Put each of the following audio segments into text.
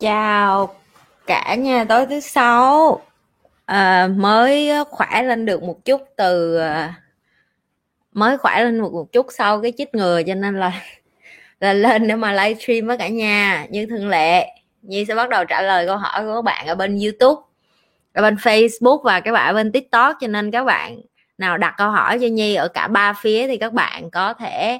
Chào cả nhà, tối thứ sáu mới khỏe lên được một chút sau cái chích ngừa, cho nên là lên để mà livestream với cả nhà. Như thường lệ, Nhi sẽ bắt đầu trả lời câu hỏi của các bạn ở bên YouTube, ở bên Facebook và các bạn ở bên TikTok, cho nên các bạn nào đặt câu hỏi cho Nhi ở cả ba phía thì các bạn có thể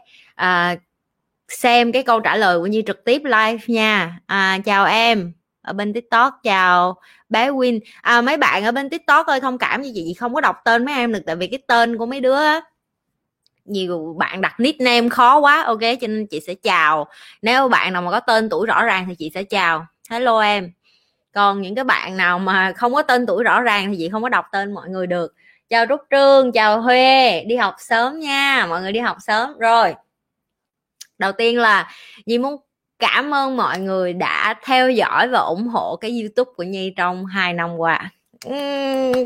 xem cái câu trả lời của Nhi trực tiếp live nha. Chào em ở bên TikTok, chào bé Win. Mấy bạn ở bên TikTok ơi, thông cảm như chị không có đọc tên mấy em được, tại vì cái tên của mấy đứa nhiều bạn đặt nickname khó quá. Ok, cho nên chị sẽ chào, nếu bạn nào mà có tên tuổi rõ ràng thì chị sẽ chào hello em, còn những cái bạn nào mà không có tên tuổi rõ ràng thì chị không có đọc tên mọi người được. Chào Trúc Trương, chào Huê, đi học sớm nha, mọi người đi học sớm. Rồi, đầu tiên là Nhi muốn cảm ơn mọi người đã theo dõi và ủng hộ cái YouTube của Nhi trong 2 năm qua.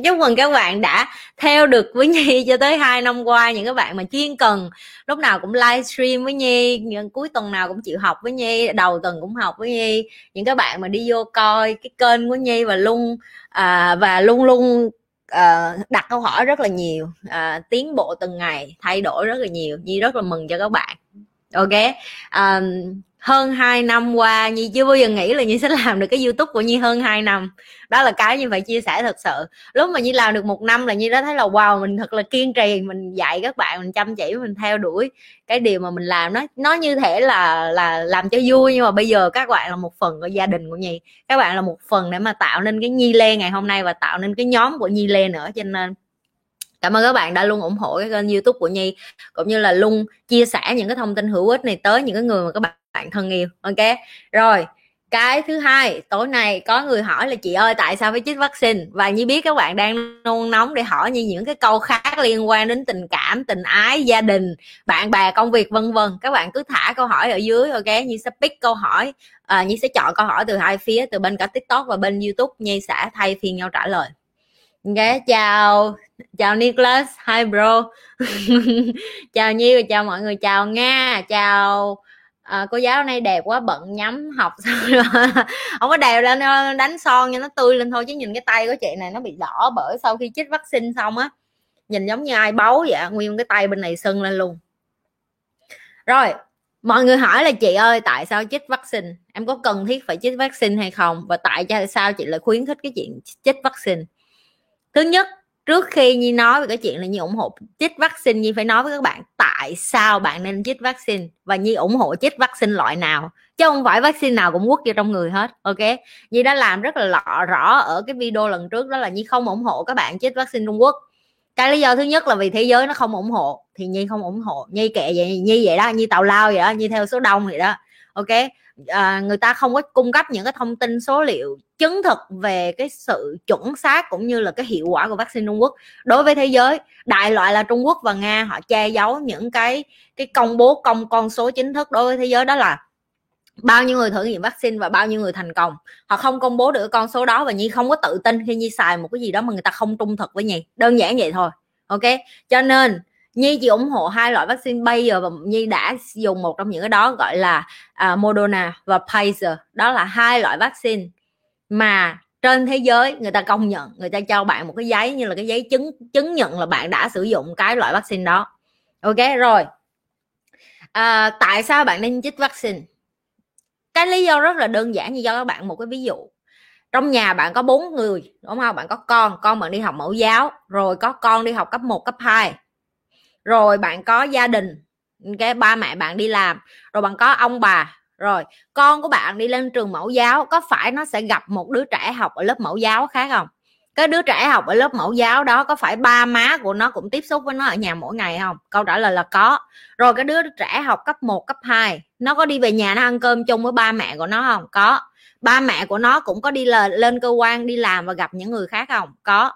Chúc mừng các bạn đã theo được với Nhi cho tới 2 năm qua. Những các bạn mà chuyên cần, lúc nào cũng livestream với Nhi, cuối tuần nào cũng chịu học với Nhi, đầu tuần cũng học với Nhi. Những các bạn mà đi vô coi cái kênh của Nhi và luôn đặt câu hỏi rất là nhiều, tiến bộ từng ngày, thay đổi rất là nhiều. Nhi rất là mừng cho các bạn. Ok, hơn 2 năm qua Nhi chưa bao giờ nghĩ là Nhi sẽ làm được cái YouTube của Nhi hơn 2 năm. Đó là cái Nhi phải chia sẻ thật sự. Lúc mà Nhi làm được 1 năm là Nhi đã thấy là wow, mình thật là kiên trì, mình dạy các bạn, mình chăm chỉ, mình theo đuổi cái điều mà mình làm. Nó như thể là làm cho vui, nhưng mà bây giờ các bạn là một phần của gia đình của Nhi. Các bạn là một phần để mà tạo nên cái Nhi Lê ngày hôm nay và tạo nên cái nhóm của Nhi Lê nữa. Cho nên cảm ơn các bạn đã luôn ủng hộ cái kênh YouTube của Nhi, cũng như là luôn chia sẻ những cái thông tin hữu ích này tới những cái người mà các bạn thân yêu. Ok, rồi cái thứ hai, tối nay có người hỏi là chị ơi tại sao phải chích vaccine, và Nhi biết các bạn đang nôn nóng để hỏi Nhi những cái câu khác liên quan đến tình cảm, tình ái, gia đình, bạn bè, công việc, vân vân. Các bạn cứ thả câu hỏi ở dưới. Ok, Nhi sẽ pick câu hỏi, Nhi sẽ chọn câu hỏi từ hai phía, từ bên cả TikTok và bên YouTube. Nhi sẽ thay phiên nhau trả lời. Okay, chào Nicholas, hi bro. Chào Nhi và chào mọi người, chào Nga, chào cô giáo nay đẹp quá, bận nhắm học không có đèo lên đánh son cho nó tươi lên thôi, chứ nhìn cái tay của chị này nó bị đỏ bởi sau khi chích vaccine xong á, nhìn giống như ai bấu vậy, nguyên cái tay bên này sưng lên luôn. Rồi, mọi người hỏi là chị ơi tại sao chích vaccine, em có cần thiết phải chích vaccine hay không, và tại sao chị lại khuyến khích cái chuyện chích vaccine. Thứ nhất, trước khi Nhi nói về cái chuyện là Nhi ủng hộ chích vaccine, Nhi phải nói với các bạn tại sao bạn nên chích vaccine và Nhi ủng hộ chích vaccine loại nào, chứ không phải vaccine nào cũng quất vô trong người hết. Ok, Nhi đã làm rất là rõ ở cái video lần trước, đó là Nhi không ủng hộ các bạn chích vaccine Trung Quốc. Cái lý do thứ nhất là vì thế giới nó không ủng hộ thì Nhi không ủng hộ. Nhi kệ vậy, Nhi vậy đó, Nhi tào lao vậy đó, Nhi theo số đông vậy đó. Ok, người ta không có cung cấp những cái thông tin số liệu chứng thực về cái sự chuẩn xác cũng như là cái hiệu quả của vaccine Trung Quốc đối với thế giới. Đại loại là Trung Quốc và Nga họ che giấu những cái công bố con số chính thức đối với thế giới, đó là bao nhiêu người thử nghiệm vaccine và bao nhiêu người thành công. Họ không công bố được con số đó, và Nhi không có tự tin khi Nhi xài một cái gì đó mà người ta không trung thực với Nhi, đơn giản vậy thôi. Ok, cho nên Nhi chỉ ủng hộ hai loại vaccine bây giờ, và Nhi đã dùng một trong những cái đó gọi là Moderna và Pfizer. Đó là hai loại vaccine mà trên thế giới người ta công nhận, người ta cho bạn một cái giấy như là cái giấy chứng nhận là bạn đã sử dụng cái loại vaccine đó. Ok, rồi tại sao bạn nên chích vaccine? Cái lý do rất là đơn giản, như cho các bạn một cái ví dụ. Trong nhà bạn có 4 người, đúng không? Bạn có con bạn đi học mẫu giáo, rồi có con đi học cấp 1, cấp 2, rồi bạn có gia đình, cái ba mẹ bạn đi làm, rồi bạn có ông bà, rồi con của bạn đi lên trường mẫu giáo, có phải nó sẽ gặp một đứa trẻ học ở lớp mẫu giáo khác không? Cái đứa trẻ học ở lớp mẫu giáo đó có phải ba má của nó cũng tiếp xúc với nó ở nhà mỗi ngày không? Câu trả lời là có. Rồi cái đứa trẻ học cấp 1, cấp 2, nó có đi về nhà nó ăn cơm chung với ba mẹ của nó không? Có. Ba mẹ của nó cũng có đi lên cơ quan đi làm và gặp những người khác không? Có.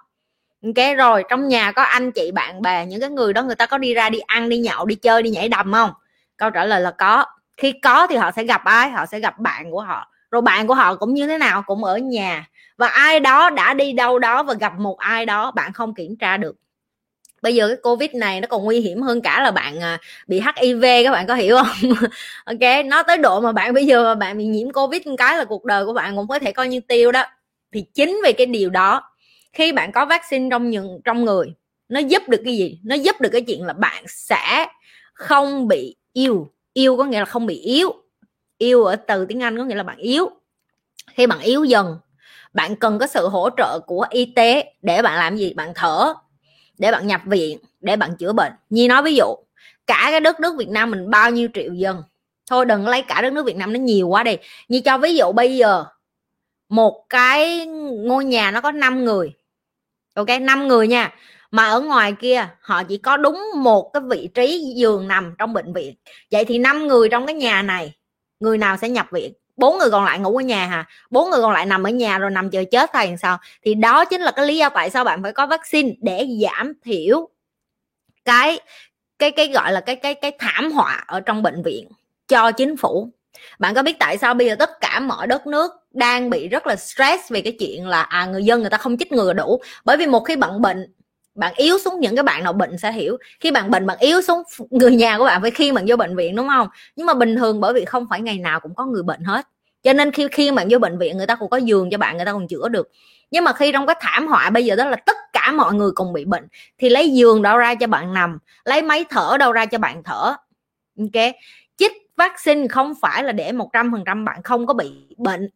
Ok, rồi trong nhà có anh chị bạn bè, những cái người đó người ta có đi ra đi ăn, đi nhậu, đi chơi, đi nhảy đầm không? Câu trả lời là có. Khi có thì họ sẽ gặp ai? Họ sẽ gặp bạn của họ. Rồi bạn của họ cũng như thế nào? Cũng ở nhà. Và ai đó đã đi đâu đó và gặp một ai đó bạn không kiểm tra được. bây giờ cái Covid này nó còn nguy hiểm hơn cả là bạn bị HIV, các bạn có hiểu không? Ok, nó tới độ mà bạn bây giờ mà bạn bị nhiễm Covid cái là cuộc đời của bạn cũng có thể coi như tiêu đó. Thì chính vì cái điều đó, khi bạn có vaccine trong người, nó giúp được cái gì? Nó giúp được cái chuyện là bạn sẽ không bị ill. Ill có nghĩa là không bị yếu. Ill ở từ tiếng Anh có nghĩa là bạn yếu. Khi bạn yếu dần, bạn cần có sự hỗ trợ của y tế để bạn làm gì? Bạn thở, để bạn nhập viện, để bạn chữa bệnh. Như nói ví dụ, cả cái đất nước Việt Nam mình bao nhiêu triệu dân, thôi đừng lấy cả đất nước Việt Nam nó nhiều quá đi, như cho ví dụ bây giờ một cái ngôi nhà nó có 5 người, ok, 5 người nha, mà ở ngoài kia họ chỉ có đúng một cái vị trí giường nằm trong bệnh viện, vậy thì 5 người trong cái nhà này người nào sẽ nhập viện? 4 người còn lại ngủ ở nhà hả? 4 người còn lại nằm ở nhà rồi nằm chờ chết hay sao? Thì đó chính là cái lý do tại sao bạn phải có vaccine, để giảm thiểu cái gọi là cái thảm họa ở trong bệnh viện cho chính phủ. Bạn có biết tại sao bây giờ tất cả mọi đất nước đang bị rất là stress về cái chuyện là người dân người ta không chích ngừa đủ? Bởi vì một khi bạn bệnh, bạn yếu xuống, những cái bạn nào bệnh sẽ hiểu, khi bạn bệnh bạn yếu xuống, người nhà của bạn phải khiêng bạn vô bệnh viện, đúng không? Nhưng mà bình thường bởi vì không phải ngày nào cũng có người bệnh hết, cho nên khi khiêng bạn vô bệnh viện người ta cũng có giường cho bạn, người ta còn chữa được. Nhưng mà khi trong cái thảm họa bây giờ đó là tất cả mọi người cùng bị bệnh, thì lấy giường đâu ra cho bạn nằm, lấy máy thở đâu ra cho bạn thở. Ok, chích vaccine không phải là để 100% bạn không có bị bệnh.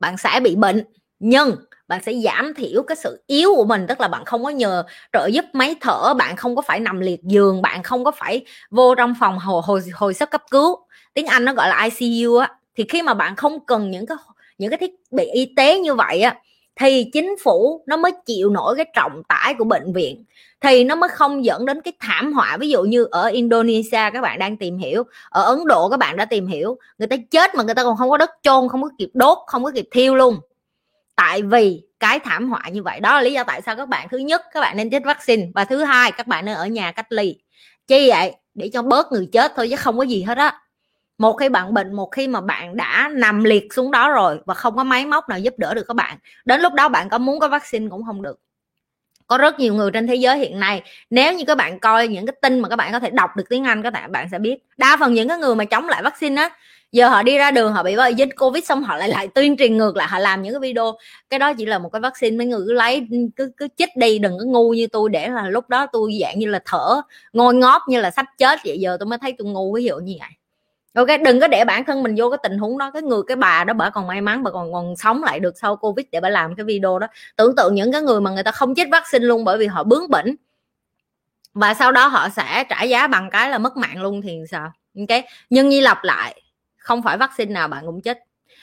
Bạn sẽ bị bệnh nhưng bạn sẽ giảm thiểu cái sự yếu của mình, tức là bạn không có nhờ trợ giúp máy thở, bạn không có phải nằm liệt giường, bạn không có phải vô trong phòng hồi sức cấp cứu, tiếng Anh nó gọi là ICU á. Thì khi mà bạn không cần những cái thiết bị y tế như vậy á, thì chính phủ nó mới chịu nổi cái trọng tải của bệnh viện, thì nó mới không dẫn đến cái thảm họa. Ví dụ như ở Indonesia các bạn đang tìm hiểu, ở Ấn Độ các bạn đã tìm hiểu, người ta chết mà người ta còn không có đất chôn, không có kịp đốt, không có kịp thiêu luôn, tại vì cái thảm họa như vậy. Đó là lý do tại sao các bạn, thứ nhất các bạn nên chích vaccine, và thứ hai các bạn nên ở nhà cách ly. Chi vậy? Để cho bớt người chết thôi chứ không có gì hết á. Một khi bạn bệnh, một khi mà bạn đã nằm liệt xuống đó rồi và không có máy móc nào giúp đỡ được các bạn, đến lúc đó bạn có muốn có vaccine cũng không được. Có rất nhiều người trên thế giới hiện nay, nếu như các bạn coi những cái tin mà các bạn có thể đọc được tiếng Anh, các bạn sẽ biết đa phần những cái người mà chống lại vaccine á, giờ họ đi ra đường họ bị dính Covid xong họ lại tuyên truyền ngược lại, họ làm những cái video cái đó chỉ là một cái vaccine, mấy người cứ lấy cứ chích đi, đừng có ngu như tôi, để là lúc đó tôi dạng như là thở ngồi ngóp như là sắp chết vậy, giờ tôi mới thấy tôi ngu, ví dụ như vậy. Ok, đừng có để bản thân mình vô cái tình huống đó. Cái người, cái bà đó, bà còn may mắn, bà còn sống lại được sau Covid để bà làm cái video đó. Tưởng tượng những cái người mà người ta không chích vaccine luôn bởi vì họ bướng bỉnh, và sau đó họ sẽ trả giá bằng cái là mất mạng luôn thì sao? Ok, nhưng Nhi lặp lại, không phải vaccine nào bạn cũng chích.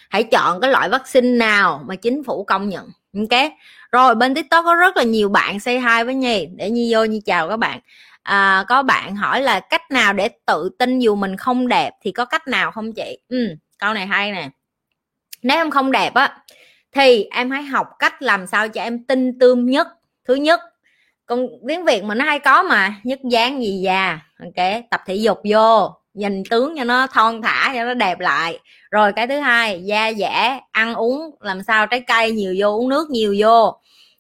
Hãy chọn cái loại vaccine nào mà chính phủ công nhận. Ok, rồi bên TikTok có rất là nhiều bạn say hi với Nhi. Để Nhi vô Nhi chào các bạn. Có bạn hỏi là cách nào để tự tin dù mình không đẹp thì có cách nào không chị? Câu này hay nè. Nếu em không đẹp á thì em hãy học cách làm sao cho em tinh tươm nhất. Thứ nhất, con tiếng Việt mà nó hay có mà, nhất dáng gì già. Ok, tập thể dục vô, nhìn tướng cho nó thon thả, cho nó đẹp lại. Rồi cái thứ hai, da dẻ, ăn uống làm sao trái cây nhiều vô, uống nước nhiều vô.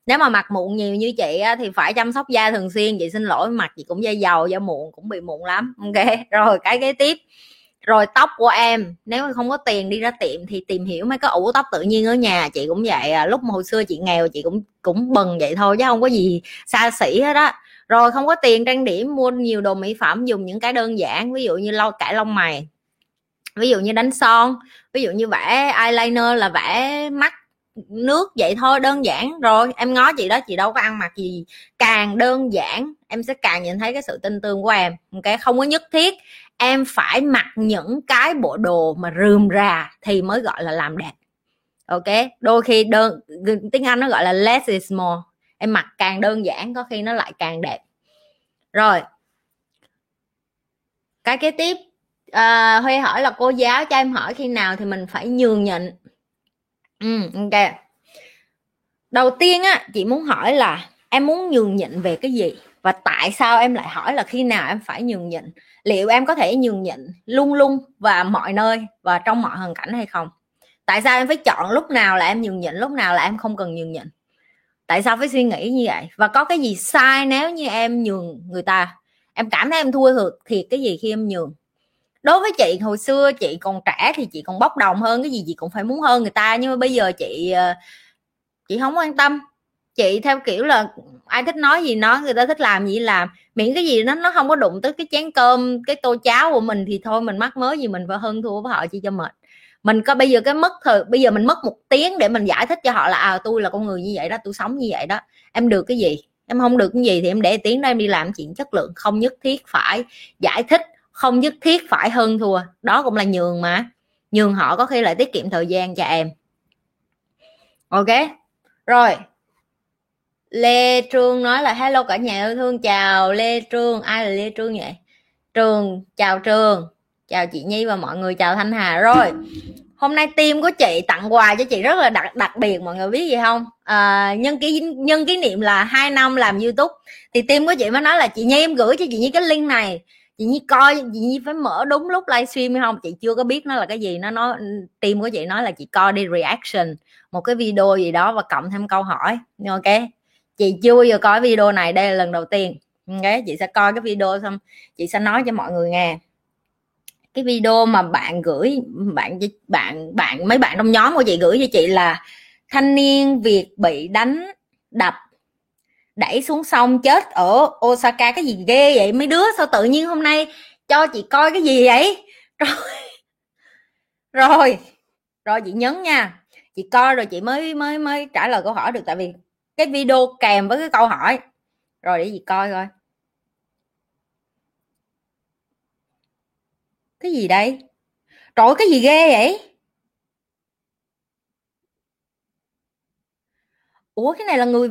Nếu mà mặt mụn nhiều như chị á, thì phải chăm sóc da thường xuyên. Chị xin lỗi, mặt chị cũng da dầu, da mụn, cũng bị mụn lắm. Ok, rồi cái kế tiếp, rồi tóc của em, nếu mà không có tiền đi ra tiệm thì tìm hiểu mấy cái ủ tóc tự nhiên ở nhà. Chị cũng vậy, lúc mà hồi xưa chị nghèo chị cũng bần vậy thôi chứ không có gì xa xỉ hết á. Rồi không có tiền trang điểm, mua nhiều đồ mỹ phẩm, dùng những cái đơn giản, ví dụ như lau cải lông mày, ví dụ như đánh son, ví dụ như vẽ eyeliner là vẽ mắt nước vậy thôi, đơn giản. Rồi em ngó chị đó, chị đâu có ăn mặc gì, càng đơn giản em sẽ càng nhìn thấy cái sự tinh tươm của em. Okay, không có nhất thiết em phải mặc những cái bộ đồ mà rườm rà thì mới gọi là làm đẹp. Ok, đôi khi tiếng Anh nó gọi là less is more, em mặc càng đơn giản có khi nó lại càng đẹp. Rồi cái kế tiếp, Huy hỏi là cô giáo cho em hỏi khi nào thì mình phải nhường nhịn. Ok, đầu tiên á, chị muốn hỏi là em muốn nhường nhịn về cái gì, và tại sao em lại hỏi là khi nào em phải nhường nhịn? Liệu em có thể nhường nhịn luôn luôn và mọi nơi và trong mọi hoàn cảnh hay không? Tại sao em phải chọn lúc nào là em nhường nhịn, lúc nào là em không cần nhường nhịn? Tại sao phải suy nghĩ như vậy? Và có cái gì sai nếu như em nhường người ta? Em cảm thấy em thua thiệt cái gì khi em nhường? Đối với chị, hồi xưa chị còn trẻ thì chị còn bốc đồng hơn, cái gì chị cũng phải muốn hơn người ta. Nhưng mà bây giờ chị không quan tâm. Chị theo kiểu là ai thích nói gì nói, người ta thích làm gì làm. Miễn cái gì nó không có đụng tới cái chén cơm, cái tô cháo của mình thì thôi, mình mắc mớ gì mình phải hơn thua với họ chi cho mệt. Mình có bây giờ cái mất thời, bây giờ mình mất một tiếng để mình giải thích cho họ là tôi là con người như vậy đó, tôi sống như vậy đó. Em được cái gì? Em không được cái gì thì em để tiếng đó em đi làm chuyện chất lượng, không nhất thiết phải giải thích, không nhất thiết phải hơn thua. Đó cũng là nhường mà. Nhường họ có khi lại tiết kiệm thời gian cho em. Ok. Rồi. Lê Trương nói là hello cả nhà yêu thương, chào Lê Trương. Ai là Lê Trương vậy? Trương. Chào chị Nhi và mọi người, chào Thanh Hà. Rồi, hôm nay team của chị tặng quà cho chị rất là đặc biệt, mọi người biết gì không? Nhân kỷ niệm là 2 năm làm YouTube thì team của chị mới nói là chị Nhi em gửi cho chị Nhi cái link này, chị Nhi coi, chị Nhi phải mở đúng lúc livestream hay không? Chị chưa có biết nó là cái gì, nó nói team của chị nói là chị coi đi reaction một cái video gì đó và cộng thêm câu hỏi. Ok, chị chưa bao giờ coi video này, đây là lần đầu tiên. Ok, chị sẽ coi cái video xong chị sẽ nói cho mọi người nghe. Cái video mà bạn gửi, bạn mấy bạn trong nhóm của chị gửi cho chị là thanh niên Việt bị đánh đập đẩy xuống sông chết ở Osaka. Cái gì ghê vậy mấy đứa, sao tự nhiên hôm nay cho chị coi cái gì vậy? Rồi chị nhấn nha, chị coi rồi chị mới trả lời câu hỏi được, tại vì cái video kèm với cái câu hỏi. Rồi để chị coi coi. Cái gì đây? Trời ơi, cái gì ghê vậy? Ủa, cái này là người...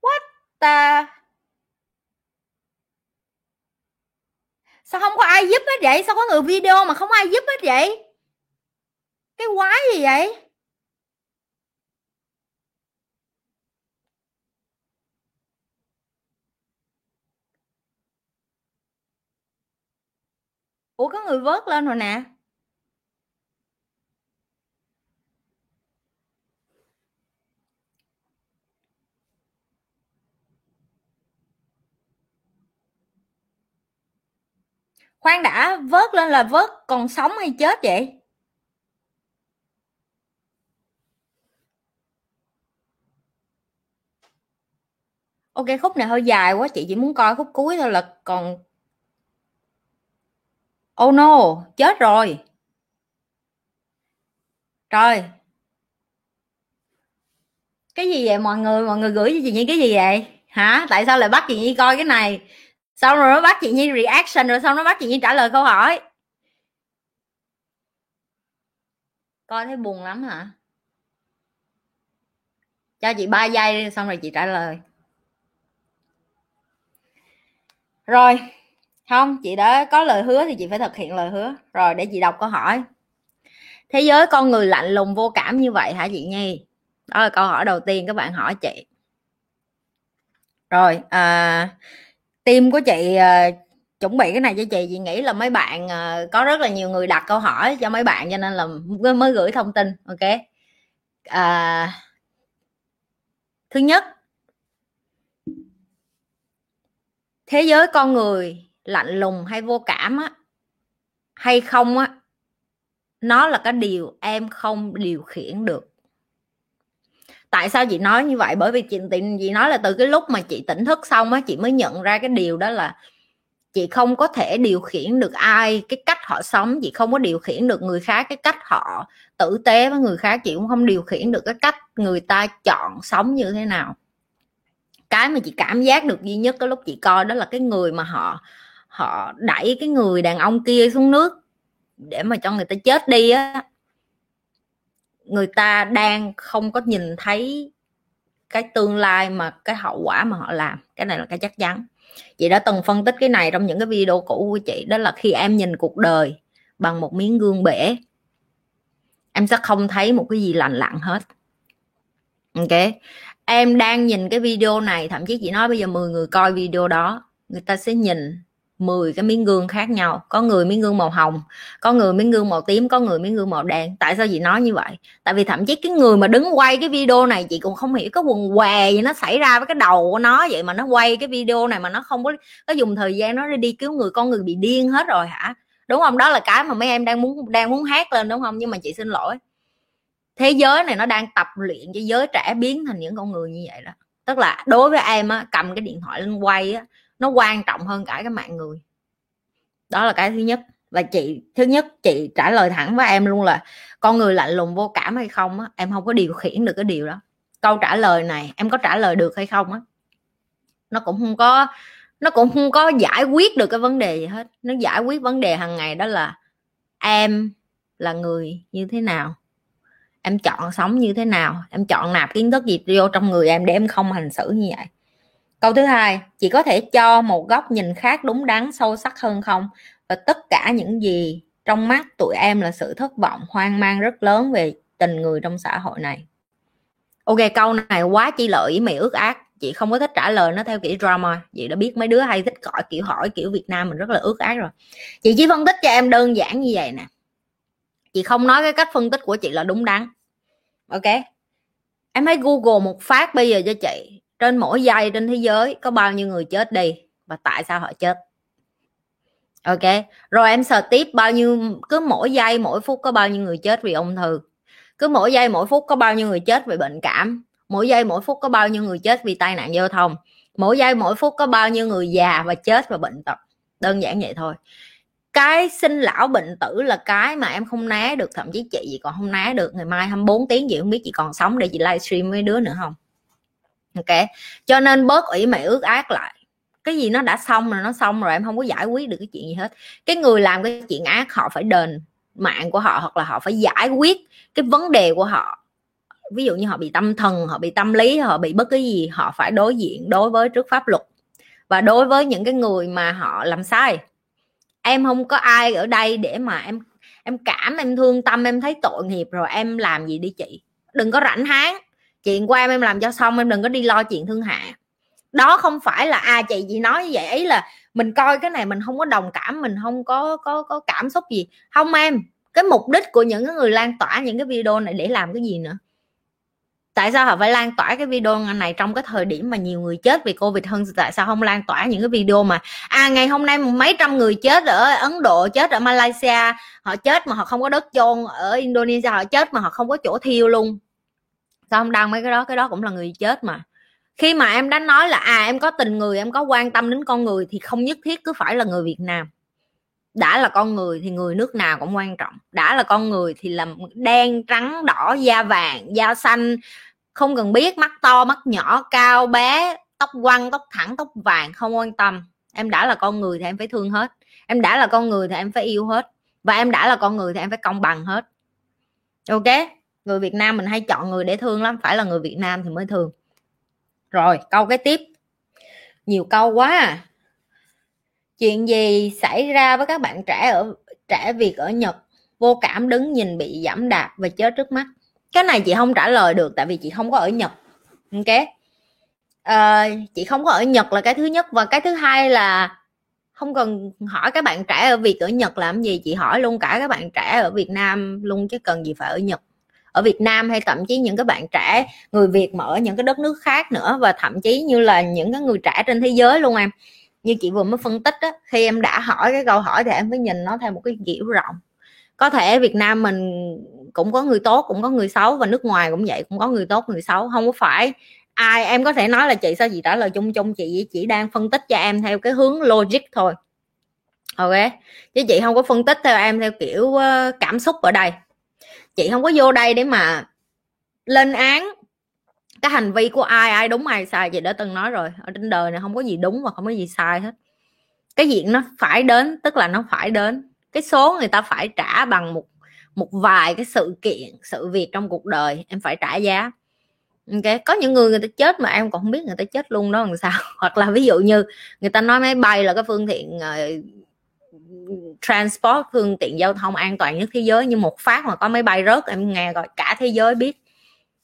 What the... Sao không có ai giúp hết vậy? Sao có người video mà không ai giúp hết vậy? Cái quái gì vậy? Ủa, có người vớt lên rồi nè. Khoan đã, vớt lên là vớt còn sống hay chết vậy? Ok, khúc này hơi dài quá, chị chỉ muốn coi khúc cuối thôi là còn... Oh no, chết rồi. Trời. Cái gì vậy mọi người gửi cho chị Nhi cái gì vậy? Hả? Tại sao lại bắt chị Nhi coi cái này? Xong rồi nó bắt chị Nhi reaction, rồi xong nó bắt chị Nhi trả lời câu hỏi. Coi thấy buồn lắm hả? Cho chị 3 giây xong rồi chị trả lời. Rồi, không, chị đã có lời hứa thì chị phải thực hiện lời hứa. Rồi, để chị đọc câu hỏi. Thế giới con người lạnh lùng vô cảm như vậy hả chị Nhi? Đó là câu hỏi đầu tiên các bạn hỏi chị. Rồi, team của chị chuẩn bị cái này cho chị nghĩ là mấy bạn có rất là nhiều người đặt câu hỏi cho mấy bạn cho nên là mới gửi thông tin. Ok, thứ nhất, thế giới con người lạnh lùng hay vô cảm á, hay không á, nó là cái điều em không điều khiển được. Tại sao chị nói như vậy? Bởi vì chị nói là từ cái lúc mà chị tỉnh thức xong á, chị mới nhận ra cái điều đó là chị không có thể điều khiển được ai, cái cách họ sống. Chị không có điều khiển được người khác, cái cách họ tử tế với người khác. Chị cũng không điều khiển được cái cách người ta chọn sống như thế nào. Cái mà chị cảm giác được duy nhất cái lúc chị coi đó là cái người mà họ đẩy cái người đàn ông kia xuống nước để mà cho người ta chết đi á. Người ta đang không có nhìn thấy cái tương lai mà cái hậu quả mà họ làm. Cái này là cái chắc chắn. Chị đã từng phân tích cái này trong những cái video cũ của chị. Đó là khi em nhìn cuộc đời bằng một miếng gương bể, em sẽ không thấy một cái gì lành lặn hết. Ok, em đang nhìn cái video này, thậm chí chị nói bây giờ 10 người coi video đó, người ta sẽ nhìn 10 cái miếng gương khác nhau. Có người miếng gương màu hồng, có người miếng gương màu tím, có người miếng gương màu đen. Tại sao chị nói như vậy? Tại vì thậm chí cái người mà đứng quay cái video này, chị cũng không hiểu cái quần què gì nó xảy ra với cái đầu của nó vậy, mà nó quay cái video này mà nó không có dùng thời gian nó đi cứu người. Con người bị điên hết rồi hả, đúng không? Đó là cái mà mấy em đang muốn hát lên, đúng không? Nhưng mà chị xin lỗi, thế giới này nó đang tập luyện cho giới trẻ biến thành những con người như vậy đó. Tức là đối với em á, cầm cái điện thoại lên quay á, nó quan trọng hơn cả cái mạng người. Đó là cái thứ nhất. Và chị, thứ nhất chị trả lời thẳng với em luôn là con người lạnh lùng vô cảm hay không á, em không có điều khiển được cái điều đó. Câu trả lời này em có trả lời được hay không á, nó cũng không có giải quyết được cái vấn đề gì hết. Nó giải quyết vấn đề hàng ngày, đó là em là người như thế nào, em chọn sống như thế nào, em chọn nạp kiến thức gì vô trong người em để em không hành xử như vậy. Câu thứ hai, chị có thể cho một góc nhìn khác đúng đắn, sâu sắc hơn không? Và tất cả những gì trong mắt tụi em là sự thất vọng, hoang mang rất lớn về tình người trong xã hội này. Ok, câu này quá chi lợi ý mày ước ác. Chị không có thích trả lời nó theo kiểu drama. Chị đã biết mấy đứa hay thích gọi kiểu hỏi kiểu Việt Nam mình rất là ước ác rồi. Chị chỉ phân tích cho em đơn giản như vậy nè. Chị không nói cái cách phân tích của chị là đúng đắn. Ok, em hãy Google một phát bây giờ cho chị. Trên mỗi giây trên thế giới có bao nhiêu người chết đi và tại sao họ chết. Ok, rồi em search tiếp bao nhiêu, cứ mỗi giây mỗi phút có bao nhiêu người chết vì ung thư, cứ mỗi giây mỗi phút có bao nhiêu người chết vì bệnh cảm, mỗi giây mỗi phút có bao nhiêu người chết vì tai nạn giao thông, mỗi giây mỗi phút có bao nhiêu người già và chết và bệnh tật. Đơn giản vậy thôi. Cái sinh lão bệnh tử là cái mà em không né được, thậm chí chị còn không né được. Ngày mai 24 tiếng chị không biết chị còn sống để chị livestream với đứa nữa không. Ok, cho nên bớt ỷ mày ước ác lại. Cái gì nó đã xong rồi, nó xong rồi, em không có giải quyết được cái chuyện gì hết. Cái người làm cái chuyện ác họ phải đền mạng của họ, hoặc là họ phải giải quyết cái vấn đề của họ. Ví dụ như họ bị tâm thần, họ bị tâm lý, họ bị bất cứ gì, họ phải đối diện đối với trước pháp luật. Và đối với những cái người mà họ làm sai, em không có ai ở đây để mà em cảm, em thương tâm, em thấy tội nghiệp rồi em làm gì đi chị. Đừng có rảnh háng, chuyện của em làm cho xong, em đừng có đi lo chuyện thương hại. Đó không phải là chị chỉ nói như vậy, ý là mình coi cái này mình không có đồng cảm, mình không có cảm xúc gì. Không em, cái mục đích của những người lan tỏa những cái video này để làm cái gì nữa? Tại sao họ phải lan tỏa cái video này trong cái thời điểm mà nhiều người chết vì Covid hơn? Tại sao không lan tỏa những cái video mà ngày hôm nay mấy trăm người chết ở Ấn Độ, chết ở Malaysia, họ chết mà họ không có đất chôn, ở Indonesia họ chết mà họ không có chỗ thiêu luôn. Sao không đăng mấy cái đó? Cái đó cũng là người chết mà. Khi mà em đã nói là em có tình người, em có quan tâm đến con người, thì không nhất thiết cứ phải là người Việt Nam. Đã là con người thì người nước nào cũng quan trọng. Đã là con người thì là đen, trắng, đỏ, da vàng, da xanh, không cần biết, mắt to, mắt nhỏ, cao, bé, tóc quăn, tóc thẳng, tóc vàng, không quan tâm. Em đã là con người thì em phải thương hết. Em đã là con người thì em phải yêu hết. Và em đã là con người thì em phải công bằng hết. Ok? Người Việt Nam mình hay chọn người để thương lắm. Phải là người Việt Nam thì mới thương. Rồi, câu cái tiếp. Nhiều câu quá à. Chuyện gì xảy ra với các bạn trẻ Việt ở Nhật? Vô cảm đứng nhìn bị giẫm đạp và chết trước mắt. Cái này chị không trả lời được, tại vì chị không có ở Nhật. Ok, chị không có ở Nhật là cái thứ nhất. Và cái thứ hai là không cần hỏi các bạn trẻ ở Việt ở Nhật làm gì. Chị hỏi luôn cả các bạn trẻ ở Việt Nam luôn, chứ cần gì phải ở Nhật. Ở Việt Nam hay thậm chí những cái bạn trẻ người Việt mà ở những cái đất nước khác nữa, và thậm chí như là những cái người trẻ trên thế giới luôn em. Như chị vừa mới phân tích đó, khi em đã hỏi cái câu hỏi thì em phải nhìn nó theo một cái kiểu rộng. Có thể Việt Nam mình cũng có người tốt, cũng có người xấu, và nước ngoài cũng vậy, cũng có người tốt, người xấu. Không có phải ai em có thể nói là chị sao chị trả lời chung, chị chỉ đang phân tích cho em theo cái hướng logic thôi. Ok, chứ chị không có phân tích theo em theo kiểu cảm xúc ở đây. Chị không có vô đây để mà lên án cái hành vi của ai đúng ai sai. Chị đã từng nói rồi, ở trên đời này không có gì đúng và không có gì sai hết. Cái việc nó phải đến, tức là nó phải đến. Cái số người ta phải trả bằng một vài cái sự kiện, sự việc trong cuộc đời, em phải trả giá. Okay. Có những người ta chết mà em còn không biết người ta chết luôn đó làm sao. Hoặc là ví dụ như người ta nói máy bay là cái phương tiện transport, phương tiện giao thông an toàn nhất thế giới, nhưng một phát mà có máy bay rớt em nghe rồi cả thế giới biết.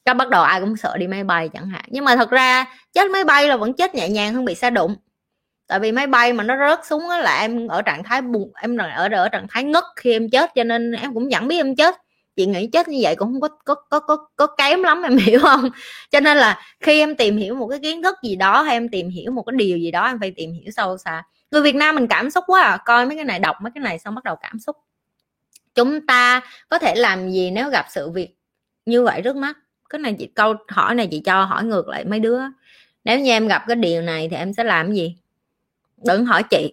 Cái bắt đầu ai cũng sợ đi máy bay chẳng hạn. Nhưng mà thật ra chết máy bay là vẫn chết nhẹ nhàng hơn bị xe đụng. Tại vì máy bay mà nó rớt xuống là em ở trạng thái bùng, em ở trạng thái ngất khi em chết, cho nên em cũng chẳng biết em chết. Chị nghĩ chết như vậy cũng không có kém lắm, em hiểu không? Cho nên là khi em tìm hiểu một cái kiến thức gì đó hay em tìm hiểu một cái điều gì đó, em phải tìm hiểu sâu xa. Người Việt Nam mình cảm xúc quá à, coi mấy cái này, đọc mấy cái này xong bắt đầu cảm xúc. Chúng ta có thể làm gì nếu gặp sự việc như vậy trước mắt? Cái này chị, câu hỏi này chị cho hỏi ngược lại mấy đứa. Nếu như em gặp cái điều này thì em sẽ làm gì? Đừng hỏi chị,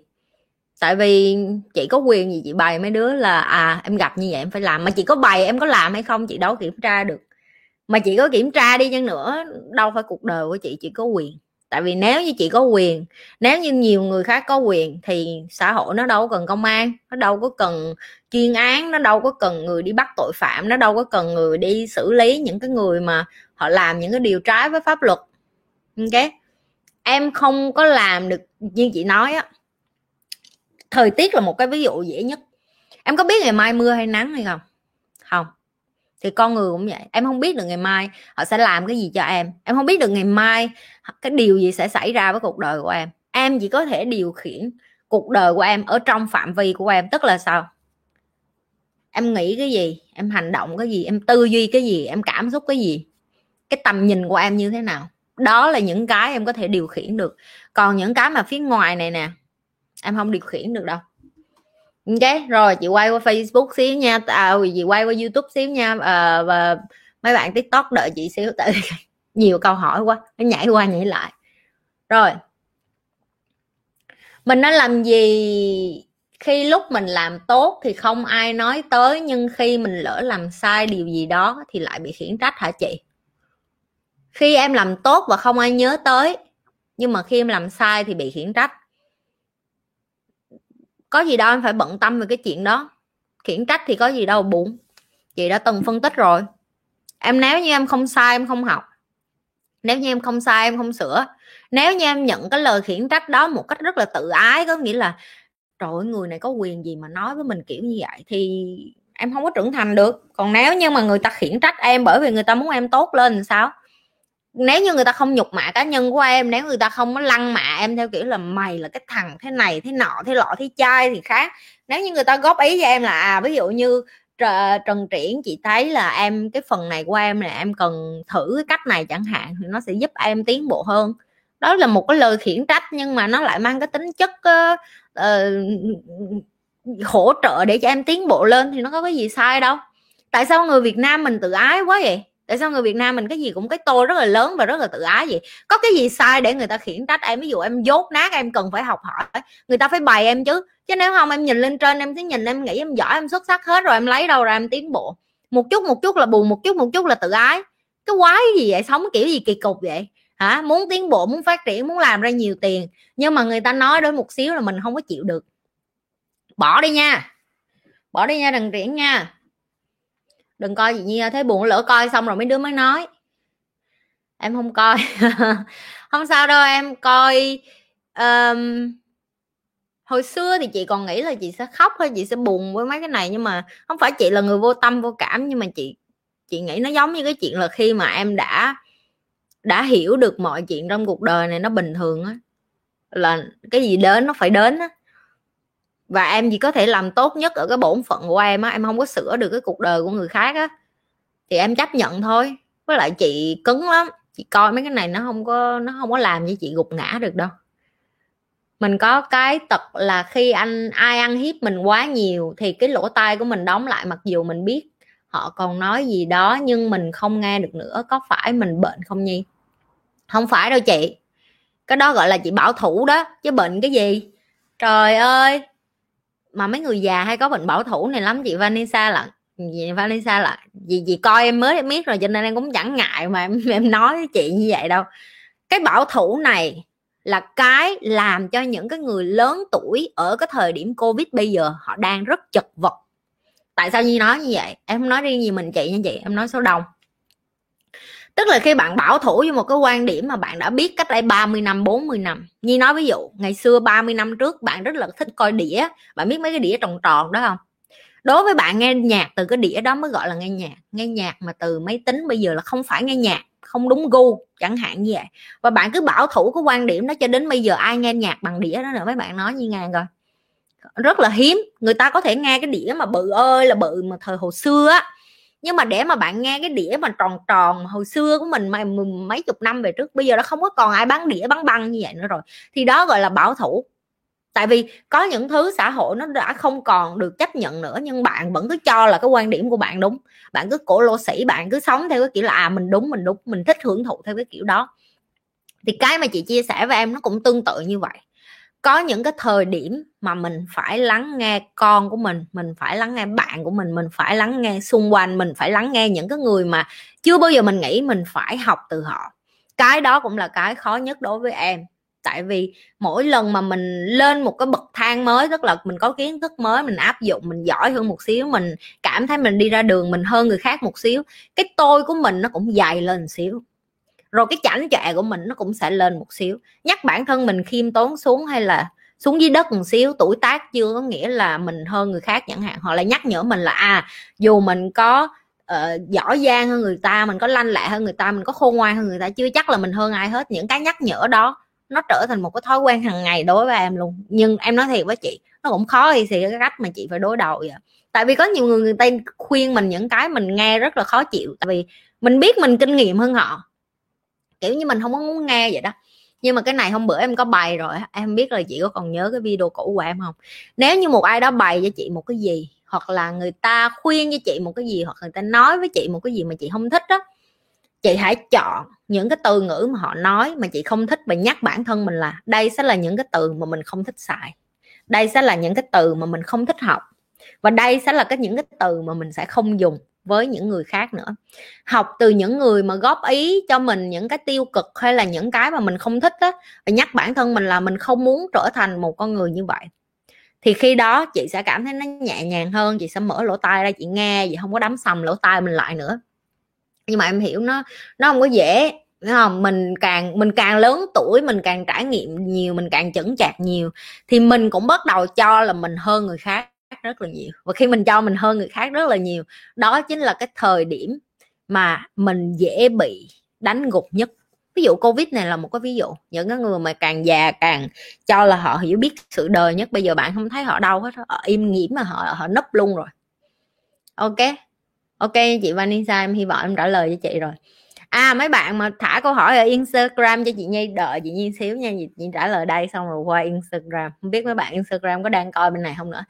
tại vì chị có quyền gì chị bày mấy đứa là à em gặp như vậy em phải làm. Mà chị có bày em có làm hay không chị đâu kiểm tra được. Mà chị có kiểm tra đi chăng nữa, đâu phải cuộc đời của chị có quyền. Tại vì nếu như chị có quyền, nếu như nhiều người khác có quyền thì xã hội nó đâu cần công an, nó đâu có cần chuyên án, nó đâu có cần người đi bắt tội phạm, nó đâu có cần người đi xử lý những cái người mà họ làm những cái điều trái với pháp luật. Ok, em không có làm được như chị nói á. Thời tiết là một cái ví dụ dễ nhất. Em có biết ngày mai mưa hay nắng hay không? Không. Thì con người cũng vậy, em không biết được ngày mai họ sẽ làm cái gì cho em không biết được ngày mai cái điều gì sẽ xảy ra với cuộc đời của em chỉ có thể điều khiển cuộc đời của em ở trong phạm vi của em, tức là sao em nghĩ cái gì, em hành động cái gì, em tư duy cái gì, em cảm xúc cái gì, cái tầm nhìn của em như thế nào, đó là những cái em có thể điều khiển được. Còn những cái mà phía ngoài này nè em không điều khiển được đâu. Ok, rồi chị quay qua Facebook xíu nha, chị quay qua YouTube xíu nha, và mấy bạn TikTok đợi chị xíu, tại nhiều câu hỏi quá, nó nhảy qua nhảy lại. Rồi, mình đã làm gì khi lúc mình làm tốt thì không ai nói tới, nhưng khi mình lỡ làm sai điều gì đó thì lại bị khiển trách hả chị? Khi em làm tốt và không ai nhớ tới, nhưng mà khi em làm sai thì bị khiển trách. Có gì đâu em phải bận tâm về cái chuyện đó. Khiển trách thì có gì đâu buồn. Chị đã từng phân tích rồi. Em nếu như em không sai em không học, nếu như em không sai em không sửa, nếu như em nhận cái lời khiển trách đó một cách rất là tự ái, có nghĩa là trời ơi người này có quyền gì mà nói với mình kiểu như vậy, thì em không có trưởng thành được. Còn nếu như mà người ta khiển trách em bởi vì người ta muốn em tốt lên thì sao? Nếu như người ta không nhục mạ cá nhân của em, nếu người ta không có lăng mạ em theo kiểu là mày là cái thằng thế này thế nọ thế lọ thế chai thì khác. Nếu như người ta góp ý cho em là ví dụ như Trần Triển chị thấy là em cái phần này của em là em cần thử cái cách này chẳng hạn, thì nó sẽ giúp em tiến bộ hơn. Đó là một cái lời khiển trách, nhưng mà nó lại mang cái tính chất hỗ trợ để cho em tiến bộ lên, thì nó có cái gì sai đâu. Tại sao người Việt Nam mình tự ái quá vậy? Tại sao người Việt Nam mình cái gì cũng cái tô rất là lớn và rất là tự ái vậy? Có cái gì sai để người ta khiển trách em? Ví dụ em dốt nát em cần phải học hỏi, người ta phải bày em chứ nếu không em nhìn lên trên em thấy nhìn em nghĩ em giỏi em xuất sắc hết rồi, em lấy đâu ra em tiến bộ? Một chút là buồn, một chút là tự ái. Cái quái gì vậy, sống kiểu gì kỳ cục vậy hả? Muốn tiến bộ, muốn phát triển, muốn làm ra nhiều tiền, nhưng mà người ta nói đến một xíu là mình không có chịu được. Bỏ đi nha Đằng Triển nha, đừng coi gì như thế buồn, lỡ coi xong rồi mấy đứa mới nói em không coi. Không sao đâu em coi. Hồi xưa thì chị còn nghĩ là chị sẽ khóc hay chị sẽ buồn với mấy cái này, nhưng mà không phải chị là người vô tâm vô cảm, nhưng mà chị nghĩ nó giống như cái chuyện là khi mà em đã hiểu được mọi chuyện trong cuộc đời này nó bình thường á, là cái gì đến nó phải đến á, và em chỉ có thể làm tốt nhất ở cái bổn phận của em á, em không có sửa được cái cuộc đời của người khác á, thì em chấp nhận thôi. Với lại chị cứng lắm, chị coi mấy cái này nó không có làm như chị gục ngã được đâu. Mình có cái tật là khi ai ăn hiếp mình quá nhiều thì cái lỗ tai của mình đóng lại, mặc dù mình biết họ còn nói gì đó nhưng mình không nghe được nữa. Có phải mình bệnh không Nhi? Không phải đâu chị, cái đó gọi là chị bảo thủ đó chứ bệnh cái gì. Trời ơi, mà mấy người già hay có bệnh bảo thủ này lắm. Chị Vanessa là chị coi em mới biết rồi, cho nên em cũng chẳng ngại mà em nói với chị như vậy đâu. Cái bảo thủ này là cái làm cho những cái người lớn tuổi ở cái thời điểm Covid bây giờ họ đang rất chật vật. Tại sao Nhi nói như vậy? Em không nói riêng gì mình chị nha chị, em nói số đông. Tức là khi bạn bảo thủ với một cái quan điểm mà bạn đã biết cách đây 30 năm, 40 năm. Nhi nói ví dụ, ngày xưa 30 năm trước bạn rất là thích coi đĩa. Bạn biết mấy cái đĩa tròn tròn đó không? Đối với bạn, nghe nhạc từ cái đĩa đó mới gọi là nghe nhạc. Nghe nhạc mà từ máy tính bây giờ là không phải nghe nhạc, không đúng gu chẳng hạn như vậy. Và bạn cứ bảo thủ cái quan điểm đó cho đến bây giờ ai nghe nhạc bằng đĩa đó nữa, mấy bạn nói như ngàn rồi, rất là hiếm. Người ta có thể nghe cái đĩa mà bự ơi là bự mà thời hồi xưa á, nhưng mà để mà bạn nghe cái đĩa mà tròn tròn hồi xưa của mình mấy chục năm về trước, bây giờ đã không có còn ai bán đĩa bán băng như vậy nữa rồi, thì đó gọi là bảo thủ. Tại vì có những thứ xã hội nó đã không còn được chấp nhận nữa, nhưng bạn vẫn cứ cho là cái quan điểm của bạn đúng, bạn cứ cổ lỗ sĩ, bạn cứ sống theo cái kiểu là mình đúng, mình thích hưởng thụ theo cái kiểu đó. Thì cái mà chị chia sẻ với em nó cũng tương tự như vậy. Có những cái thời điểm mà mình phải lắng nghe con của mình phải lắng nghe bạn của mình phải lắng nghe xung quanh, mình phải lắng nghe những cái người mà chưa bao giờ mình nghĩ mình phải học từ họ. Cái đó cũng là cái khó nhất đối với em. Tại vì mỗi lần mà mình lên một cái bậc thang mới, tức là mình có kiến thức mới, mình áp dụng, mình giỏi hơn một xíu, mình cảm thấy mình đi ra đường mình hơn người khác một xíu, cái tôi của mình nó cũng dày lên một xíu, rồi cái chảnh chọe của mình nó cũng sẽ lên một xíu. Nhắc bản thân mình khiêm tốn xuống hay là xuống dưới đất một xíu, tuổi tác chưa có nghĩa là mình hơn người khác chẳng hạn. Họ lại nhắc nhở mình là dù mình có giỏi giang hơn người ta, mình có lanh lẹ hơn người ta, mình có khôn ngoan hơn người ta, chưa chắc là mình hơn ai hết. Những cái nhắc nhở đó nó trở thành một cái thói quen hàng ngày đối với em luôn. Nhưng em nói thiệt với chị, nó cũng khó thì cái cách mà chị phải đối đầu vậy. Tại vì có nhiều người ta khuyên mình những cái mình nghe rất là khó chịu, tại vì mình biết mình kinh nghiệm hơn họ, kiểu như mình không có muốn nghe vậy đó. Nhưng mà cái này hôm bữa em có bày rồi, em biết là chị có còn nhớ cái video cũ của em không? Nếu như một ai đó bày cho chị một cái gì, hoặc là người ta khuyên cho chị một cái gì, hoặc người ta nói với chị một cái gì mà chị không thích đó, chị hãy chọn những cái từ ngữ mà họ nói mà chị không thích, và nhắc bản thân mình là đây sẽ là những cái từ mà mình không thích xài, đây sẽ là những cái từ mà mình không thích học, và đây sẽ là những cái từ mà mình sẽ không dùng với những người khác nữa. Học từ những người mà góp ý cho mình những cái tiêu cực hay là những cái mà mình không thích á, và nhắc bản thân mình là mình không muốn trở thành một con người như vậy. Thì khi đó chị sẽ cảm thấy nó nhẹ nhàng hơn, chị sẽ mở lỗ tai ra chị nghe, chị không có đắm sầm lỗ tai mình lại nữa. Nhưng mà em hiểu nó không có dễ, đúng không? Mình càng lớn tuổi, mình càng trải nghiệm nhiều, mình càng chững chạc nhiều, thì mình cũng bắt đầu cho là mình hơn người khác rất là nhiều. Và khi mình cho mình hơn người khác rất là nhiều, đó chính là cái thời điểm mà mình dễ bị đánh gục nhất. Ví dụ Covid này là một cái ví dụ. Những cái người mà càng già càng cho là họ hiểu biết sự đời nhất, bây giờ bạn không thấy họ đâu hết, họ im nghỉm mà họ nấp luôn rồi. Ok chị Vanessa, em hy vọng em trả lời cho chị rồi. Mấy bạn mà thả câu hỏi ở Instagram cho chị Nhi, đợi chị Nhi xíu nha, chị trả lời đây xong rồi qua Instagram. Không biết mấy bạn Instagram có đang coi bên này không nữa.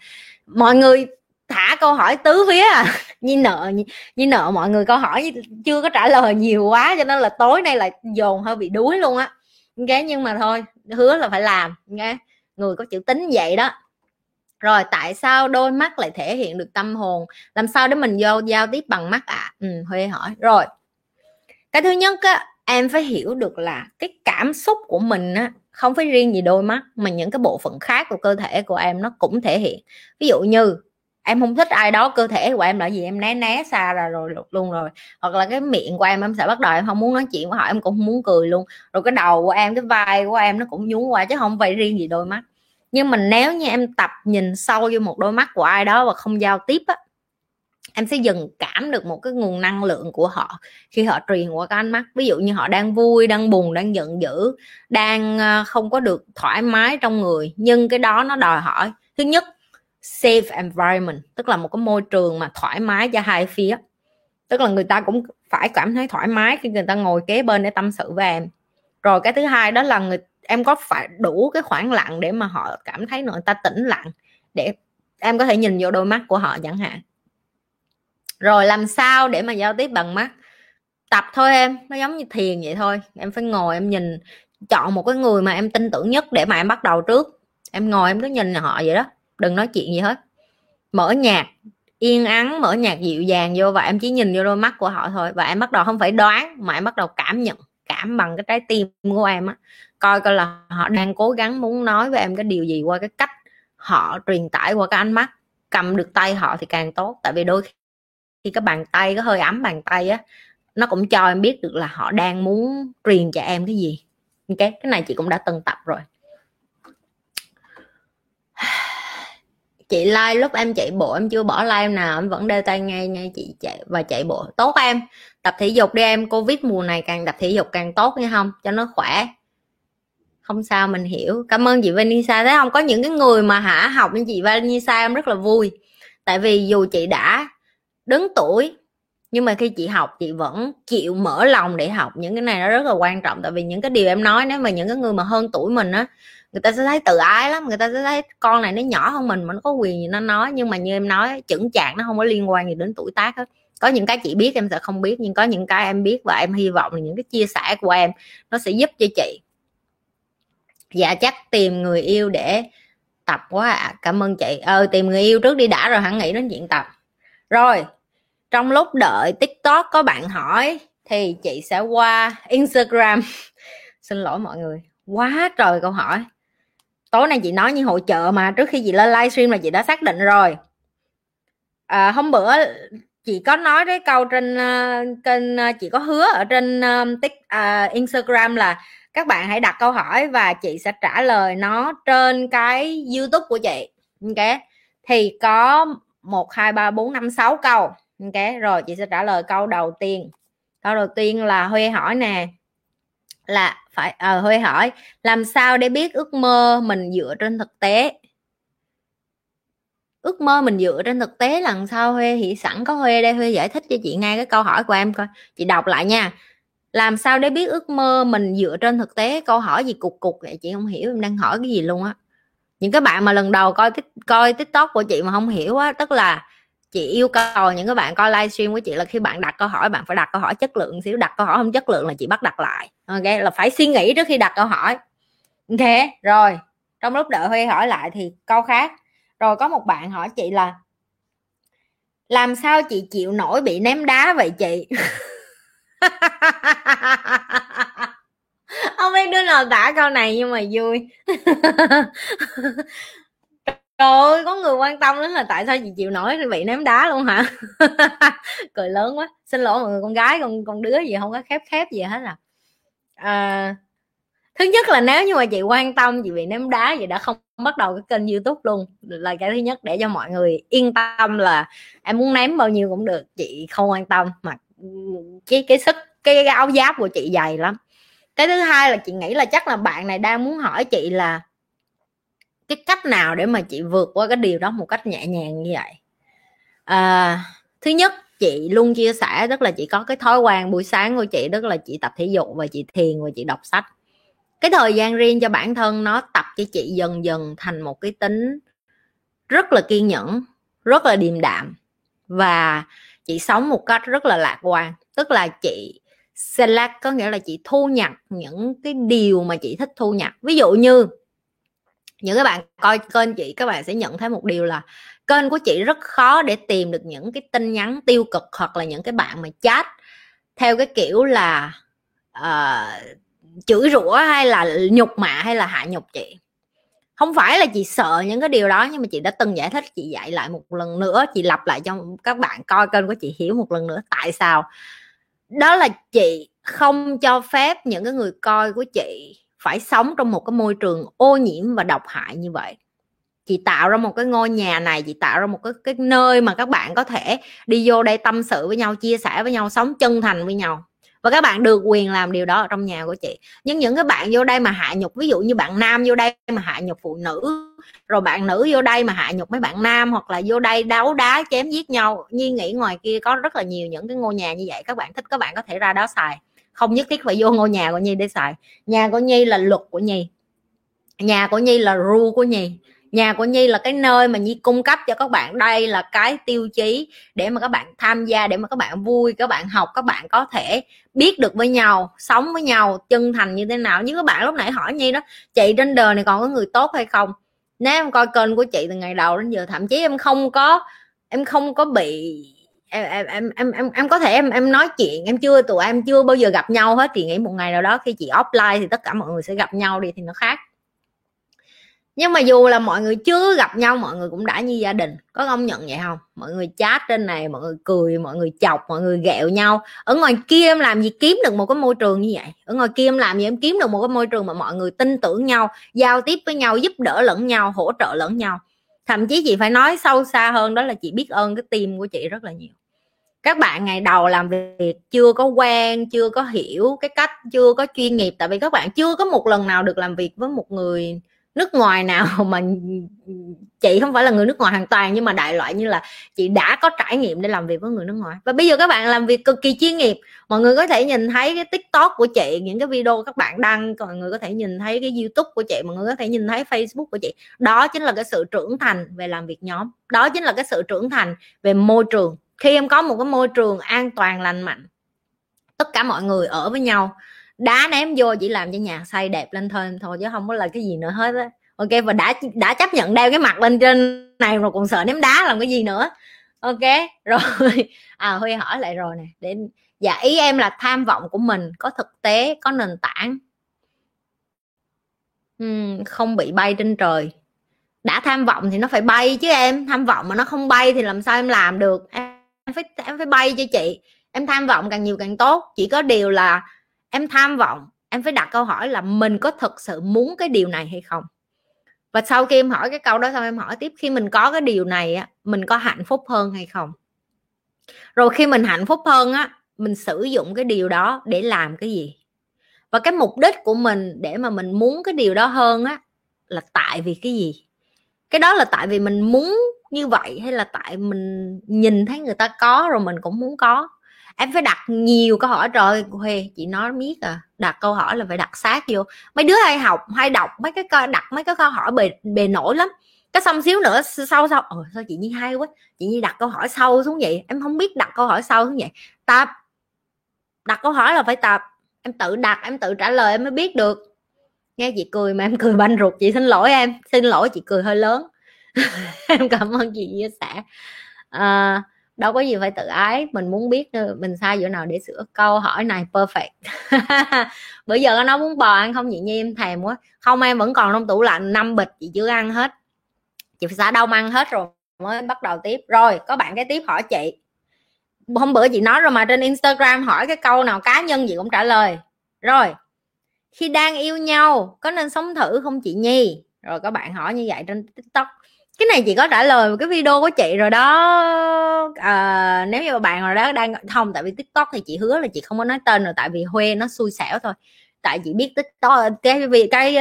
Mọi người thả câu hỏi tứ phía Nhi nợ mọi người câu hỏi chưa có trả lời nhiều quá, cho nên là tối nay là dồn hơi bị đuối luôn á. Okay, nhưng mà thôi, hứa là phải làm. Okay. Người có chữ tính vậy đó. Rồi, tại sao đôi mắt lại thể hiện được tâm hồn? Làm sao để mình giao tiếp bằng mắt ạ? Huê hỏi. Rồi, cái thứ nhất á, em phải hiểu được là cái cảm xúc của mình á, không phải riêng gì đôi mắt, mà những cái bộ phận khác của cơ thể của em nó cũng thể hiện. Ví dụ như em không thích ai đó, cơ thể của em là gì, em né xa ra rồi luôn rồi. Hoặc là cái miệng của em sẽ bắt đầu em không muốn nói chuyện với họ, em cũng không muốn cười luôn. Rồi cái đầu của em, cái vai của em nó cũng nhún qua, chứ không phải riêng gì đôi mắt. Nhưng mà nếu như em tập nhìn sâu vô một đôi mắt của ai đó và không giao tiếp á, em sẽ dần cảm được một cái nguồn năng lượng của họ khi họ truyền qua cái ánh mắt. Ví dụ như họ đang vui, đang buồn, đang giận dữ, đang không có được thoải mái trong người. Nhưng cái đó nó đòi hỏi, thứ nhất, safe environment, tức là một cái môi trường mà thoải mái cho hai phía. Tức là người ta cũng phải cảm thấy thoải mái khi người ta ngồi kế bên để tâm sự với em. Rồi cái thứ hai đó là em có phải đủ cái khoảng lặng để mà họ cảm thấy người ta tĩnh lặng, để em có thể nhìn vô đôi mắt của họ chẳng hạn. Rồi làm sao để mà giao tiếp bằng mắt? Tập thôi em, nó giống như thiền vậy thôi. Em phải ngồi em nhìn, chọn một cái người mà em tin tưởng nhất để mà em bắt đầu trước. Em ngồi em cứ nhìn họ vậy đó, đừng nói chuyện gì hết. Mở nhạc yên ắng, mở nhạc dịu dàng vô, và em chỉ nhìn vô đôi mắt của họ thôi. Và em bắt đầu không phải đoán, mà em bắt đầu cảm nhận, cảm bằng cái trái tim của em á, coi là họ đang cố gắng muốn nói với em cái điều gì qua cái cách họ truyền tải qua cái ánh mắt. Cầm được tay họ thì càng tốt, tại vì đôi khi cái bàn tay, cái hơi ấm bàn tay á, nó cũng cho em biết được là họ đang muốn truyền cho em cái gì. Ok, cái này chị cũng đã từng tập rồi. chị like lúc em chạy bộ, em chưa bỏ like nào, em vẫn đeo tai nghe nha chị chạy và chạy bộ. Tốt em, tập thể dục đi em, Covid mùa này càng tập thể dục càng tốt nghe không, cho nó khỏe. Không sao, mình hiểu. Cảm ơn chị Vanessa. Thấy không, có những cái người mà hả học như chị Vanessa em rất là vui. Tại vì dù chị đã đứng tuổi nhưng mà khi chị học chị vẫn chịu mở lòng để học. Những cái này nó rất là quan trọng. Tại vì những cái điều em nói, nếu mà những cái người mà hơn tuổi mình á, người ta sẽ thấy tự ái lắm, người ta sẽ thấy con này nó nhỏ hơn mình mà nó có quyền gì nó nói. Nhưng mà như em nói, chững chạc nó không có liên quan gì đến tuổi tác hết. Có những cái chị biết em sẽ không biết, nhưng có những cái em biết, và em hy vọng là những cái chia sẻ của em nó sẽ giúp cho chị. Dạ chắc tìm người yêu để tập quá ạ. Cảm ơn chị. Tìm người yêu trước đi đã rồi hẳn nghĩ đến chuyện tập. Rồi, trong lúc đợi TikTok có bạn hỏi thì chị sẽ qua Instagram. Xin lỗi mọi người, quá trời câu hỏi. Tối nay chị nói như hội chợ mà trước khi chị lên livestream là chị đã xác định rồi. Hôm bữa chị có nói cái câu trên kênh, chị có hứa ở trên Instagram là các bạn hãy đặt câu hỏi và chị sẽ trả lời nó trên cái YouTube của chị. Ok. Thì có 1, 2, 3, 4, 5, 6 câu. Ok. Rồi chị sẽ trả lời câu đầu tiên. Câu đầu tiên là Huy hỏi nè. Là phải Huy hỏi làm sao để biết ước mơ mình dựa trên thực tế. Ước mơ mình dựa trên thực tế là làm sao Huy? Thì sẵn có Huy đây, Huy giải thích cho chị nghe cái câu hỏi của em coi. Chị đọc lại nha. Làm sao để biết ước mơ mình dựa trên thực tế? Câu hỏi gì cục cục vậy chị không hiểu em đang hỏi cái gì luôn á. Những cái bạn mà lần đầu coi TikTok của chị mà không hiểu á, tức là chị yêu cầu những cái bạn coi livestream của chị là khi bạn đặt câu hỏi bạn phải đặt câu hỏi chất lượng xíu, đặt câu hỏi không chất lượng là chị bắt đặt lại. Ok, là phải suy nghĩ trước khi đặt câu hỏi. Ok, rồi trong lúc đợi Huy hỏi lại thì câu khác. Rồi có một bạn hỏi chị là làm sao chị chịu nổi bị ném đá vậy chị? Không biết đứa nào tả câu này nhưng mà vui. Trời ơi, có người quan tâm đến là tại sao chị chịu nổi bị ném đá luôn hả? Cười lớn quá. Xin lỗi mọi người, con gái con đứa gì không có khép gì hết. Thứ nhất là nếu như mà chị quan tâm chị bị ném đá vậy đã không bắt đầu cái kênh YouTube luôn, là cái thứ nhất, để cho mọi người yên tâm là em muốn ném bao nhiêu cũng được, chị không quan tâm. Mà cái sức cái áo giáp của chị dày lắm. Cái thứ hai là chị nghĩ là chắc là bạn này đang muốn hỏi chị là cái cách nào để mà chị vượt qua cái điều đó một cách nhẹ nhàng như vậy. Thứ nhất, chị luôn chia sẻ, tức là chị có cái thói quen buổi sáng của chị, tức là chị tập thể dục và chị thiền và chị đọc sách. Cái thời gian riêng cho bản thân nó tập cho chị dần dần thành một cái tính rất là kiên nhẫn, rất là điềm đạm, và chị sống một cách rất là lạc quan. Tức là chị select, có nghĩa là chị thu nhặt những cái điều mà chị thích thu nhặt. Ví dụ như những các bạn coi kênh chị, các bạn sẽ nhận thấy một điều là kênh của chị rất khó để tìm được những cái tin nhắn tiêu cực, hoặc là những cái bạn mà chat theo cái kiểu là chửi rủa hay là nhục mạ hay là hạ nhục chị. Không phải là chị sợ những cái điều đó, nhưng mà chị đã từng giải thích, chị dạy lại một lần nữa, chị lặp lại cho các bạn coi kênh của chị hiểu một lần nữa tại sao. Đó là chị không cho phép những cái người coi của chị phải sống trong một cái môi trường ô nhiễm và độc hại như vậy. Chị tạo ra một cái ngôi nhà này, chị tạo ra một cái nơi mà các bạn có thể đi vô đây tâm sự với nhau, chia sẻ với nhau, sống chân thành với nhau. Và các bạn được quyền làm điều đó ở trong nhà của chị. Nhưng những cái bạn vô đây mà hạ nhục, ví dụ như bạn nam vô đây mà hạ nhục phụ nữ, rồi bạn nữ vô đây mà hạ nhục mấy bạn nam, hoặc là vô đây đấu đá chém giết nhau. Nhi nghĩ ngoài kia có rất là nhiều những cái ngôi nhà như vậy. Các bạn thích các bạn có thể ra đó xài, không nhất thiết phải vô ngôi nhà của Nhi để xài. Nhà của Nhi là luật của Nhi, nhà của Nhi là rule của Nhi, nhà của Nhi là cái nơi mà Nhi cung cấp cho các bạn. Đây là cái tiêu chí để mà các bạn tham gia, để mà các bạn vui, các bạn học, các bạn có thể biết được với nhau, sống với nhau chân thành như thế nào. Như các bạn lúc nãy hỏi Nhi đó, chị trên đời này còn có người tốt hay không? Nếu em coi kênh của chị từ ngày đầu đến giờ, thậm chí em không có bị em có thể em nói chuyện, tụi em chưa bao giờ gặp nhau hết. Chị nghĩ một ngày nào đó khi chị offline thì tất cả mọi người sẽ gặp nhau đi thì nó khác. Nhưng mà dù là mọi người chưa gặp nhau, mọi người cũng đã như gia đình. Có công nhận vậy không? Mọi người chat trên này, mọi người cười, mọi người chọc, mọi người ghẹo nhau. Ở ngoài kia em làm gì kiếm được một cái môi trường như vậy? Ở ngoài kia em làm gì em kiếm được một cái môi trường mà mọi người tin tưởng nhau, giao tiếp với nhau, giúp đỡ lẫn nhau, hỗ trợ lẫn nhau? Thậm chí chị phải nói sâu xa hơn, đó là chị biết ơn cái team của chị rất là nhiều. Các bạn ngày đầu làm việc chưa có quen, chưa có hiểu cái cách, chưa có chuyên nghiệp, tại vì các bạn chưa có một lần nào được làm việc với một người nước ngoài nào, mà chị không phải là người nước ngoài hoàn toàn, nhưng mà đại loại như là chị đã có trải nghiệm để làm việc với người nước ngoài. Và bây giờ các bạn làm việc cực kỳ chuyên nghiệp, mọi người có thể nhìn thấy cái TikTok của chị, những cái video các bạn đăng, mọi người có thể nhìn thấy cái YouTube của chị, mọi người có thể nhìn thấy Facebook của chị. Đó chính là cái sự trưởng thành về làm việc nhóm, đó chính là cái sự trưởng thành về môi trường. Khi em có một cái môi trường an toàn lành mạnh, tất cả mọi người ở với nhau, đá ném vô chỉ làm cho nhà xây đẹp lên thêm thôi, chứ không có là cái gì nữa hết á. Ok, và đã chấp nhận đeo cái mặt lên trên này rồi còn sợ ném đá làm cái gì nữa. Ok rồi, Huy hỏi lại rồi nè, để dạ ý em là tham vọng của mình có thực tế, có nền tảng, không bị bay trên trời. Đã tham vọng thì nó phải bay chứ em, tham vọng mà nó không bay thì làm sao em làm được. Em phải bay cho chị, em tham vọng càng nhiều càng tốt. Chỉ có điều là em tham vọng, em phải đặt câu hỏi là mình có thực sự muốn cái điều này hay không. Và sau khi em hỏi cái câu đó xong, em hỏi tiếp, khi mình có cái điều này á, mình có hạnh phúc hơn hay không. Rồi khi mình hạnh phúc hơn á, mình sử dụng cái điều đó để làm cái gì. Và cái mục đích của mình để mà mình muốn cái điều đó hơn á, là tại vì cái gì. Cái đó là tại vì mình muốn như vậy, hay là tại mình nhìn thấy người ta có rồi mình cũng muốn có. Em phải đặt nhiều câu hỏi. Trời Huê, chị nói biết à, đặt câu hỏi là phải đặt sát vô. Mấy đứa hay học, hay đọc mấy cái, đặt mấy cái câu hỏi bề nổi lắm. Cái xong xíu nữa sau sao chị Nhi hay quá, chị Nhi đặt câu hỏi sâu xuống vậy. Em không biết đặt câu hỏi sâu xuống vậy. Tập. Đặt câu hỏi là phải tập. Em tự đặt, em tự trả lời em mới biết được. Nghe chị cười mà em cười banh ruột, chị xin lỗi em. Xin lỗi chị cười hơi lớn. Em cảm ơn chị chia sẻ. Đâu có gì phải tự ái, mình muốn biết mình sai chỗ nào để sửa. Câu hỏi này perfect. Bữa giờ nó muốn bò ăn không chị Nhi, em thèm quá. Không, em vẫn còn trong tủ lạnh 5 bịch, chị chưa ăn hết. Chị phải xả đông ăn hết rồi mới bắt đầu tiếp. Rồi có bạn cái tiếp hỏi chị, hôm bữa chị nói rồi mà, trên Instagram hỏi cái câu nào cá nhân chị cũng trả lời. Rồi, khi đang yêu nhau có nên sống thử không chị Nhi? Rồi các bạn hỏi như vậy trên TikTok. Cái này chị có trả lời một cái video của chị rồi đó. Nếu như bạn nào đó đang không, tại vì TikTok thì chị hứa là chị không có nói tên rồi, tại vì Huê nó xui xẻo thôi, tại chị biết TikTok cái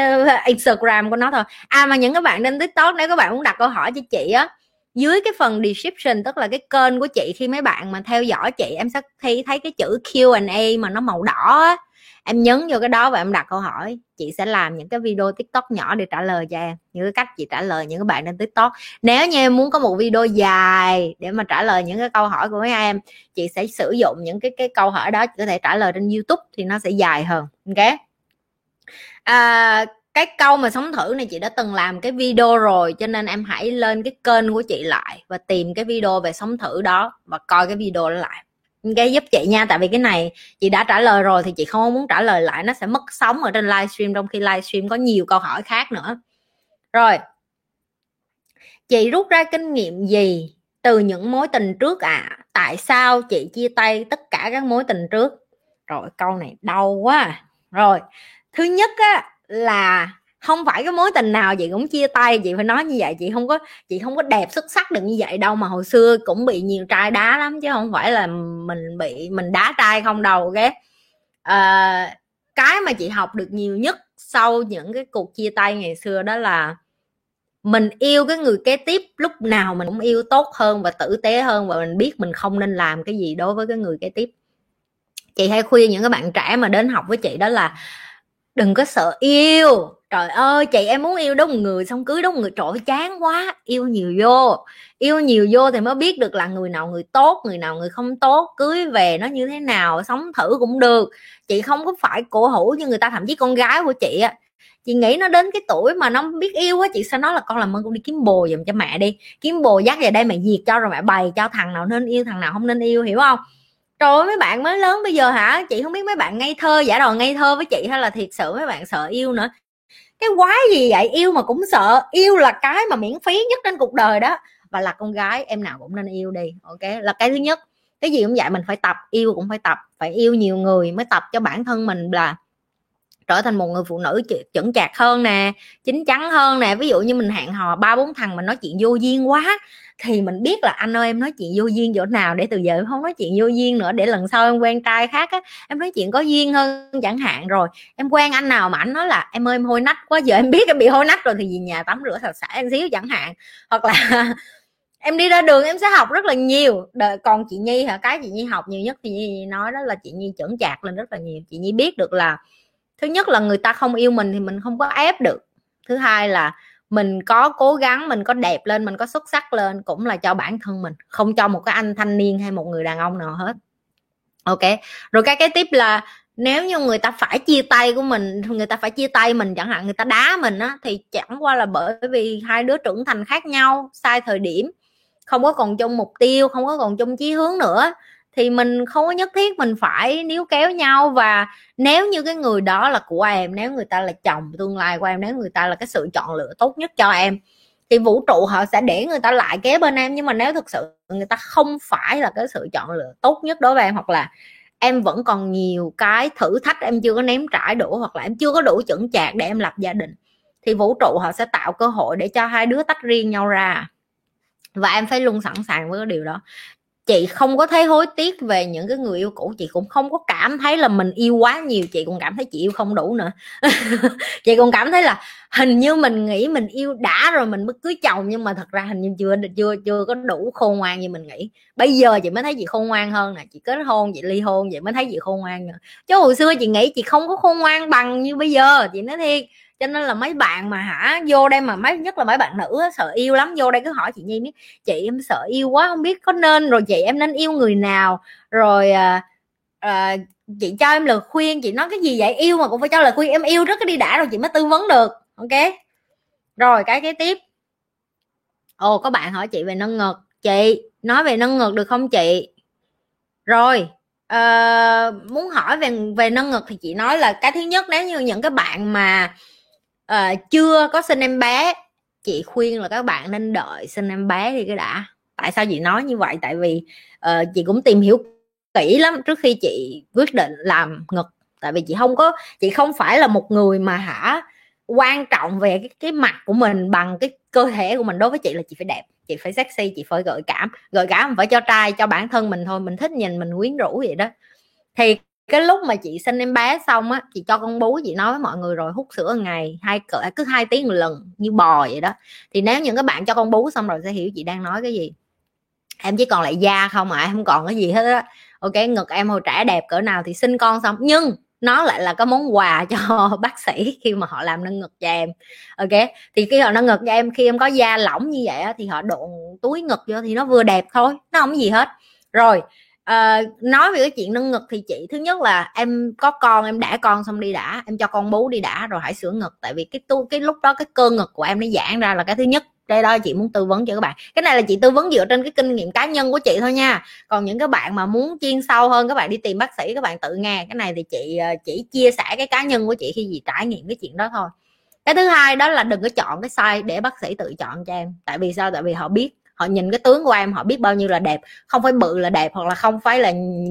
Instagram của nó thôi. Mà những các bạn trên TikTok, nếu các bạn muốn đặt câu hỏi cho chị á, dưới cái phần description, tức là cái kênh của chị, khi mấy bạn mà theo dõi chị, em sẽ thấy cái chữ Q&A mà nó màu đỏ á, em nhấn vô cái đó và em đặt câu hỏi. Chị sẽ làm những cái video TikTok nhỏ để trả lời cho em, những cái cách chị trả lời những các bạn trên TikTok. Nếu như em muốn có một video dài để mà trả lời những cái câu hỏi của mấy em, chị sẽ sử dụng những cái câu hỏi đó. Chị có thể trả lời trên YouTube thì nó sẽ dài hơn. Ok, cái câu mà sống thử này chị đã từng làm cái video rồi, cho nên em hãy lên cái kênh của chị lại và tìm cái video về sống thử đó và coi cái video đó lại. Cái giúp chị nha, tại vì cái này chị đã trả lời rồi thì chị không muốn trả lời lại, nó sẽ mất sóng ở trên livestream, trong khi livestream có nhiều câu hỏi khác nữa. Rồi, chị rút ra kinh nghiệm gì từ những mối tình trước ạ? Tại sao chị chia tay tất cả các mối tình trước? Rồi câu này đau quá. Rồi, thứ nhất á, là không phải cái mối tình nào chị cũng chia tay. Chị phải nói như vậy, chị không có đẹp xuất sắc được như vậy đâu, mà hồi xưa cũng bị nhiều trai đá lắm, chứ không phải là mình đá trai không đâu. Okay. Cái mà chị học được nhiều nhất sau những cái cuộc chia tay ngày xưa đó là mình yêu cái người kế tiếp lúc nào mình cũng yêu tốt hơn và tử tế hơn, và mình biết mình không nên làm cái gì đối với cái người kế tiếp. Chị hay khuyên những cái bạn trẻ mà đến học với chị đó là đừng có sợ yêu. Trời ơi chị, em muốn yêu đúng một người xong cưới đúng một người, trời ơi chán quá. Yêu nhiều vô thì mới biết được là người nào người tốt, người nào người không tốt, cưới về nó như thế nào, sống thử cũng được. Chị không có phải cổ hủ như người ta. Thậm chí con gái của chị á, chị nghĩ nó đến cái tuổi mà nó biết yêu á, chị sẽ nói là con làm ơn con đi kiếm bồ giùm cho mẹ đi, kiếm bồ dắt về đây mẹ diệt cho, rồi mẹ bày cho thằng nào nên yêu thằng nào không nên yêu, hiểu không? Trời ơi mấy bạn mới lớn bây giờ hả, chị không biết mấy bạn ngây thơ, giả đò ngây thơ với chị hay là thiệt sự mấy bạn sợ yêu nữa. Cái quái gì vậy, yêu mà cũng sợ. Yêu là cái mà miễn phí nhất trên cuộc đời đó, và là con gái em nào cũng nên yêu đi. Ok, là cái thứ nhất. Cái gì cũng vậy, mình phải tập, yêu cũng phải tập, phải yêu nhiều người mới tập cho bản thân mình là trở thành một người phụ nữ chững chạc hơn nè, chín chắn hơn nè. Ví dụ như mình hẹn hò 3-4 thằng mình nói chuyện vô duyên quá thì mình biết là anh ơi em nói chuyện vô duyên chỗ nào, để từ giờ em không nói chuyện vô duyên nữa, để lần sau em quen trai khác á, em nói chuyện có duyên hơn chẳng hạn. Rồi em quen anh nào mà anh nói là em ơi em hôi nách quá, giờ em biết em bị hôi nách rồi thì về nhà tắm rửa sạch sẽ em xíu chẳng hạn. Hoặc là em đi ra đường em sẽ học rất là nhiều. Còn chị Nhi hả, cái chị Nhi học nhiều nhất thì Nhi nói đó là chị Nhi chững chạc lên rất là nhiều. Chị Nhi biết được là thứ nhất là người ta không yêu mình thì mình không có ép được, thứ hai là mình có cố gắng, mình có đẹp lên, mình có xuất sắc lên cũng là cho bản thân mình, không cho một cái anh thanh niên hay một người đàn ông nào hết. Ok, rồi cái tiếp là nếu như người ta phải chia tay của mình, người ta phải chia tay mình chẳng hạn, người ta đá mình á, thì chẳng qua là bởi vì hai đứa trưởng thành khác nhau, sai thời điểm, không có còn chung mục tiêu, không có còn chung chí hướng nữa, thì mình không có nhất thiết mình phải níu kéo nhau. Và nếu như cái người đó là của em, nếu người ta là chồng tương lai của em, nếu người ta là cái sự chọn lựa tốt nhất cho em, thì vũ trụ họ sẽ để người ta lại kế bên em. Nhưng mà nếu thực sự người ta không phải là cái sự chọn lựa tốt nhất đối với em, hoặc là em vẫn còn nhiều cái thử thách em chưa có nếm trải đủ, hoặc là em chưa có đủ chững chạc để em lập gia đình, thì vũ trụ họ sẽ tạo cơ hội để cho hai đứa tách riêng nhau ra. Và em phải luôn sẵn sàng với cái điều đó. Chị không có thấy hối tiếc về những cái người yêu cũ, chị cũng không có cảm thấy là mình yêu quá nhiều, chị cũng cảm thấy chị yêu không đủ nữa. Chị cũng cảm thấy là hình như mình nghĩ mình yêu đã rồi mình mới cưới chồng, nhưng mà thật ra hình như chưa có đủ khôn ngoan như mình nghĩ. Bây giờ chị mới thấy chị khôn ngoan hơn nè, chị kết hôn, chị ly hôn, chị mới thấy chị khôn ngoan nữa. Chứ hồi xưa chị nghĩ chị không có khôn ngoan bằng như bây giờ, chị nói thiệt. Cho nên là mấy bạn mà vô đây mà nhất là mấy bạn nữ á, sợ yêu lắm, vô đây cứ hỏi chị Nhi biết chị em sợ yêu quá không biết có nên, rồi chị em nên yêu người nào, rồi chị cho em lời khuyên. Chị nói cái gì vậy, yêu mà cũng phải cho lời khuyên, em yêu rất cái đi đã rồi chị mới tư vấn được. Ok, rồi cái tiếp. Ồ, có bạn hỏi chị về nâng ngực, chị nói về nâng ngực được không chị? Rồi muốn hỏi về nâng ngực thì chị nói là cái thứ nhất, nếu như những cái bạn mà chưa có sinh em bé, chị khuyên là các bạn nên đợi sinh em bé thì cái đã. Tại sao chị nói như vậy? Tại vì chị cũng tìm hiểu kỹ lắm trước khi chị quyết định làm ngực. Tại vì chị không phải là một người mà quan trọng về cái mặt của mình bằng cái cơ thể của mình. Đối với chị là chị phải đẹp, chị phải sexy, chị phải gợi cảm phải cho trai, cho bản thân mình thôi, mình thích nhìn mình quyến rũ vậy đó. Thì cái lúc mà chị sinh em bé xong á, chị cho con bú, chị nói với mọi người rồi, hút sữa ngày cứ 2 tiếng một lần như bò vậy đó. Thì nếu những cái bạn cho con bú xong rồi sẽ hiểu chị đang nói cái gì. Em chỉ còn lại da không ạ, em không còn cái gì hết á. Ok, ngực em hồi trẻ đẹp cỡ nào thì sinh con xong, nhưng nó lại là cái món quà cho bác sĩ khi mà họ làm nâng ngực cho em. Ok, thì khi họ nâng ngực cho em, khi em có da lỏng như vậy thì họ độn túi ngực vô thì nó vừa đẹp thôi, nó không gì hết. Rồi nói về cái chuyện nâng ngực thì chị, thứ nhất là em có con, em đẻ con xong đi đã, em cho con bú đi đã rồi hãy sửa ngực. Tại vì cái lúc đó cái cơ ngực của em nó giãn ra, là cái thứ nhất. Đây đó chị muốn tư vấn cho các bạn. Cái này là chị tư vấn dựa trên cái kinh nghiệm cá nhân của chị thôi nha. Còn những các bạn mà muốn chuyên sâu hơn, các bạn đi tìm bác sĩ, các bạn tự nghe. Cái này thì chị chỉ chia sẻ cái cá nhân của chị khi chị trải nghiệm cái chuyện đó thôi. Cái thứ hai đó là đừng có chọn cái size, để bác sĩ tự chọn cho em. Tại vì sao? Tại vì họ biết, họ nhìn cái tướng của em, họ biết bao nhiêu là đẹp. Không phải bự là đẹp, hoặc là không phải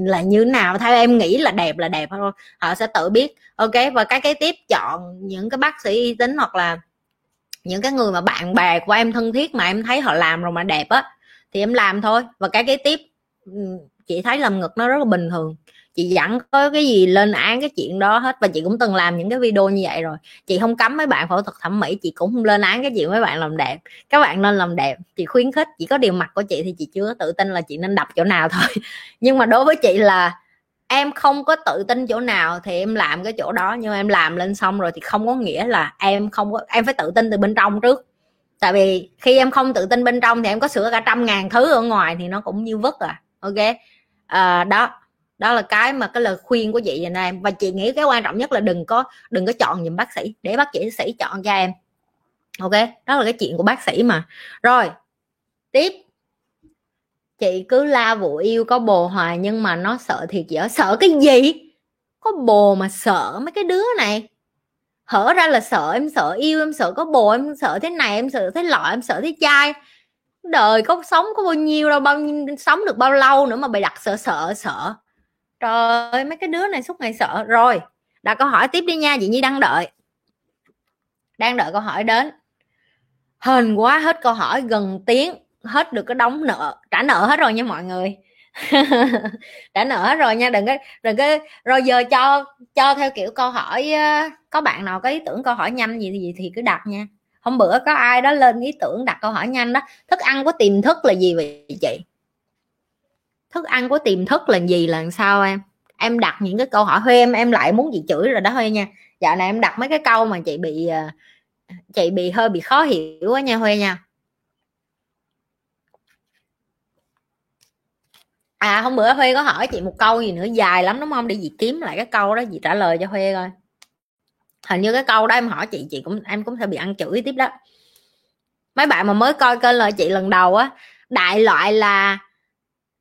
là như nào theo em nghĩ là đẹp thôi. Họ sẽ tự biết. Ok, và cái tiếp, chọn những cái bác sĩ uy tín, hoặc là những cái người mà bạn bè của em thân thiết mà em thấy họ làm rồi mà đẹp á thì em làm thôi. Và cái kế tiếp, chị thấy làm ngực nó rất là bình thường, chị vẫn có cái gì lên án cái chuyện đó hết. Và chị cũng từng làm những cái video như vậy rồi. Chị không cấm mấy bạn phẫu thuật thẩm mỹ, chị cũng không lên án cái chuyện mấy bạn làm đẹp. Các bạn nên làm đẹp, chị khuyến khích. Chỉ có điều mặt của chị thì chị chưa tự tin là chị nên đập chỗ nào thôi. Nhưng mà đối với chị là em không có tự tin chỗ nào thì em làm cái chỗ đó. Nhưng mà em làm lên xong rồi thì không có nghĩa là em phải tự tin từ bên trong trước. Tại vì khi em không tự tin bên trong thì em có sửa cả 100.000 thứ ở ngoài thì nó cũng như vứt à. Ok, đó là cái mà cái lời khuyên của chị dành cho em. Và chị nghĩ cái quan trọng nhất là đừng có chọn giùm bác sĩ, để bác sĩ chọn cho em. Ok, đó là cái chuyện của bác sĩ mà. Rồi tiếp, chị cứ la vụ yêu có bồ hoài nhưng mà nó sợ thiệt dở. Sợ cái gì? Có bồ mà sợ mấy cái đứa này. Hở ra là sợ, em sợ yêu, em sợ có bồ, em sợ thế này, em sợ thế lọ, em sợ thế chai. Đời có sống có bao nhiêu đâu, sống được bao lâu nữa mà bày đặt sợ. Trời ơi, mấy cái đứa này suốt ngày sợ. Rồi Đặt câu hỏi tiếp đi nha, chị Nhi đang đợi. Đang đợi câu hỏi đến. Hên quá, hết câu hỏi gần tiếng, hết được cái đóng nợ, trả nợ hết rồi nha mọi người. Trả nợ hết rồi nha, đừng có rồi giờ cho theo kiểu câu hỏi. Có bạn nào có ý tưởng câu hỏi nhanh gì thì cứ đặt nha. Hôm bữa có ai đó lên ý tưởng đặt câu hỏi nhanh đó. Thức ăn của tiềm thức là gì vậy chị? Thức ăn của tiềm thức là gì, là sao em? Em đặt những cái câu hỏi. Huy, em lại muốn chị chửi rồi đó Huy nha. Dạo này em đặt mấy cái câu mà chị bị hơi bị khó hiểu á nha Huy nha. À hôm bữa Huy có hỏi chị một câu gì nữa dài lắm đúng không? Để chị kiếm lại cái câu đó chị trả lời cho Huy coi. Hình như cái câu đó em hỏi chị cũng em cũng sẽ bị ăn chửi tiếp đó. Mấy bạn mà mới coi kênh lời chị lần đầu á, đại loại là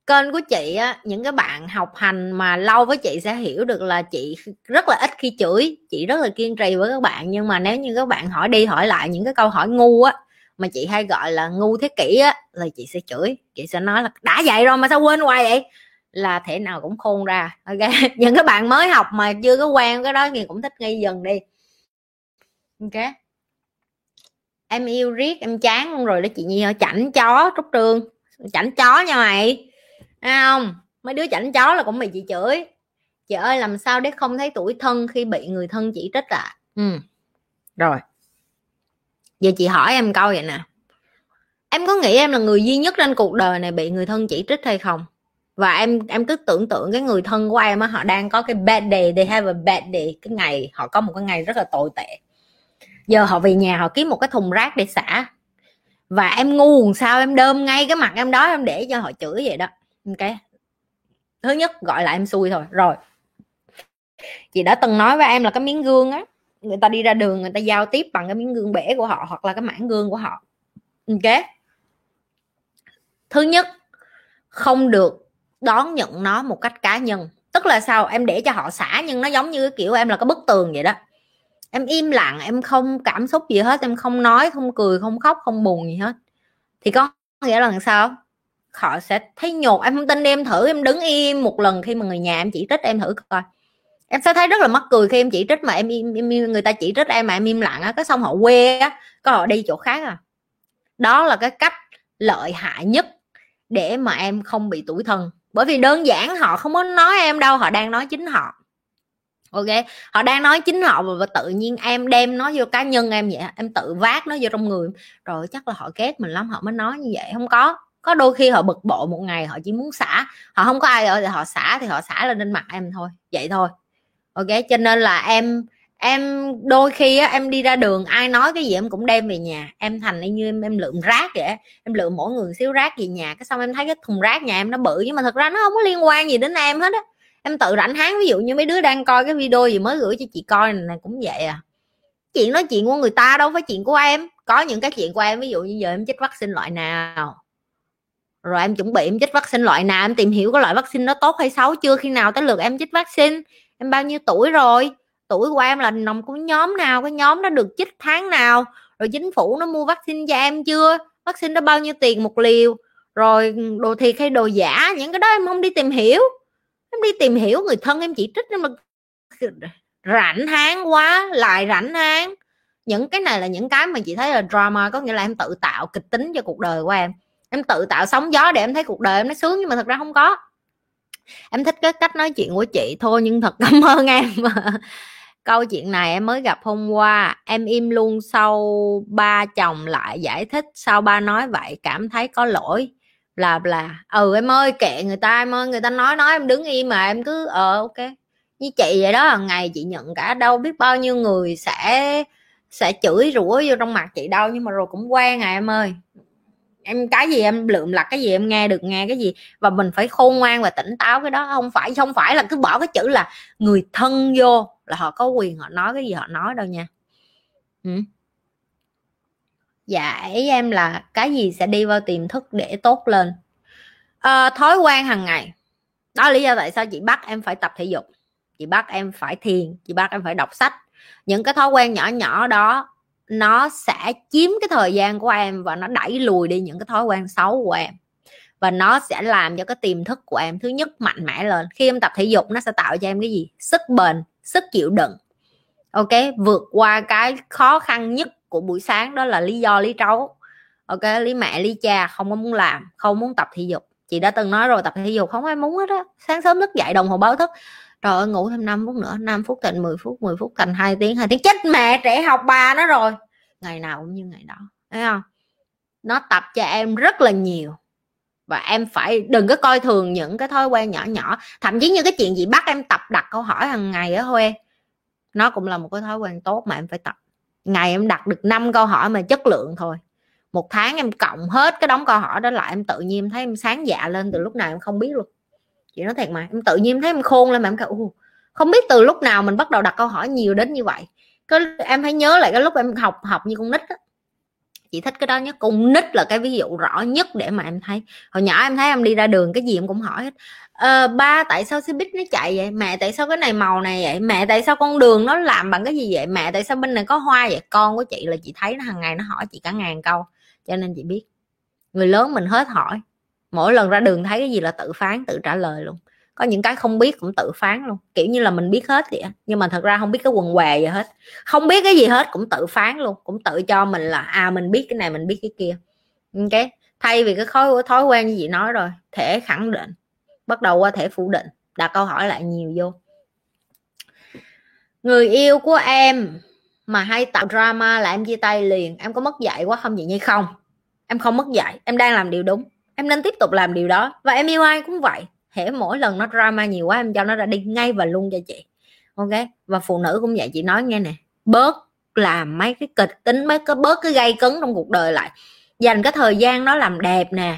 kênh của chị á, những cái bạn học hành mà lâu với chị sẽ hiểu được là chị rất là ít khi chửi, chị rất là kiên trì với các bạn. Nhưng mà nếu như các bạn hỏi đi hỏi lại những cái câu hỏi ngu á, mà chị hay gọi là ngu thế kỷ á, là chị sẽ chửi, chị sẽ nói là đã vậy rồi mà sao quên hoài vậy, là thể nào cũng khôn ra. Ok, những các bạn mới học mà chưa có quen cái đó thì cũng thích nghi dần đi. Ok, em yêu riết em chán luôn rồi đó chị Nhi. Chảnh chó Trúc Trương, chảnh chó nha mày. Không, mấy đứa chảnh chó là cũng bị chị chửi. Chị ơi làm sao để không thấy tủi thân khi bị người thân chỉ trích à? Rồi giờ chị hỏi em câu vậy nè, em có nghĩ em là người duy nhất trên cuộc đời này bị người thân chỉ trích hay không? Và em cứ tưởng tượng cái người thân của em á, họ đang có cái bad day, they have a bad day, cái ngày họ có một cái ngày rất là tồi tệ. Giờ họ về nhà họ kiếm một cái thùng rác để xả, và em ngu làm sao em đơm ngay cái mặt em đó, em để cho họ chửi vậy đó. Ok, thứ nhất gọi là em xui thôi. Rồi chị đã từng nói với em là cái miếng gương á, người ta đi ra đường người ta giao tiếp bằng cái miếng gương bể của họ hoặc là cái mảng gương của họ. Ok, thứ nhất không được đón nhận nó một cách cá nhân, tức là sao, em để cho họ xả nhưng nó giống như cái kiểu em là cái bức tường vậy đó, em im lặng, em không cảm xúc gì hết, em không nói, không cười, không khóc, không buồn gì hết, thì có nghĩa là sao họ sẽ thấy nhột. Em không tin đi, em thử em đứng im một lần khi mà người nhà em chỉ trích em thử coi, em sẽ thấy rất là mắc cười khi em chỉ trích mà em người ta chỉ trích em mà em im lặng á, cái xong họ quê á, có họ đi chỗ khác à. Đó là cái cách lợi hại nhất để mà em không bị tủi thân, bởi vì đơn giản họ không muốn nói em đâu, họ đang nói chính họ. Ok, họ đang nói chính họ và tự nhiên em đem nó vô cá nhân em vậy, em tự vác nó vô trong người, rồi chắc là họ ghét mình lắm họ mới nói như vậy. Không có đôi khi họ bực bội một ngày họ chỉ muốn xả, họ không có ai ở thì họ xả, thì họ xả lên mặt em thôi, vậy thôi. Ok, cho nên là em đôi khi á, em đi ra đường ai nói cái gì em cũng đem về nhà, em thành như em lượm rác vậy, em lượm mỗi người xíu rác về nhà, cái xong em thấy cái thùng rác nhà em nó bự nhưng mà thật ra nó không có liên quan gì đến em hết á, em tự rảnh háng. Ví dụ như mấy đứa đang coi cái video gì mới gửi cho chị coi này cũng vậy à, chuyện nói chuyện của người ta đâu phải chuyện của em. Có những cái chuyện của em, ví dụ như giờ em chích vaccine loại nào, rồi em chuẩn bị em chích vaccine loại nào, em tìm hiểu cái loại vaccine nó tốt hay xấu chưa, khi nào tới lượt em chích vaccine, em bao nhiêu tuổi rồi, tuổi của em là nằm của nhóm nào, cái nhóm đó được chích tháng nào, rồi chính phủ nó mua vaccine cho em chưa, vaccine đó bao nhiêu tiền một liều, rồi đồ thiệt hay đồ giả, những cái đó em không đi tìm hiểu. Em đi tìm hiểu người thân em chỉ trích, nhưng mà rảnh háng quá, lại rảnh háng. Những cái này là những cái mà chị thấy là drama, có nghĩa là em tự tạo kịch tính cho cuộc đời của em. Em tự tạo sóng gió để em thấy cuộc đời em nó sướng, nhưng mà thật ra không có. Em thích cái cách nói chuyện của chị thôi, nhưng thật cảm ơn em. Câu chuyện này em mới gặp hôm qua. Em im luôn sau ba chồng lại giải thích, sau ba nói vậy cảm thấy có lỗi bla bla. Em ơi kệ người ta, em ơi người ta nói em đứng im mà em cứ ok. Như chị vậy đó, hàng ngày chị nhận cả đâu biết bao nhiêu người sẽ chửi rủa vô trong mặt chị đâu, nhưng mà rồi cũng quen à em ơi. Em cái gì em lượm lặt cái gì em nghe được nghe cái gì, và mình phải khôn ngoan và tỉnh táo. Cái đó không phải là cứ bỏ cái chữ là người thân vô là họ có quyền họ nói cái gì họ nói đâu nha. Dạ ý em là cái gì sẽ đi vào tiềm thức để tốt lên. Thói quen hàng ngày, đó là lý do tại sao chị bắt em phải tập thể dục, chị bắt em phải thiền, chị bắt em phải đọc sách. Những cái thói quen nhỏ nhỏ đó nó sẽ chiếm cái thời gian của em và nó đẩy lùi đi những cái thói quen xấu của em, và nó sẽ làm cho cái tiềm thức của em thứ nhất mạnh mẽ lên. Khi em tập thể dục nó sẽ tạo cho em cái gì? Sức bền, sức chịu đựng. Ok, vượt qua cái khó khăn nhất của buổi sáng, đó là lý do lý trấu. Ok, lý mẹ lý cha không có muốn làm, không muốn tập thể dục. Chị đã từng nói rồi, tập thể dục không ai muốn hết á. Sáng sớm thức dậy đồng hồ báo thức, trời ơi ngủ thêm 5 phút nữa, 5 phút thành 10 phút thành 2 tiếng. Chết mẹ trẻ học bà nó rồi. Ngày nào cũng như ngày đó, thấy không? Nó tập cho em rất là nhiều. Và em phải đừng có coi thường những cái thói quen nhỏ nhỏ. Thậm chí như cái chuyện gì bắt em tập đặt câu hỏi hàng ngày á Huê, nó cũng là một cái thói quen tốt mà em phải tập. Ngày em đặt được 5 câu hỏi mà chất lượng thôi, một tháng em cộng hết cái đống câu hỏi đó lại, em tự nhiên thấy em sáng dạ lên từ lúc nào em không biết luôn. Chị nói thiệt mà, em tự nhiên thấy em khôn lên mà em kêu không biết từ lúc nào mình bắt đầu đặt câu hỏi nhiều đến như vậy. Cái em phải nhớ lại cái lúc em học như con nít á. Chị thích cái đó nhất. Con nít là cái ví dụ rõ nhất để mà em thấy. Hồi nhỏ em thấy em đi ra đường cái gì em cũng hỏi hết. Ba tại sao xe buýt nó chạy vậy? Mẹ tại sao cái này màu này vậy? Mẹ tại sao con đường nó làm bằng cái gì vậy? Mẹ tại sao bên này có hoa vậy? Con của chị là chị thấy nó hàng ngày nó hỏi chị cả ngàn câu, cho nên chị biết. Người lớn mình hết hỏi, mỗi lần ra đường thấy cái gì là tự phán, tự trả lời luôn. Có những cái không biết cũng tự phán luôn, kiểu như là mình biết hết vậy, nhưng mà thật ra không biết cái quần què gì hết, không biết cái gì hết cũng tự phán luôn, cũng tự cho mình là mình biết cái này, mình biết cái kia. Ok, thay vì cái thói quen như chị nói rồi, thể khẳng định bắt đầu qua thể phủ định, đặt câu hỏi lại nhiều vô. Người yêu của em mà hay tạo drama là em chia tay liền. Em có mất dạy quá không vậy Nhi? Không, em không mất dạy, em đang làm điều đúng, em nên tiếp tục làm điều đó. Và em yêu ai cũng vậy, hễ mỗi lần nó drama nhiều quá em cho nó ra đi ngay và luôn cho chị. Ok, và phụ nữ cũng vậy, chị nói nghe nè, bớt làm mấy cái kịch tính, bớt cái gay cấn trong cuộc đời lại, dành cái thời gian nó làm đẹp nè,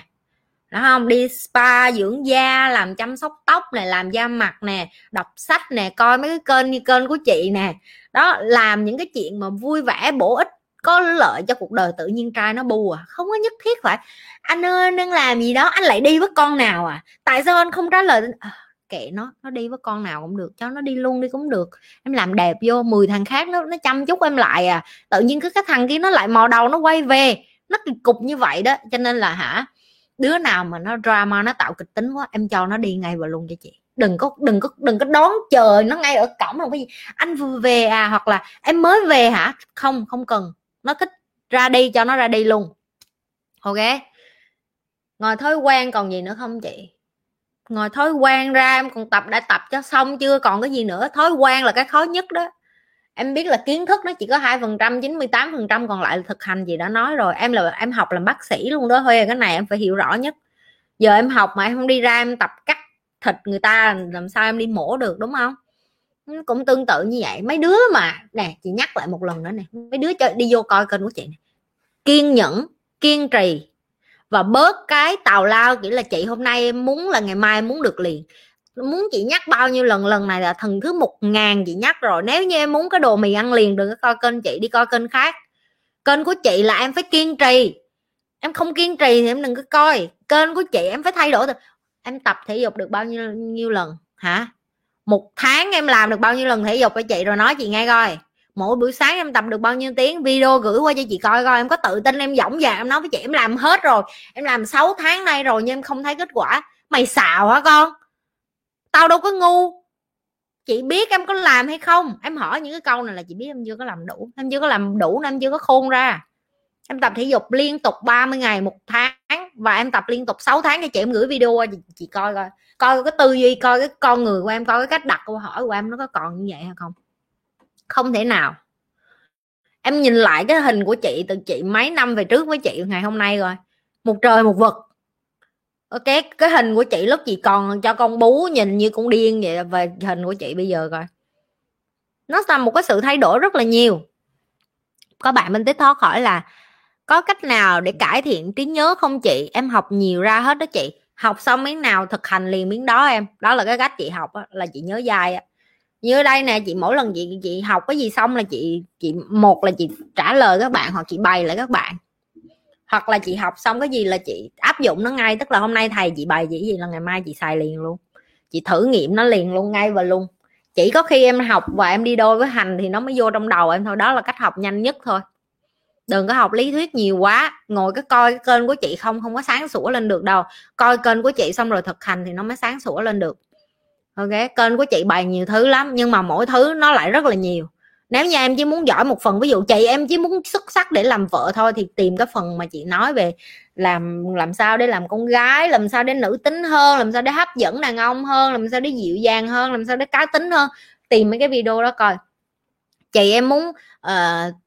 đó không, đi spa dưỡng da, làm chăm sóc tóc này, làm da mặt nè, đọc sách nè, coi mấy cái kênh như kênh của chị nè đó, làm những cái chuyện mà vui vẻ bổ ích có lợi cho cuộc đời, tự nhiên trai nó bu à. Không có nhất thiết phải anh ơi anh đang làm gì đó, anh lại đi với con nào à, tại sao anh không trả lời kệ nó đi với con nào cũng được, cho nó đi luôn đi cũng được, em làm đẹp vô. 10 thằng khác nó chăm chút em lại à, tự nhiên cứ cái thằng kia nó lại mò đầu nó quay về, nó kỳ cục như vậy đó. Cho nên là đứa nào mà nó drama, nó tạo kịch tính quá, em cho nó đi ngay và luôn cho chị. Đừng có đón chờ nó ngay ở cổng làm cái gì, anh vừa về à, hoặc là em mới về hả? Không cần, nó thích ra đi cho nó ra đi luôn. Ok, ngoài thói quen còn gì nữa không chị? Ngoài thói quen ra em còn đã tập cho xong chưa, còn cái gì nữa? Thói quen là cái khó nhất đó. Em biết là kiến thức nó chỉ có 2%, 98% còn lại là thực hành. Gì đã nói rồi, em học làm bác sĩ luôn đó Huê, cái này em phải hiểu rõ nhất. Giờ em học mà em không đi ra em tập cắt thịt người ta, làm sao em đi mổ được, đúng không? Cũng tương tự như vậy. Mấy đứa mà nè, chị nhắc lại một lần nữa nè, mấy đứa đi vô coi kênh của chị này, kiên nhẫn, kiên trì và bớt cái tào lao, nghĩa là chị hôm nay em muốn là ngày mai em muốn được liền. Muốn chị nhắc bao nhiêu lần, lần này là thần thứ 1000 chị nhắc rồi. Nếu như em muốn cái đồ mì ăn liền, đừng có coi kênh chị, đi coi kênh khác. Kênh của chị là em phải kiên trì, em không kiên trì thì em đừng có coi. Kênh của chị em phải thay đổi. Em tập thể dục được bao nhiêu lần hả? Một tháng em làm được bao nhiêu lần thể dục cho chị rồi nói chị nghe coi. Mỗi buổi sáng em tập được bao nhiêu tiếng, video gửi qua cho chị coi coi. Em có tự tin em dõng dạc em nói với chị em làm hết rồi, em làm 6 tháng nay rồi nhưng em không thấy kết quả. Mày xạo hả con? Tao đâu có ngu. Chị biết em có làm hay không? Em hỏi những cái câu này là chị biết em chưa có làm đủ. Em chưa có làm đủ nên em chưa có khôn ra. Em tập thể dục liên tục 30 ngày một tháng và em tập liên tục 6 tháng cho chị, em gửi video qua chị coi coi. Coi cái tư duy, coi cái con người của em, coi cái cách đặt câu hỏi của em nó có còn như vậy hay không? Không thể nào. Em nhìn lại cái hình của chị, từ chị mấy năm về trước với chị ngày hôm nay rồi, một trời một vực. Ok, cái hình của chị lúc chị còn cho con bú nhìn như con điên vậy, về hình của chị bây giờ coi, nó là một cái sự thay đổi rất là nhiều. Có bạn bên TikTok hỏi là có cách nào để cải thiện trí nhớ không chị? Em học nhiều ra hết đó chị, học xong miếng nào thực hành liền miếng đó em. Đó là cái cách chị học đó, là chị nhớ dài đó. Như đây nè chị, mỗi lần chị học cái gì xong là chị một là chị trả lời các bạn, hoặc chị bày lại các bạn, hoặc là chị học xong cái gì là chị áp dụng nó ngay. Tức là hôm nay thầy chị bày chỉ gì là ngày mai chị xài liền luôn, chị thử nghiệm nó liền luôn ngay và luôn. Chỉ có khi em học và em đi đôi với hành thì nó mới vô trong đầu em thôi. Đó là cách học nhanh nhất thôi. Đừng có học lý thuyết nhiều quá, ngồi cái coi cái kênh của chị không có sáng sủa lên được đâu. Coi kênh của chị xong rồi thực hành thì nó mới sáng sủa lên được. Ok, kênh của chị bày nhiều thứ lắm, nhưng mà mỗi thứ nó lại rất là nhiều. Nếu như em chỉ muốn giỏi một phần, ví dụ chị em chỉ muốn xuất sắc để làm vợ thôi, thì tìm cái phần mà chị nói về làm sao để làm con gái, làm sao để nữ tính hơn, làm sao để hấp dẫn đàn ông hơn, làm sao để dịu dàng hơn, làm sao để cá tính hơn. Tìm mấy cái video đó coi. Chị em muốn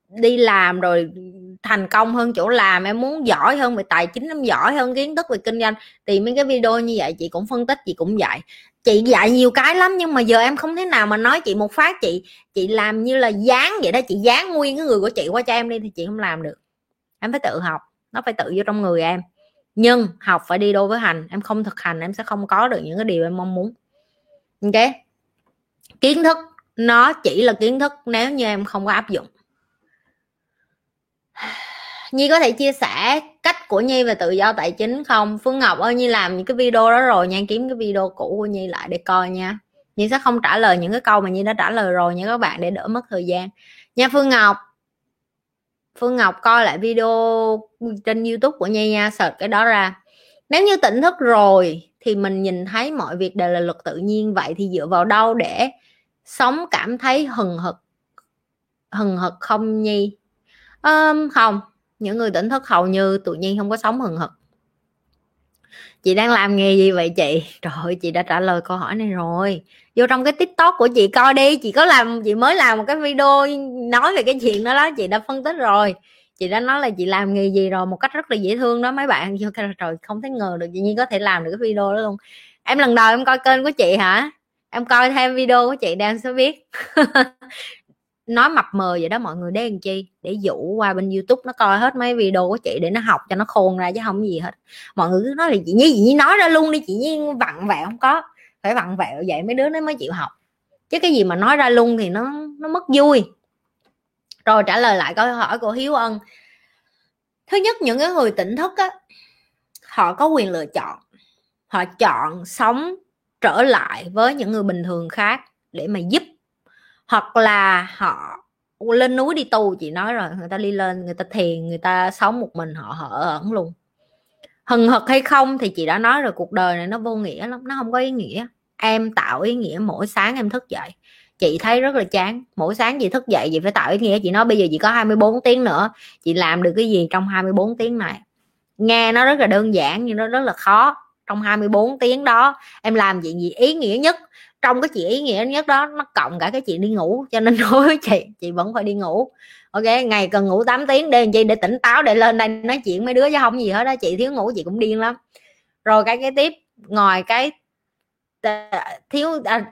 đi làm rồi thành công hơn chỗ làm, em muốn giỏi hơn về tài chính, em giỏi hơn kiến thức về kinh doanh, tìm mấy cái video như vậy. Chị cũng phân tích, chị cũng dạy, chị dạy nhiều cái lắm, nhưng mà giờ em không thể nào mà nói chị một phát chị làm như là dán vậy đó, chị dán nguyên cái người của chị qua cho em đi thì chị không làm được. Em phải tự học, nó phải tự vô trong người em, nhưng học phải đi đôi với hành. Em không thực hành em sẽ không có được những cái điều em mong muốn. Ok, kiến thức nó chỉ là kiến thức nếu như em không có áp dụng. Nhi có thể chia sẻ cách của Nhi về tự do tài chính không? Phương Ngọc ơi, Nhi làm những cái video đó rồi nha, kiếm cái video cũ của Nhi lại để coi nha. Nhi sẽ không trả lời những cái câu mà Nhi đã trả lời rồi nha các bạn, để đỡ mất thời gian nha. Phương Ngọc coi lại video trên YouTube của Nhi nha, search cái đó ra. Nếu như tỉnh thức rồi thì mình nhìn thấy mọi việc đều là luật tự nhiên, vậy thì dựa vào đâu để sống cảm thấy hừng hực không Nhi? Không, những người tỉnh thức hầu như tự nhiên không có sống hừng hực. Chị đang làm nghề gì vậy chị? Trời ơi, chị đã trả lời câu hỏi này rồi. Vô trong cái TikTok của chị coi đi, chị mới làm một cái video nói về cái chuyện đó đó, chị đã phân tích rồi, chị đã nói là chị làm nghề gì rồi một cách rất là dễ thương đó mấy bạn. Trời, không thể ngờ được chị Nhi có thể làm được cái video đó luôn. Em lần đầu em coi kênh của chị hả? Em coi thêm video của chị để em sẽ biết. Nói mập mờ vậy đó mọi người để làm chi, để dụ qua bên YouTube nó coi hết mấy video của chị để nó học cho nó khôn ra, chứ không gì hết. Mọi người cứ nói là chị Nhi nói ra luôn đi, chị Nhi vặn vẹo. Không có, phải vặn vẹo vậy mấy đứa nó mới chịu học, chứ cái gì mà nói ra luôn thì nó mất vui. Rồi trả lời lại câu hỏi của Hiếu Ân. Thứ nhất, những cái người tỉnh thức á, họ có quyền lựa chọn, họ chọn sống trở lại với những người bình thường khác để mà giúp, hoặc là họ lên núi đi tu. Chị nói rồi, người ta đi lên, người ta thiền, người ta sống một mình, họ hở ẩn luôn. Hừng hực hay không thì chị đã nói rồi, cuộc đời này nó vô nghĩa lắm, nó không có ý nghĩa. Em tạo ý nghĩa mỗi sáng em thức dậy. Chị thấy rất là chán, mỗi sáng chị thức dậy chị phải tạo ý nghĩa. Chị nói bây giờ chị có 24 tiếng nữa, chị làm được cái gì trong 24 tiếng này? Nghe nó rất là đơn giản nhưng nó rất là khó. Trong 24 tiếng đó em làm chuyện gì ý nghĩa nhất? Trong cái chị ý nghĩa nhất đó nó cộng cả cái chuyện đi ngủ, cho nên đối với chị vẫn phải đi ngủ. Ok, ngày cần ngủ 8 tiếng để làm chi? Để tỉnh táo, để lên đây nói chuyện mấy đứa chứ không gì hết đó. Chị thiếu ngủ chị cũng điên lắm. Rồi cái tiếp, ngoài cái thiếu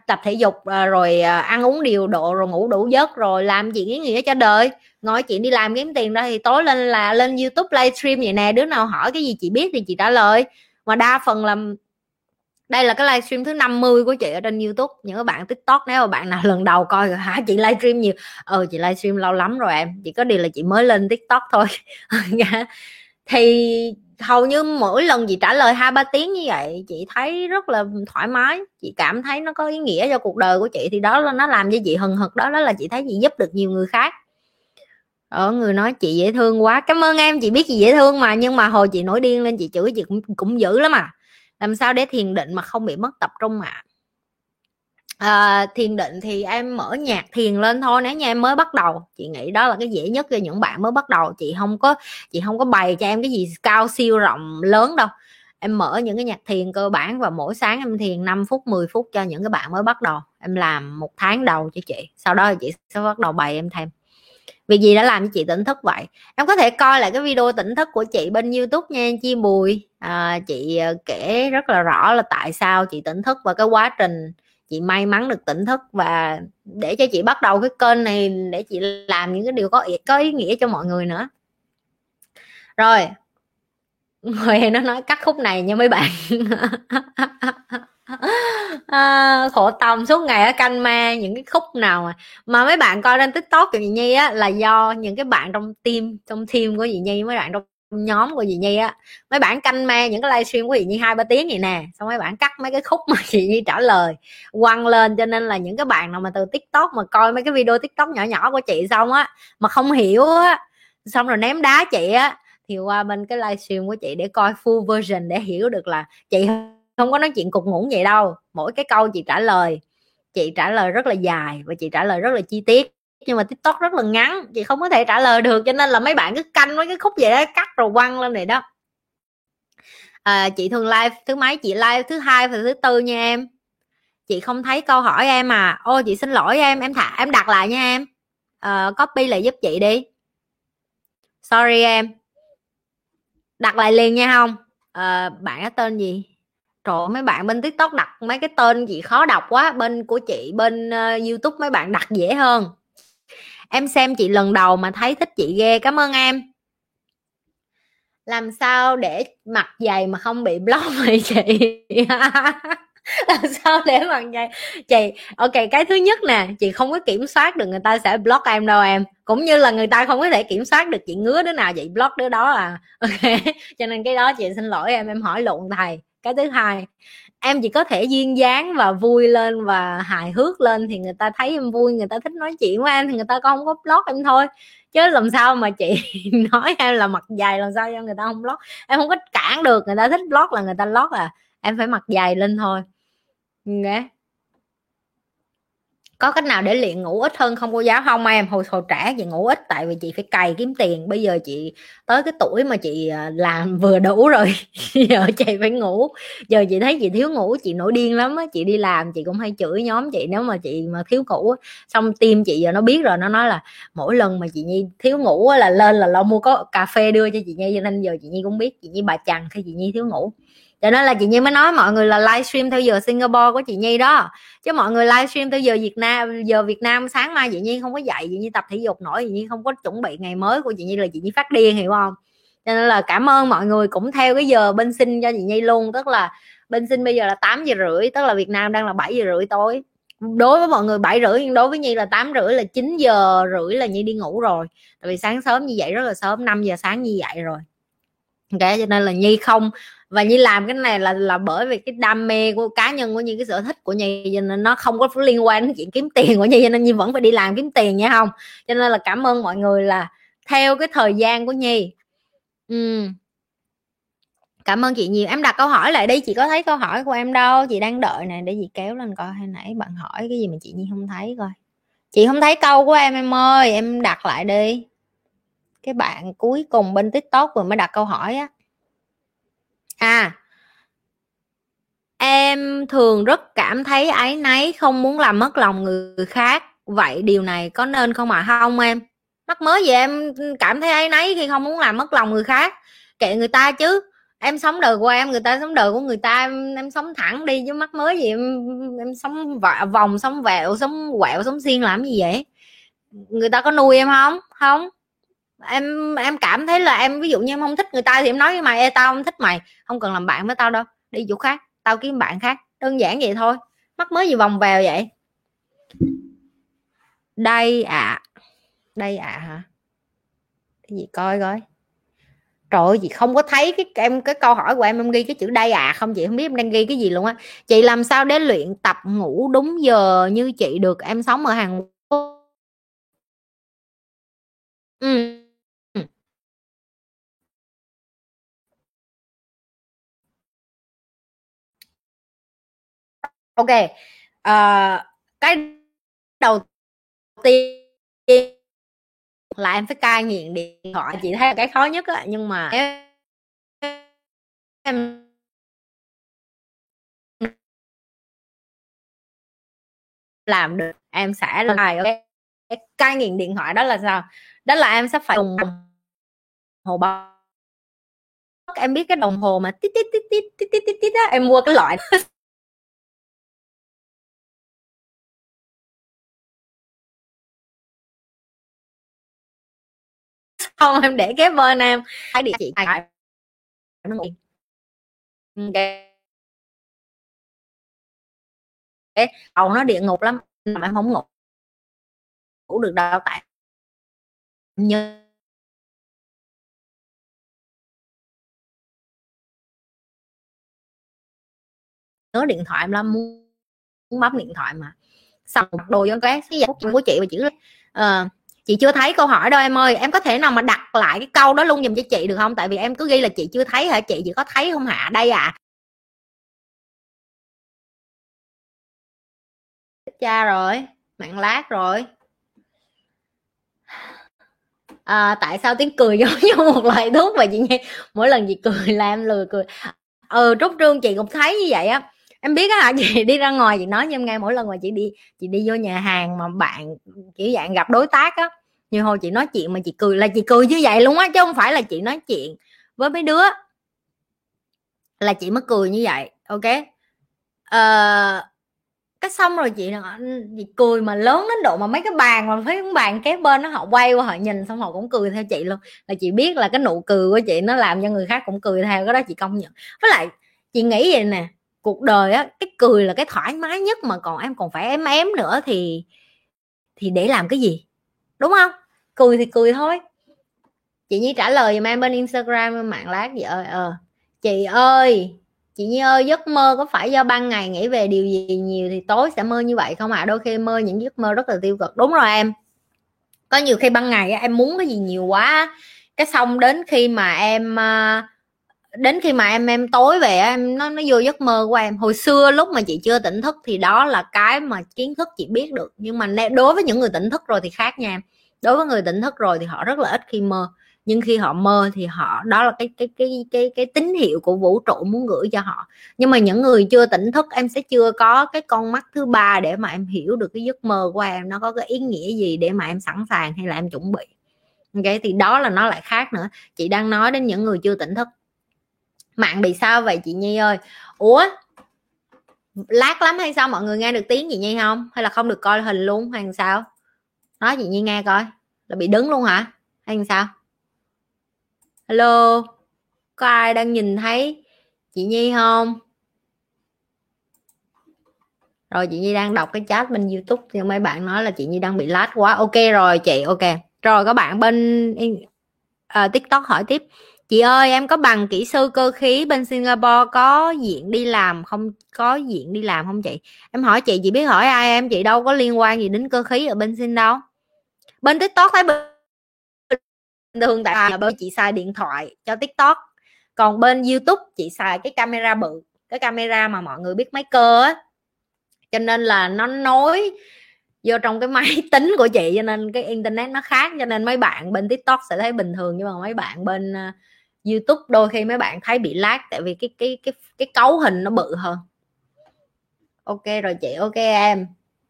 tập thể dục rồi ăn uống điều độ rồi ngủ đủ giấc rồi làm chuyện ý nghĩa cho đời, ngồi chuyện đi làm kiếm tiền ra, thì tối lên là lên YouTube livestream vậy nè, đứa nào hỏi cái gì chị biết thì chị trả lời. Mà đa phần là đây là cái livestream thứ 50 của chị ở trên YouTube. Những bạn TikTok nếu mà bạn nào lần đầu coi rồi, hả chị livestream nhiều? Chị livestream lâu lắm rồi em, chỉ có điều là chị mới lên TikTok thôi. Thì hầu như mỗi lần chị trả lời 2-3 tiếng như vậy, chị thấy rất là thoải mái, chị cảm thấy nó có ý nghĩa cho cuộc đời của chị, thì đó là nó làm cho chị hừng hực. Đó là chị thấy chị giúp được nhiều người khác. Người nói chị dễ thương quá, cảm ơn em, chị biết chị dễ thương mà, nhưng mà hồi chị nổi điên lên chị chửi chị cũng dữ lắm à. Làm sao để thiền định mà không bị mất tập trung ạ? Thiền định thì em mở nhạc thiền lên thôi nếu như em mới bắt đầu. Chị nghĩ đó là cái dễ nhất cho những bạn mới bắt đầu. Chị không có bày cho em cái gì cao siêu rộng lớn đâu. Em mở những cái nhạc thiền cơ bản và mỗi sáng em thiền 5 phút 10 phút cho những cái bạn mới bắt đầu. Em làm 1 tháng đầu cho chị, sau đó chị sẽ bắt đầu bày em thêm. Việc gì đã làm cho chị tỉnh thức vậy? Em có thể coi lại cái video tỉnh thức của chị bên YouTube nha Chi Bùi. Chị kể rất là rõ là tại sao chị tỉnh thức và cái quá trình chị may mắn được tỉnh thức, và để cho chị bắt đầu cái kênh này để chị làm những cái điều có ý nghĩa cho mọi người nữa. Rồi Huệ nó nói cắt khúc này nha mấy bạn. Khổ tâm suốt ngày ở canh ma những cái khúc nào mà mấy bạn coi trên TikTok của chị Nhi á, là do những cái bạn trong team của chị Nhi, mấy bạn trong nhóm của chị Nhi á, mấy bạn canh ma những cái livestream của chị Nhi 2-3 tiếng vậy nè, xong mấy bạn cắt mấy cái khúc mà chị Nhi trả lời quăng lên. Cho nên là những cái bạn nào mà từ TikTok mà coi mấy cái video TikTok nhỏ nhỏ của chị xong á, mà không hiểu á, xong rồi ném đá chị á, thì qua bên cái livestream của chị để coi full version để hiểu được là chị không có nói chuyện cục ngủn vậy đâu. Mỗi cái câu chị trả lời rất là dài và chị trả lời rất là chi tiết, nhưng mà TikTok rất là ngắn, chị không có thể trả lời được, cho nên là mấy bạn cứ canh mấy cái khúc vậy đó, cắt rồi quăng lên này đó. Chị thường live thứ mấy? Chị live thứ hai và thứ tư nha em. Chị không thấy câu hỏi em à? Ô, chị xin lỗi em đặt lại nha em. Copy lại giúp chị đi, sorry em, đặt lại liền nha. Không bạn có tên gì? Trời ơi, mấy bạn bên TikTok đặt mấy cái tên chị khó đọc quá. Bên của chị, bên YouTube mấy bạn đặt dễ hơn. Em xem chị lần đầu mà thấy thích chị ghê, cảm ơn em. Làm sao để mặc giày mà không bị block vậy chị? Làm sao để mặc giày chị? Ok, cái thứ nhất nè, chị không có kiểm soát được người ta sẽ block em đâu em, cũng như là người ta không có thể kiểm soát được chị ngứa đứa nào vậy block đứa đó à. Ok, cho nên cái đó chị xin lỗi em hỏi lộn thầy. Cái thứ hai, em chỉ có thể duyên dáng và vui lên và hài hước lên thì người ta thấy em vui, người ta thích nói chuyện với em thì người ta không có block em thôi, chứ làm sao mà chị nói em là mặc giày làm sao cho người ta không block em, không có cản được. Người ta thích block là người ta block à, em phải mặc giày lên thôi. Có cách nào để luyện ngủ ít hơn không cô giáo? Không em, hồi trẻ chị ngủ ít tại vì chị phải cày kiếm tiền, bây giờ chị tới cái tuổi mà chị làm vừa đủ rồi. Giờ chị phải ngủ, giờ chị thấy chị thiếu ngủ chị nổi điên lắm á. Chị đi làm chị cũng hay chửi nhóm chị nếu mà chị mà thiếu ngủ, xong team chị giờ nó biết rồi, nó nói là mỗi lần mà chị Nhi thiếu ngủ là lên là lo mua có cà phê đưa cho chị Nhi, cho nên giờ chị Nhi cũng biết chị Nhi bà chằn khi chị Nhi thiếu ngủ. Cho nên là chị Nhi mới nói mọi người là livestream theo giờ Singapore của chị Nhi đó, chứ mọi người livestream theo giờ Việt Nam sáng mai chị Nhi không có dậy, chị Nhi tập thể dục nổi, chị Nhi không có chuẩn bị ngày mới của chị Nhi là chị Nhi phát điên, hiểu không? Cho nên là cảm ơn mọi người cũng theo cái giờ bên Sing cho chị Nhi luôn, tức là bên Sing bây giờ là 8 giờ rưỡi, tức là Việt Nam đang là 7 giờ rưỡi tối, đối với mọi người 7 rưỡi, nhưng đối với Nhi là 8 rưỡi, là 9 giờ rưỡi là Nhi đi ngủ rồi, tại vì sáng sớm như vậy rất là sớm, 5 giờ sáng như vậy rồi. Okay, cho nên là Nhi không, và Nhi làm cái này là bởi vì cái đam mê của cá nhân của Nhi, cái sở thích của Nhi, cho nên nó không có liên quan đến chuyện kiếm tiền của Nhi, cho nên Nhi vẫn phải đi làm kiếm tiền nha. Không, cho nên là cảm ơn mọi người là theo cái thời gian của Nhi. Cảm ơn chị nhiều. Em đặt câu hỏi lại đi, chị có thấy câu hỏi của em đâu, chị đang đợi nè, để chị kéo lên coi. Hồi nãy bạn hỏi cái gì mà chị Nhi không thấy, coi chị không thấy câu của em ơi, em đặt lại đi. Cái bạn cuối cùng bên TikTok vừa mới đặt câu hỏi á. Em thường rất cảm thấy áy náy, không muốn làm mất lòng người khác, vậy điều này có nên không ạ? Không em, mắc mớ gì em cảm thấy áy náy khi không muốn làm mất lòng người khác, kệ người ta chứ, em sống đời của em, người ta sống đời của người ta, em sống thẳng đi chứ mắc mớ gì em sống vòng, sống vẹo, sống quẹo, sống xiên làm gì vậy? Người ta có nuôi em không? Không. Em cảm thấy là em, ví dụ như em không thích người ta thì em nói với mày: ê, tao không thích mày, không cần làm bạn với tao đâu, đi chỗ khác, tao kiếm bạn khác, đơn giản vậy thôi, mắc mới gì vòng vèo vậy. Đây ạ hả? Cái gì, coi trời ơi, chị không có thấy cái câu hỏi của em ghi cái chữ đây ạ không, chị không biết em đang ghi cái gì luôn á. Chị làm sao để luyện tập ngủ đúng giờ như chị được, em sống ở Hàn Quốc. Ok, cái đầu tiên là em phải cai nghiện điện thoại, chị thấy là cái khó nhất á, nhưng mà em làm được em sẽ làm. Okay. Cái cai nghiện điện thoại đó là sao? Đó là em sắp phải dùng đồng hồ báo. Em biết cái đồng hồ mà tít tít tít tít tít tít tít á, em mua cái loại đó. Không, em để kế bên em cái địa chỉ này. Cái đầu nó địa ngục lắm mà em không ngủ được đâu, tại nhưng nhớ điện thoại em lắm, muốn bấm điện thoại mà xong đồ vô cái giấy của chị và chữ chị chưa thấy câu hỏi đâu em ơi, em có thể nào mà đặt lại cái câu đó luôn dùm cho chị được không? Tại vì em cứ ghi là chị chưa thấy hả chị chỉ có thấy không hả? Đây ạ cha rồi, mạng lát rồi. À, tại sao tiếng cười giống như một loại thuốc mà chị nghe mỗi lần chị cười là em lười cười. Trúc Trương chị cũng thấy như vậy á. Em biết á, chị đi ra ngoài chị nói như em nghe mỗi lần mà chị đi vô nhà hàng mà bạn kiểu dạng gặp đối tác á, nhiều hồi chị nói chuyện mà chị cười là chị cười như vậy luôn á, chứ không phải là chị nói chuyện với mấy đứa là chị mới cười như vậy. Ok, cái xong rồi chị cười mà lớn đến độ mà mấy cái bàn mà thấy bàn kế bên nó họ quay qua họ nhìn xong họ cũng cười theo chị luôn, là chị biết là cái nụ cười của chị nó làm cho người khác cũng cười theo. Cái đó chị công nhận. Với lại chị nghĩ vậy nè, cuộc đời á, cái cười là cái thoải mái nhất mà còn em còn phải ém nữa thì để làm cái gì, đúng không? Cười thì cười thôi. Chị Nhi trả lời giùm em bên Instagram mạng lát vậy ơi. Chị ơi, chị Nhi ơi, giấc mơ có phải do ban ngày nghĩ về điều gì nhiều thì tối sẽ mơ như vậy không ạ? Đôi khi mơ những giấc mơ rất là tiêu cực. Đúng rồi em, có nhiều khi ban ngày em muốn cái gì nhiều quá, cái xong đến khi mà em tối về em nó vô giấc mơ của em. Hồi xưa lúc mà chị chưa tỉnh thức thì đó là cái mà kiến thức chị biết được, nhưng mà đối với những người tỉnh thức rồi thì khác nha em. Đối với người tỉnh thức rồi thì họ rất là ít khi mơ, nhưng khi họ mơ thì họ đó là cái tín hiệu của vũ trụ muốn gửi cho họ. Nhưng mà những người chưa tỉnh thức, em sẽ chưa có cái con mắt thứ ba để mà em hiểu được cái giấc mơ của em nó có cái ý nghĩa gì để mà em sẵn sàng hay là em chuẩn bị. Ok, thì đó là nó lại khác nữa. Chị đang nói đến những người chưa tỉnh thức. Mạng bị sao vậy chị Nhi ơi? Ủa, lát lắm hay sao? Mọi người nghe được tiếng chị Nhi không? Hay là không được coi hình luôn hay sao? Nói chị Nhi nghe coi. Là bị đứng luôn hả? Hay sao? Hello, có ai đang nhìn thấy chị Nhi không? Rồi, chị Nhi đang đọc cái chat bên YouTube thì mấy bạn nói là chị Nhi đang bị lag quá. Ok rồi chị, ok. Rồi các bạn bên TikTok hỏi tiếp. Chị ơi, em có bằng kỹ sư cơ khí bên Singapore, có diện đi làm không? Có diện đi làm không chị? Em hỏi chị biết hỏi ai em? Chị đâu có liên quan gì đến cơ khí ở bên Sing đâu. Bên TikTok thấy bình thường, tại là bên chị xài điện thoại cho TikTok, còn bên YouTube chị xài cái camera bự, cái camera mà mọi người biết máy cơ á, cho nên là nó nối vô trong cái máy tính của chị, cho nên cái internet nó khác, cho nên mấy bạn bên TikTok sẽ thấy bình thường, nhưng mà mấy bạn bên YouTube đôi khi mấy bạn thấy bị lag tại vì cái cấu hình nó bự hơn. Ok rồi chị, ok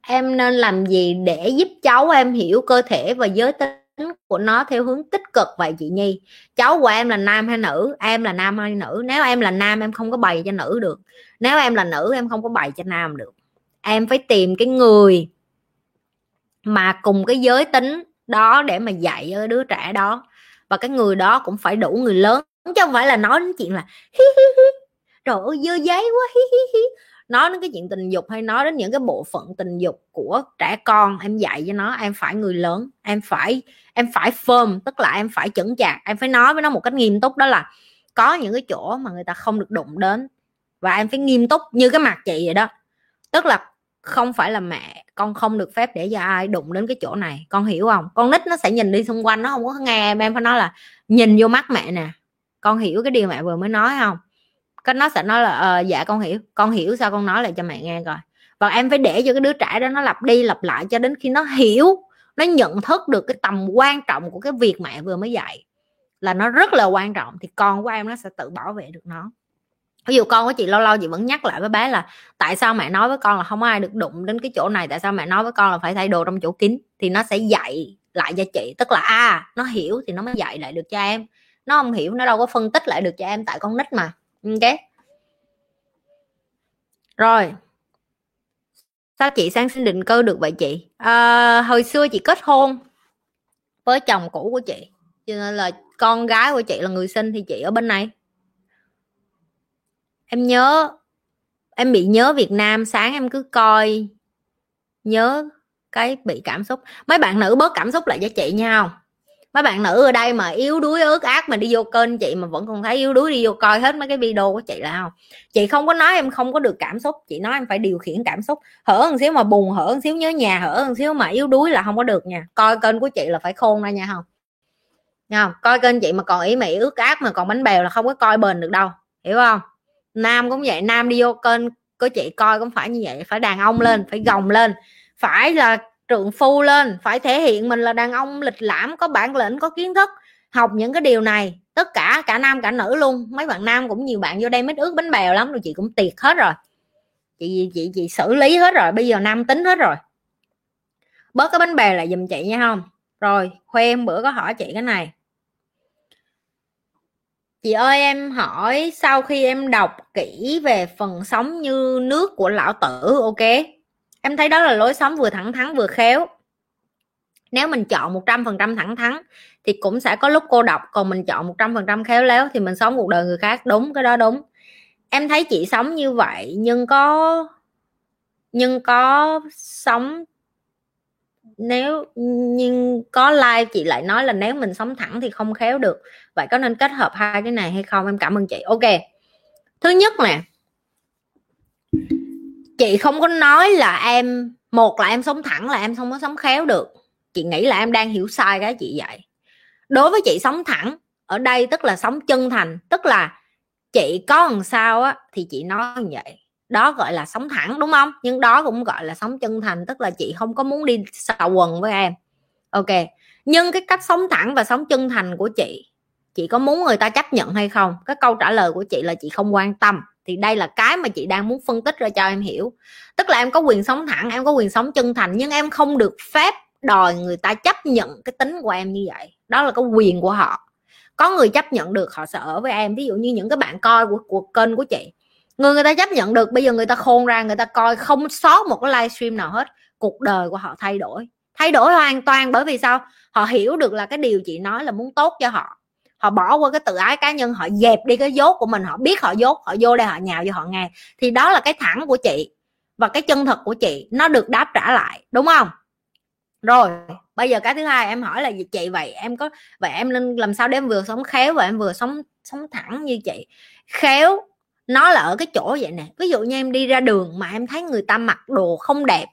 em nên làm gì để giúp cháu em hiểu cơ thể và giới tính của nó theo hướng tích cực vậy chị Nhi? Cháu của em là nam hay nữ? Em là nam hay nữ? Nếu em là nam em không có bày cho nữ được, nếu em là nữ em không có bày cho nam được. Em phải tìm cái người mà cùng cái giới tính đó để mà dạy cho đứa trẻ đó, và cái người đó cũng phải đủ người lớn, chứ không phải là nói đến chuyện là hí hí hí trời ơi dơ giấy quá hí hí hí. Nói đến cái chuyện tình dục hay nói đến những cái bộ phận tình dục của trẻ con, em dạy cho nó, em phải người lớn, em phải firm, tức là em phải chững chạc, em phải nói với nó một cách nghiêm túc, đó là có những cái chỗ mà người ta không được đụng đến, và em phải nghiêm túc như cái mặt chị vậy đó, tức là không phải là mẹ con không được phép để cho ai đụng đến cái chỗ này, con hiểu không? Con nít nó sẽ nhìn đi xung quanh, nó không có nghe em phải nói là nhìn vô mắt mẹ nè, con hiểu cái điều mẹ vừa mới nói không? Cái nó sẽ nói là dạ con hiểu sao con nói lại cho mẹ nghe rồi. Và em phải để cho cái đứa trẻ đó nó lặp đi lặp lại cho đến khi nó hiểu, nó nhận thức được cái tầm quan trọng của cái việc mẹ vừa mới dạy, là nó rất là quan trọng, thì con của em nó sẽ tự bảo vệ được nó. Ví dụ con của chị lâu lâu chị vẫn nhắc lại với bé là tại sao mẹ nói với con là không ai được đụng đến cái chỗ này, tại sao mẹ nói với con là phải thay đồ trong chỗ kín, thì nó sẽ dạy lại cho chị, tức là nó hiểu thì nó mới dạy lại được cho em, nó không hiểu nó đâu có phân tích lại được cho em, tại con nít mà. Ok rồi, sao chị sang xin định cư được vậy chị? Hồi xưa chị kết hôn với chồng cũ của chị, cho nên là con gái của chị là người sinh, thì chị ở bên này. Em nhớ, em bị nhớ Việt Nam, sáng em cứ coi nhớ cái bị cảm xúc. Mấy bạn nữ bớt cảm xúc lại cho chị nha không? Mấy bạn nữ ở đây mà yếu đuối ướt át mà đi vô kênh chị mà vẫn còn thấy yếu đuối, đi vô coi hết mấy cái video của chị là không? Chị không có nói em không có được cảm xúc, chị nói em phải điều khiển cảm xúc. Hở một xíu mà buồn, hở một xíu nhớ nhà, hở một xíu mà yếu đuối là không có được nha. Coi kênh của chị là phải khôn ra nha không? Nha không? Coi kênh chị mà còn ý mị ướt át mà còn bánh bèo là không có coi bền được đâu. Hiểu không? Nam cũng vậy, nam đi vô kênh của chị coi cũng phải như vậy, phải đàn ông lên, phải gồng lên, phải là trượng phu lên, phải thể hiện mình là đàn ông lịch lãm, có bản lĩnh, có kiến thức. Học những cái điều này, tất cả, cả nam cả nữ luôn. Mấy bạn nam cũng nhiều bạn vô đây mít ướt bánh bèo lắm rồi, chị cũng tiệt hết rồi, chị xử lý hết rồi, bây giờ nam tính hết rồi. Bớt cái bánh bèo lại giùm chị nha không. Rồi Khoe em bữa có hỏi chị cái này: chị ơi, em hỏi sau khi em đọc kỹ về phần sống như nước của Lão Tử, ok, em thấy đó là lối sống vừa thẳng thắn vừa khéo. Nếu mình chọn 100% thẳng thắn thì cũng sẽ có lúc cô độc, còn mình chọn 100% khéo léo thì mình sống cuộc đời người khác. Đúng, cái đó đúng. Em thấy chị sống như vậy nhưng có sống, nhưng có like chị lại nói là nếu mình sống thẳng thì không khéo được. Vậy có nên kết hợp hai cái này hay không? Em cảm ơn chị. Ok, thứ nhất nè, chị không có nói là em, một là em sống thẳng là em không có sống khéo được. Chị nghĩ là em đang hiểu sai cái chị vậy. Đối với chị, sống thẳng ở đây tức là sống chân thành, tức là chị có làm sao á thì chị nói như vậy, đó gọi là sống thẳng, đúng không? Nhưng đó cũng gọi là sống chân thành, tức là chị không có muốn đi xào quần với em, ok. Nhưng cái cách sống thẳng và sống chân thành của chị có muốn người ta chấp nhận hay không? Cái câu trả lời của chị là chị không quan tâm. Thì đây là cái mà chị đang muốn phân tích ra cho em hiểu, tức là em có quyền sống thẳng, em có quyền sống chân thành, nhưng em không được phép đòi người ta chấp nhận cái tính của em như vậy. Đó là cái quyền của họ. Có người chấp nhận được, họ sẽ ở với em. Ví dụ như những cái bạn coi của kênh của chị, người ta chấp nhận được, bây giờ người ta khôn ra, người ta coi không sót một cái livestream nào hết. Cuộc đời của họ thay đổi hoàn toàn. Bởi vì sao? Họ hiểu được là cái điều chị nói là muốn tốt cho họ. Họ bỏ qua cái tự ái cá nhân, họ dẹp đi cái dốt của mình. Họ biết họ dốt, họ vô đây họ nhào vô họ ngay. Thì đó là cái thẳng của chị và cái chân thật của chị, nó được đáp trả lại, đúng không? Rồi bây giờ cái thứ hai em hỏi là gì chị, vậy em nên làm sao để em vừa sống khéo và em vừa sống thẳng như chị? Khéo nó là ở cái chỗ vậy nè, ví dụ như em đi ra đường mà em thấy người ta mặc đồ không đẹp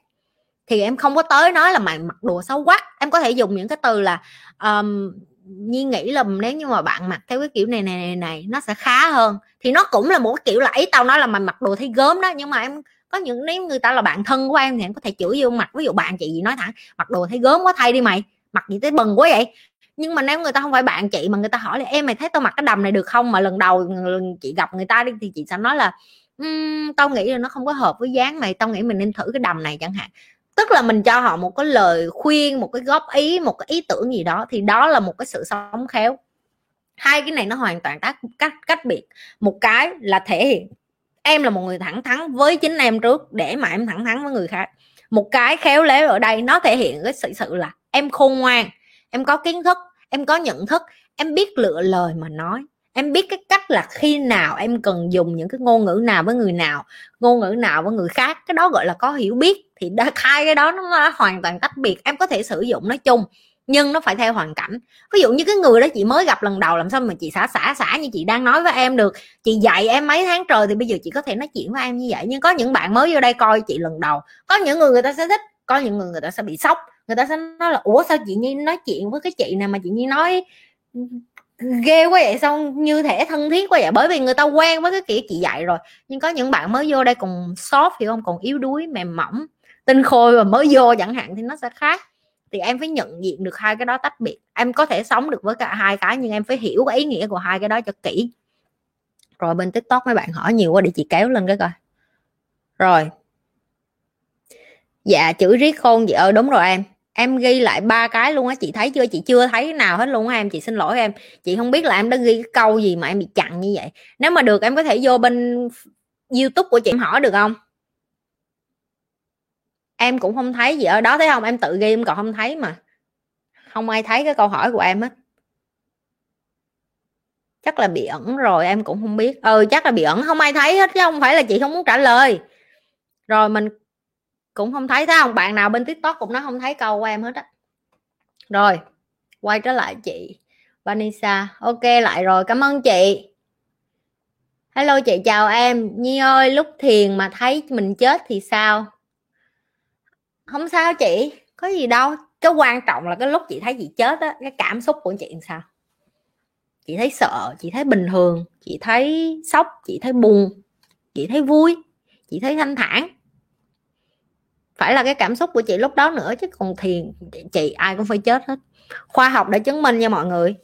thì em không có tới nói là mày mặc đồ xấu quá. Em có thể dùng những cái từ là Nhi nghĩ là nếu như mà bạn mặc theo cái kiểu này nó sẽ khá hơn, thì nó cũng là một kiểu là ý tao nói là mày mặc đồ thấy gớm đó. Nhưng mà em có những, nếu người ta là bạn thân của em thì em có thể chửi vô mặt. Ví dụ bạn chị gì nói thẳng mặc đồ thấy gớm quá, thay đi mày, mặc gì tới bần quá vậy. Nhưng mà nếu người ta không phải bạn chị mà người ta hỏi là em mày thấy tao mặc cái đầm này được không, mà lần đầu chị gặp người ta đi, thì chị sẽ nói là tao nghĩ là nó không có hợp với dáng mày, tao nghĩ mình nên thử cái đầm này chẳng hạn. Tức là mình cho họ một cái lời khuyên, một cái góp ý, một cái ý tưởng gì đó, thì đó là một cái sự sống khéo. Hai cái này nó hoàn toàn cách biệt. Một cái là thể hiện em là một người thẳng thắn với chính em trước để mà em thẳng thắn với người khác. Một cái khéo léo ở đây nó thể hiện cái sự là em khôn ngoan, em có kiến thức, em có nhận thức, em biết lựa lời mà nói, em biết cái cách là khi nào em cần dùng những cái ngôn ngữ nào với người nào, ngôn ngữ nào với người khác. Cái đó gọi là có hiểu biết. Thì hai cái đó nó hoàn toàn tách biệt. Em có thể sử dụng nó chung nhưng nó phải theo hoàn cảnh. Ví dụ như cái người đó chị mới gặp lần đầu, làm sao mà chị xả như chị đang nói với em được. Chị dạy em mấy tháng trời thì bây giờ chị có thể nói chuyện với em như vậy. Nhưng có những bạn mới vô đây coi chị lần đầu, có những người ta sẽ thích, có những người ta sẽ bị sốc. Người ta sẽ nói là ủa sao chị Nhi nói chuyện với cái chị này mà chị Nhi nói ghê quá vậy, sao như thể thân thiết quá vậy. Bởi vì người ta quen với cái kiểu chị dạy rồi. Nhưng có những bạn mới vô đây còn soft, hiểu không, còn yếu đuối, mềm mỏng, tinh khôi và mới vô chẳng hạn, thì nó sẽ khác. Thì em phải nhận diện được hai cái đó tách biệt. Em có thể sống được với cả hai cái, nhưng em phải hiểu cái ý nghĩa của hai cái đó cho kỹ. Rồi bên TikTok mấy bạn hỏi nhiều quá, để chị kéo lên cái coi. Rồi, dạ chữ riết khôn chị ơi, đúng rồi em ghi lại ba cái luôn á. Chị thấy chưa? Chị chưa thấy cái nào hết luôn á em. Chị xin lỗi em, chị không biết là em đã ghi cái câu gì mà em bị chặn như vậy. Nếu mà được em có thể vô bên YouTube của chị em hỏi được không? Em cũng không thấy gì ở đó, thấy không? Em tự ghi em còn không thấy mà. Không ai thấy cái câu hỏi của em hết. Chắc là bị ẩn rồi, em cũng không biết. Chắc là bị ẩn, không ai thấy hết chứ không phải là chị không muốn trả lời. Rồi mình cũng không thấy, thấy không? Bạn nào bên TikTok cũng nói không thấy câu của em hết á. Rồi, quay trở lại chị Vanessa. Ok, lại rồi, cảm ơn chị. Hello chị, chào em. Nhi ơi, lúc thiền mà thấy mình chết thì sao? Không sao chị, có gì đâu. Cái quan trọng là cái lúc chị thấy chị chết á, cái cảm xúc của chị làm sao? Chị thấy sợ, chị thấy bình thường, chị thấy sốc, chị thấy buồn, chị thấy vui, chị thấy thanh thản. phải là cái cảm xúc của chị lúc đó nữa, chứ còn thiền chị ai cũng phải chết hết. Khoa học đã chứng minh nha mọi người,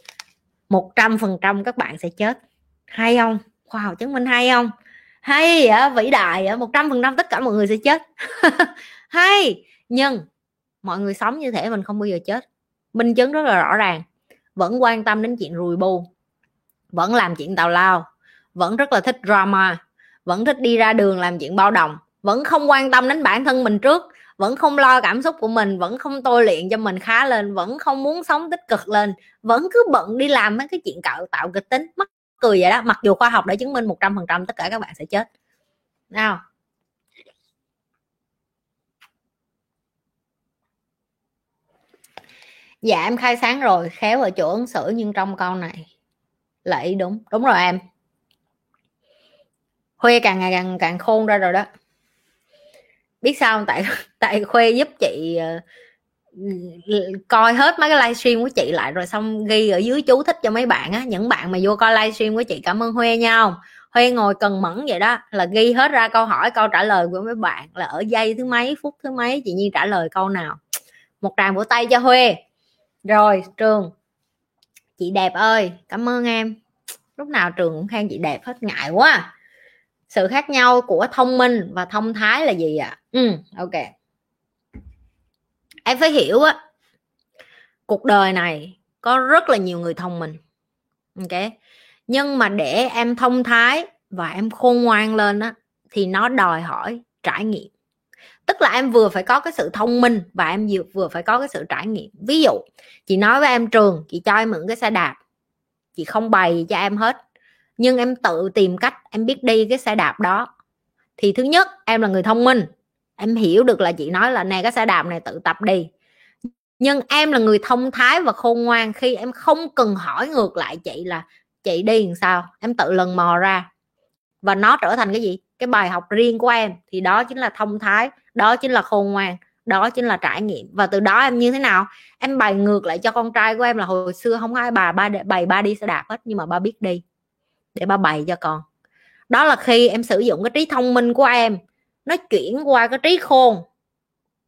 100% các bạn sẽ chết. Hay không? Khoa học chứng minh hay không? Hay vậy, vĩ đại vậy, 100% tất cả mọi người sẽ chết. Hay, nhưng mọi người sống như thế mình không bao giờ chết, minh chứng rất là rõ ràng. Vẫn quan tâm đến chuyện rùi bu, vẫn làm chuyện tào lao, vẫn rất là thích drama, vẫn thích đi ra đường làm chuyện bao đồng, vẫn không quan tâm đến bản thân mình trước, vẫn không lo cảm xúc của mình, vẫn không tôi luyện cho mình khá lên, vẫn không muốn sống tích cực lên, vẫn cứ bận đi làm mấy cái chuyện tạo kịch tính mắc cười vậy đó. Mặc dù khoa học đã chứng minh 100% tất cả các bạn sẽ chết. Nào, dạ em khai sáng rồi, khéo ở chỗ ứng xử nhưng trong câu này là ý đúng. Đúng rồi em, Khuê càng ngày càng khôn ra rồi đó. Biết sao không? Tại Khuê giúp chị coi hết mấy cái livestream của chị lại rồi xong ghi ở dưới chú thích cho mấy bạn á. Những bạn mà vô coi livestream của chị cảm ơn Khuê nha. Khuê ngồi cần mẫn vậy đó, là ghi hết ra câu hỏi câu trả lời của mấy bạn, là ở giây thứ mấy phút thứ mấy chị Nhi trả lời câu nào. Một tràng vỗ tay cho Huê. Rồi Trường, chị đẹp ơi, cảm ơn em. Lúc nào Trường cũng khen chị đẹp hết, ngại quá. Sự khác nhau của thông minh và thông thái là gì ạ? Ok, em phải hiểu á, cuộc đời này có rất là nhiều người thông minh, ok, nhưng mà để em thông thái và em khôn ngoan lên á thì nó đòi hỏi trải nghiệm. Tức là em vừa phải có cái sự thông minh và em vừa phải có cái sự trải nghiệm. Ví dụ chị nói với em Trường, chị cho em mượn cái xe đạp, chị không bày gì cho em hết, nhưng em tự tìm cách em biết đi cái xe đạp đó, thì thứ nhất em là người thông minh, em hiểu được là chị nói là nè cái xe đạp này tự tập đi. Nhưng em là người thông thái và khôn ngoan khi em không cần hỏi ngược lại chị là chị đi làm sao, em tự lần mò ra và nó trở thành cái gì, cái bài học riêng của em. Thì đó chính là thông thái, đó chính là khôn ngoan, đó chính là trải nghiệm. Và từ đó em như thế nào, em bày ngược lại cho con trai của em là hồi xưa không ai bày ba đi xe đạp hết, nhưng mà ba biết đi để ba bày cho con. Đó là khi em sử dụng cái trí thông minh của em, nó chuyển qua cái trí khôn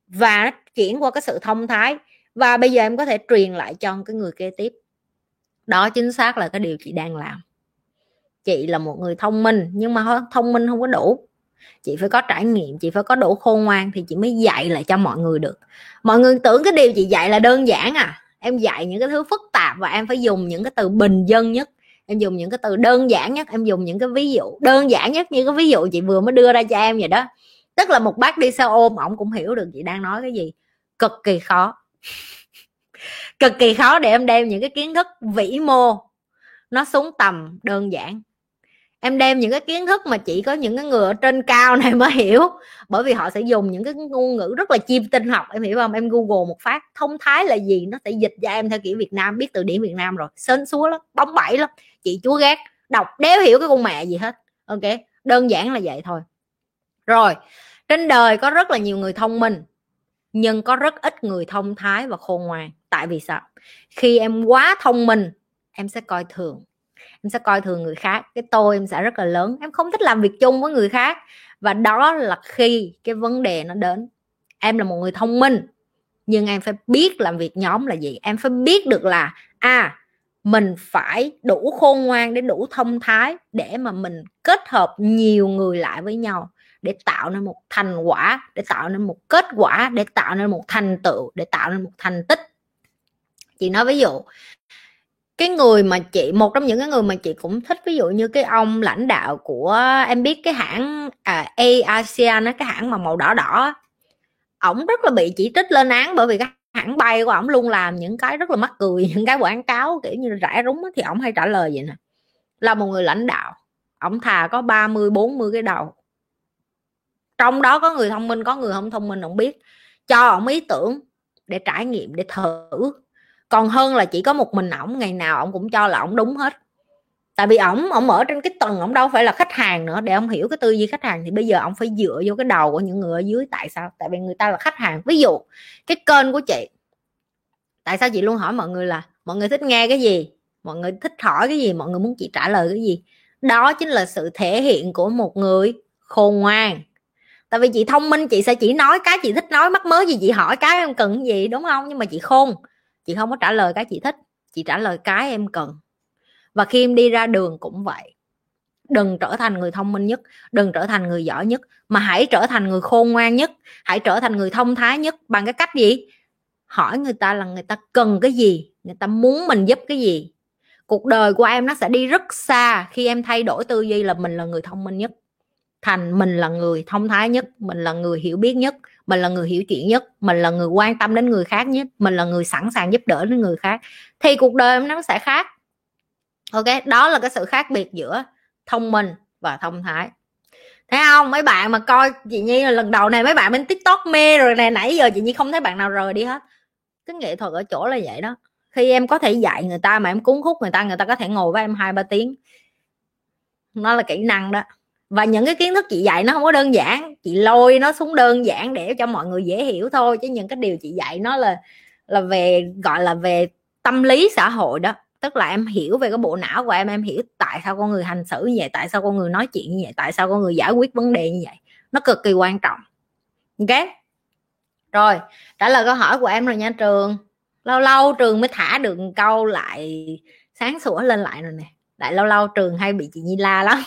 và nó chuyển qua cái sự thông thái, và bây giờ em có thể truyền lại cho cái người kế tiếp. Đó chính xác là cái điều chị đang làm. Chị là một người thông minh, nhưng mà thông minh không có đủ, chị phải có trải nghiệm, chị phải có đủ khôn ngoan thì chị mới dạy lại cho mọi người được. Mọi người tưởng cái điều chị dạy là đơn giản à, em dạy những cái thứ phức tạp và em phải dùng những cái từ bình dân nhất, em dùng những cái từ đơn giản nhất, em dùng những cái ví dụ đơn giản nhất, như cái ví dụ chị vừa mới đưa ra cho em vậy đó. Tức là một bác đi xe ôm ổng cũng hiểu được chị đang nói cái gì. Cực kỳ khó, cực kỳ khó để em đem những cái kiến thức vĩ mô nó xuống tầm đơn giản. Em đem những cái kiến thức mà chỉ có những cái người ở trên cao này mới hiểu, bởi vì họ sẽ dùng những cái ngôn ngữ rất là chiêm tinh học, em hiểu không? Em Google một phát thông thái là gì, nó sẽ dịch cho em theo kiểu Việt Nam, biết từ điển Việt Nam rồi, sến súa lắm, bóng bẩy lắm, chị chúa ghét, đọc đéo hiểu cái con mẹ gì hết. Ok, đơn giản là vậy thôi. Rồi, trên đời có rất là nhiều người thông minh, nhưng có rất ít người thông thái và khôn ngoan. Tại vì sao? Khi em quá thông minh, em sẽ coi thường, em sẽ coi thường người khác, cái tôi em sẽ rất là lớn, em không thích làm việc chung với người khác. Và đó là khi cái vấn đề nó đến. Em là một người thông minh, nhưng em phải biết làm việc nhóm là gì. Em phải biết được là mình phải đủ khôn ngoan, để đủ thông thái, để mà mình kết hợp nhiều người lại với nhau để tạo nên một thành quả, để tạo nên một kết quả, để tạo nên một thành tựu, để tạo nên một thành tích. Chị nói ví dụ, cái người mà chị, một trong những cái người mà chị cũng thích, ví dụ như cái ông lãnh đạo của, em biết cái hãng ASEAN, cái hãng mà màu đỏ đỏ, ổng rất là bị chỉ trích lên án bởi vì cái hãng bay của ổng luôn làm những cái rất là mắc cười, những cái quảng cáo kiểu như rải rúng, thì ổng hay trả lời vậy nè, là một người lãnh đạo, ổng thà có 30-40 cái đầu, trong đó có người thông minh có người không thông minh, ổng biết cho ổng ý tưởng để trải nghiệm, để thử, còn hơn là chỉ có một mình ổng, ngày nào ổng cũng cho là ổng đúng hết. Tại vì ổng ở trên cái tầng, ổng đâu phải là khách hàng nữa, để ổng hiểu cái tư duy khách hàng thì bây giờ ổng phải dựa vô cái đầu của những người ở dưới. Tại sao? Tại vì người ta là khách hàng. Ví dụ cái kênh của chị, tại sao chị luôn hỏi mọi người là mọi người thích nghe cái gì, mọi người thích hỏi cái gì, mọi người muốn chị trả lời cái gì? Đó chính là sự thể hiện của một người khôn ngoan. Tại vì chị thông minh, chị sẽ chỉ nói cái chị thích nói, mắc mớ gì chị hỏi cái em cần gì, đúng không? Nhưng mà chị khôn, chị không có trả lời cái chị thích, chị trả lời cái em cần. Và khi em đi ra đường cũng vậy. Đừng trở thành người thông minh nhất, đừng trở thành người giỏi nhất, mà hãy trở thành người khôn ngoan nhất, hãy trở thành người thông thái nhất. Bằng cái cách gì? Hỏi người ta là người ta cần cái gì, người ta muốn mình giúp cái gì. Cuộc đời của em nó sẽ đi rất xa khi em thay đổi tư duy là mình là người thông minh nhất, thành mình là người thông thái nhất, mình là người hiểu biết nhất, mình là người hiểu chuyện nhất, mình là người quan tâm đến người khác nhất, mình là người sẵn sàng giúp đỡ đến người khác, thì cuộc đời em nó sẽ khác. Ok, đó là cái sự khác biệt giữa thông minh và thông thái. Thấy không? Mấy bạn mà coi chị Nhi là lần đầu này, mấy bạn bên TikTok mê rồi này, nãy giờ chị Nhi không thấy bạn nào rời đi hết. Cái nghệ thuật ở chỗ là vậy đó. Khi em có thể dạy người ta mà em cuốn hút người ta có thể ngồi với em 2-3 tiếng. Nó là kỹ năng đó. Và những cái kiến thức chị dạy nó không có đơn giản, chị lôi nó xuống đơn giản để cho mọi người dễ hiểu thôi, chứ những cái điều chị dạy nó là về, gọi là về tâm lý xã hội đó. Tức là em hiểu về cái bộ não của em hiểu tại sao con người hành xử như vậy, tại sao con người nói chuyện như vậy, tại sao con người giải quyết vấn đề như vậy. Nó cực kỳ quan trọng. Ok. Rồi, trả lời câu hỏi của em rồi nha Trường. Lâu lâu Trường mới thả được câu lại sáng sủa lên lại rồi nè. Lại lâu lâu Trường hay bị chị Nhi la lắm.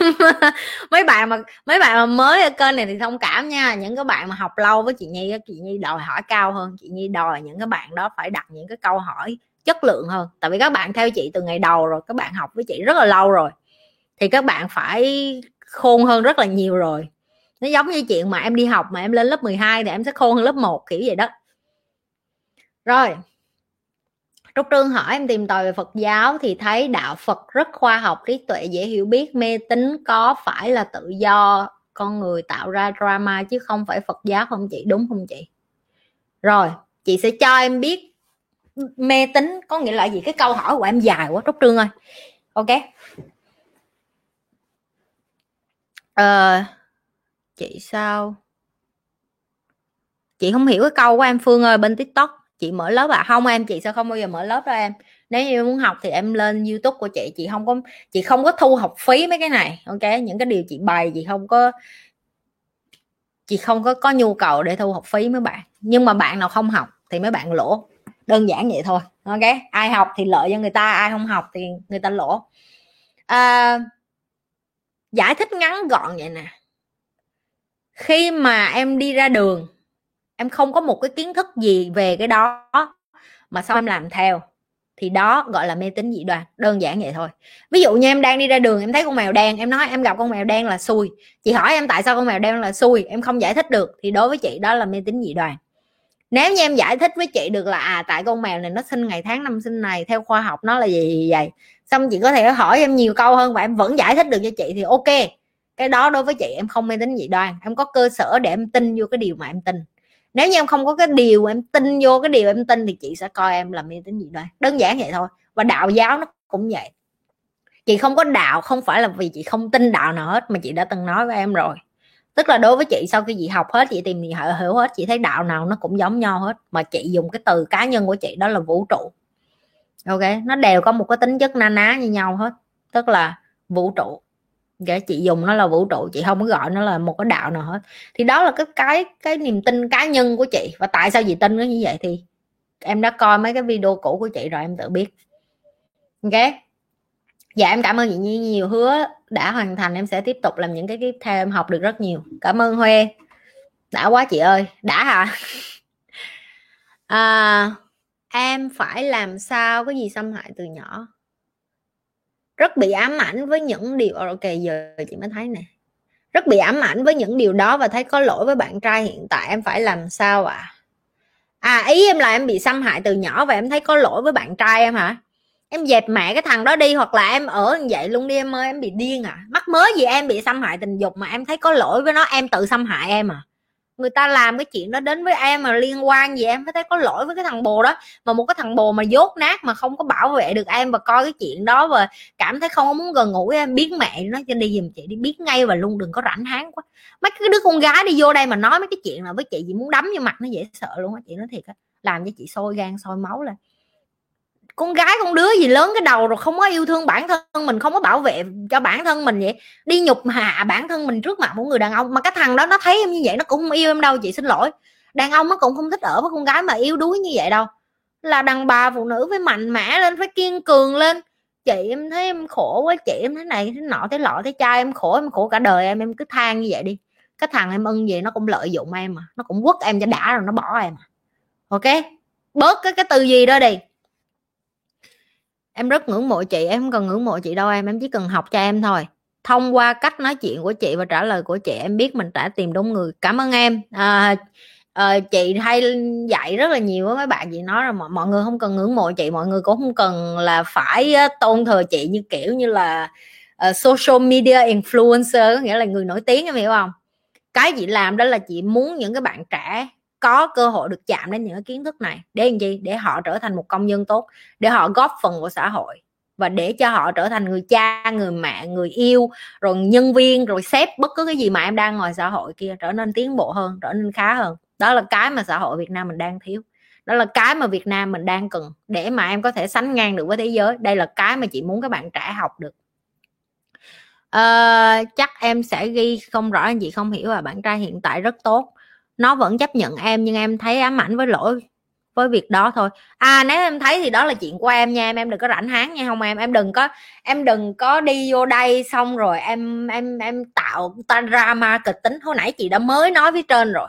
mấy bạn mà mới ở kênh này thì thông cảm nha. Những cái bạn mà học lâu với chị Nhi đòi hỏi cao hơn. Chị Nhi đòi những cái bạn đó phải đặt những cái câu hỏi chất lượng hơn. Tại vì các bạn theo chị từ ngày đầu rồi, các bạn học với chị rất là lâu rồi, thì các bạn phải khôn hơn rất là nhiều rồi. Nó giống như chuyện mà em đi học mà em lên lớp 12 thì em sẽ khôn hơn lớp 1, kiểu vậy đó. Rồi, Trúc Trương hỏi em tìm tòi về Phật giáo thì thấy đạo Phật rất khoa học, trí tuệ, dễ hiểu biết. Mê tín có phải là tự do con người tạo ra drama chứ không phải Phật giáo không chị, đúng không chị? Rồi, chị sẽ cho em biết mê tín có nghĩa là gì. Cái câu hỏi của em dài quá Trúc Trương ơi. Ok. Chị sao? Chị không hiểu cái câu của em Phương ơi. Bên TikTok chị mở lớp à? Không em, chị sẽ không bao giờ mở lớp đâu em. Nếu như muốn học thì em lên YouTube của chị. Chị không có thu học phí mấy cái này. Ok, những cái điều chị bày chị không có nhu cầu để thu học phí mấy bạn. Nhưng mà bạn nào không học thì mấy bạn lỗ. Đơn giản vậy thôi. Ok, ai học thì lợi cho người ta, ai không học thì người ta lỗ. Giải thích ngắn gọn vậy nè. Khi mà em đi ra đường, em không có một cái kiến thức gì về cái đó mà sao em làm theo, thì đó gọi là mê tín dị đoan. Đơn giản vậy thôi. Ví dụ như em đang đi ra đường, em thấy con mèo đen, em nói em gặp con mèo đen là xui. Chị hỏi em tại sao con mèo đen là xui, em không giải thích được, thì đối với chị đó là mê tín dị đoan. Nếu như em giải thích với chị được là tại con mèo này nó sinh ngày tháng năm sinh này, theo khoa học nó là gì vậy, xong chị có thể hỏi em nhiều câu hơn và em vẫn giải thích được cho chị, thì ok, cái đó đối với chị em không mê tín dị đoan. Em có cơ sở để em tin vô cái điều mà em tin. Nếu như em không có cái điều em tin vô cái điều em tin thì chị sẽ coi em là mê tín dị đoan. Đơn giản vậy thôi. Và đạo giáo nó cũng vậy. Chị không có đạo không phải là vì chị không tin đạo nào hết, mà chị đã từng nói với em rồi. Tức là đối với chị sau khi chị học hết, chị tìm hiểu hết, chị thấy đạo nào nó cũng giống nhau hết, mà chị dùng cái từ cá nhân của chị đó là vũ trụ. Ok, nó đều có một cái tính chất na ná như nhau hết, tức là vũ trụ. Okay, chị dùng nó là vũ trụ, chị không có gọi nó là một cái đạo nào hết. Thì đó là cái niềm tin cá nhân của chị, và tại sao chị tin nó như vậy thì em đã coi mấy cái video cũ của chị rồi, em tự biết. Ok. Dạ em cảm ơn chị Nhi nhiều, hứa đã hoàn thành em sẽ tiếp tục làm những cái tiếp theo, em học được rất nhiều. Cảm ơn Huê. Đã quá chị ơi. Đã hả? Em phải làm sao cái gì xâm hại từ nhỏ? Rất bị ám ảnh với những điều... Ok, giờ chị mới thấy nè. Rất bị ám ảnh với những điều đó và thấy có lỗi với bạn trai hiện tại, em phải làm sao ạ? Ý em là em bị xâm hại từ nhỏ và em thấy có lỗi với bạn trai em hả? Em dẹp mẹ cái thằng đó đi, hoặc là em ở như vậy luôn đi em ơi, em bị điên à? Mắc mớ gì em bị xâm hại tình dục mà em thấy có lỗi với nó, em tự xâm hại em à? Người ta làm cái chuyện đó đến với em mà liên quan gì em mới thấy có lỗi với cái thằng bồ đó. Mà một cái thằng bồ mà dốt nát mà không có bảo vệ được em và coi cái chuyện đó và cảm thấy không có muốn gần gũi em, biết mẹ nó cho đi giùm chị đi, biết ngay và luôn, đừng có rảnh háng quá. Mấy cái đứa con gái đi vô đây mà nói mấy cái chuyện là với chị muốn đấm vô mặt nó dễ sợ luôn á, chị nói thiệt á, làm cho chị sôi gan sôi máu lên. con gái con đứa gì lớn cái đầu rồi, không có yêu thương bản thân mình, không có bảo vệ cho bản thân mình, vậy đi nhục hạ bản thân mình trước mặt một người đàn ông. Mà cái thằng đó nó thấy em như vậy nó cũng không yêu em đâu, chị xin lỗi. Đàn ông nó cũng không thích ở với con gái mà yếu đuối như vậy đâu. Là đàn bà phụ nữ phải mạnh mẽ lên, phải kiên cường lên. Chị em thấy em khổ quá, chị em thế này thế nọ thế lọ thế chai, em khổ cả đời em cứ than như vậy đi. Cái thằng em ưng vậy nó cũng lợi dụng em mà, nó cũng quất em cho đã rồi nó bỏ em mà. Ok, bớt cái tư duy đó đi. Em rất ngưỡng mộ chị, em không cần ngưỡng mộ chị đâu em chỉ cần học cho em thôi. Thông qua cách nói chuyện của chị và trả lời của chị, em biết mình đã tìm đúng người. Cảm ơn em. Chị hay dạy rất là nhiều với mấy bạn, chị nói là mọi người không cần ngưỡng mộ chị, mọi người cũng không cần là phải tôn thờ chị như kiểu như là social media influencer, nghĩa là người nổi tiếng, em hiểu không? Cái chị làm đó là chị muốn những cái bạn trẻ có cơ hội được chạm đến những cái kiến thức này để làm gì? Để họ trở thành một công dân tốt, để họ góp phần vào xã hội và để cho họ trở thành người cha, người mẹ, người yêu, rồi nhân viên, rồi sếp, bất cứ cái gì mà em đang ngồi xã hội kia, trở nên tiến bộ hơn, trở nên khá hơn. Đó là cái mà xã hội Việt Nam mình đang thiếu, đó là cái mà Việt Nam mình đang cần để mà em có thể sánh ngang được với thế giới. Đây là cái mà chị muốn các bạn trẻ học được. Chắc em sẽ ghi không rõ, anh chị không hiểu à. Bạn trai hiện tại rất tốt, nó vẫn chấp nhận em nhưng em thấy ám ảnh với lỗi với việc đó thôi. Nếu em thấy thì đó là chuyện của em nha em đừng có rảnh háng nha, không em đừng có đi vô đây xong rồi em tạo drama kịch tính. Hồi nãy chị đã mới nói với trên rồi,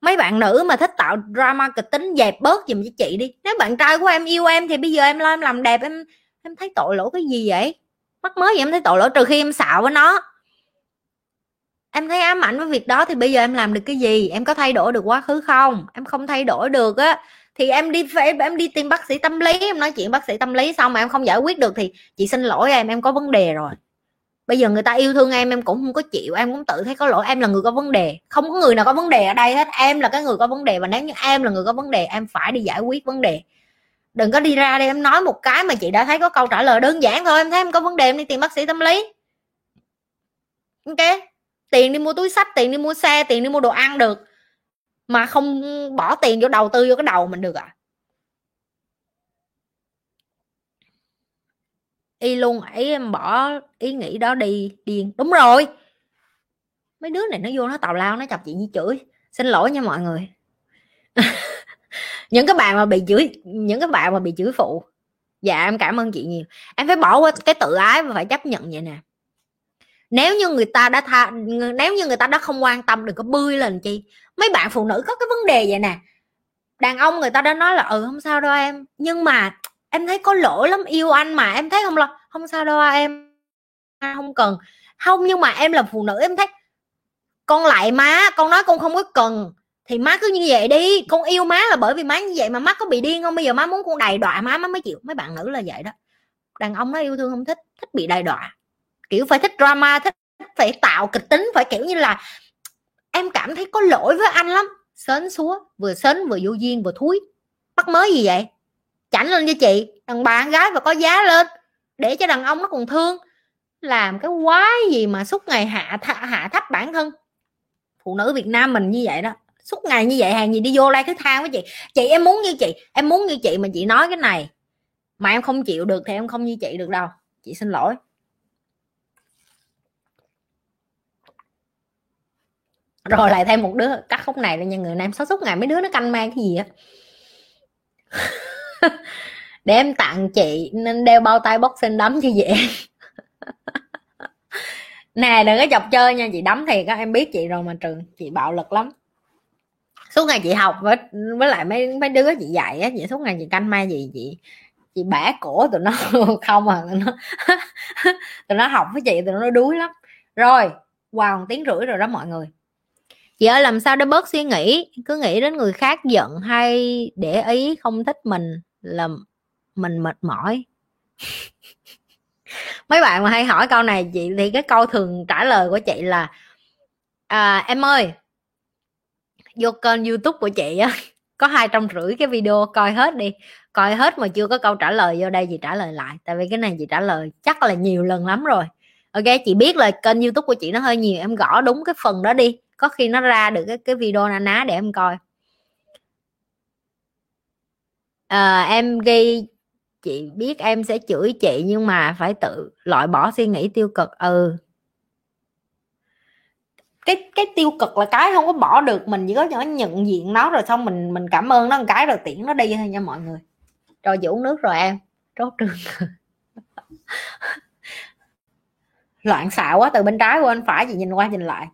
mấy bạn nữ mà thích tạo drama kịch tính dẹp bớt giùm cho chị đi. Nếu bạn trai của em yêu em thì bây giờ em lo em làm đẹp, em thấy tội lỗi cái gì vậy? Mắc mới vậy em thấy tội lỗi, trừ khi em xạo với nó. Em thấy ám ảnh với việc đó thì bây giờ em làm được cái gì? Em có thay đổi được quá khứ không? Em không thay đổi được á thì em đi tìm bác sĩ tâm lý, em nói chuyện bác sĩ tâm lý xong mà em không giải quyết được thì chị xin lỗi em có vấn đề rồi. Bây giờ người ta yêu thương em cũng không có chịu, em cũng tự thấy có lỗi, em là người có vấn đề. Không có người nào có vấn đề ở đây hết, em là cái người có vấn đề. Và nếu như em là người có vấn đề, em phải đi giải quyết vấn đề. Đừng có đi ra đây em nói một cái mà chị đã thấy có câu trả lời đơn giản thôi. Em thấy em có vấn đề, em đi tìm bác sĩ tâm lý. Ok, tiền đi mua túi xách, tiền đi mua xe, tiền đi mua đồ ăn được, mà không bỏ tiền vô đầu tư vô cái đầu mình được à? Y luôn ấy, em bỏ ý nghĩ đó đi, điên. Đúng rồi, mấy đứa này nó vô nó tào lao, nó chọc chị như chửi, xin lỗi nha mọi người. những cái bạn mà bị chửi phụ. Dạ em cảm ơn chị nhiều. Em phải bỏ qua cái tự ái và phải chấp nhận vậy nè. Nếu như người ta đã không quan tâm, đừng có bươi lên chi. Mấy bạn phụ nữ có cái vấn đề vậy nè, đàn ông người ta đã nói là không sao đâu em, nhưng mà em thấy có lỗi lắm, yêu anh mà em thấy không sao đâu em, không cần. Không, nhưng mà em là phụ nữ em thấy con lại má, con nói con không có cần thì má cứ như vậy đi, con yêu má là bởi vì má như vậy mà, má có bị điên không? Bây giờ má muốn con đầy đọa má mới chịu. Mấy bạn nữ là vậy đó. Đàn ông nó yêu thương không thích, thích bị đầy đọa, kiểu phải thích drama, thích phải tạo kịch tính, phải kiểu như là em cảm thấy có lỗi với anh lắm. Sến súa, vừa sến vừa vô duyên vừa thúi. Bắt mới gì vậy? Chảnh lên cho chị, đàn bà con gái và có giá lên để cho đàn ông nó còn thương. Làm cái quái gì mà suốt ngày hạ thấp bản thân. Phụ nữ Việt Nam mình như vậy đó, suốt ngày như vậy. Hàng gì đi vô đây cứ than với chị em muốn như chị mà chị nói cái này mà em không chịu được thì em không như chị được đâu, chị xin lỗi. Rồi lại thêm một đứa cắt khúc này lên nha người nam. Sao suốt ngày mấy đứa nó canh mang cái gì á? Để em tặng chị nên đeo bao tay boxing đấm cho dễ. Nè đừng có chọc chơi nha, chị đấm thiệt á, em biết chị rồi mà. Trường chị bạo lực lắm, suốt ngày chị học với lại mấy đứa chị dạy á, chị suốt ngày chị canh ma gì chị bẻ cổ tụi nó. Không à, tụi nó học với chị tụi nó đuối lắm. Rồi qua wow, 1 tiếng rưỡi rồi đó mọi người. Chị ơi làm sao để bớt suy nghĩ, cứ nghĩ đến người khác giận hay để ý không thích mình là mình mệt mỏi. Mấy bạn mà hay hỏi câu này chị thì cái câu thường trả lời của chị là em ơi vô kênh YouTube của chị á, có 250 cái video coi hết đi, coi hết mà chưa có câu trả lời vô đây chị trả lời lại, tại vì cái này chị trả lời chắc là nhiều lần lắm rồi. Ok, chị biết là kênh YouTube của chị nó hơi nhiều, em gõ đúng cái phần đó đi, có khi nó ra được cái video na ná để em coi. Em ghi Chị biết em sẽ chửi chị nhưng mà phải tự loại bỏ suy nghĩ tiêu cực. Ừ, cái tiêu cực là cái không có bỏ được, mình chỉ có nhận diện nó rồi xong mình cảm ơn nó một cái rồi tiễn nó đi thôi nha mọi người. Rồi vũ nước rồi em trốt trường. Loạn xạo quá, từ bên trái qua bên phải chị nhìn qua nhìn lại,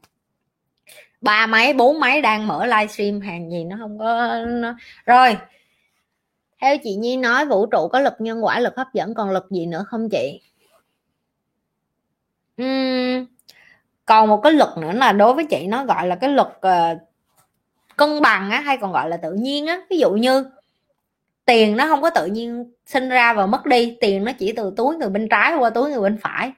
3 máy 4 máy đang mở livestream hàng gì nó không có nó... Rồi theo chị Nhi nói vũ trụ có lực nhân quả, lực hấp dẫn, còn lực gì nữa không chị? Còn một cái lực nữa là đối với chị nó gọi là cái lực cân bằng á, hay còn gọi là tự nhiên á. Ví dụ như tiền nó không có tự nhiên sinh ra và mất đi, tiền nó chỉ từ túi người bên trái qua túi người bên phải.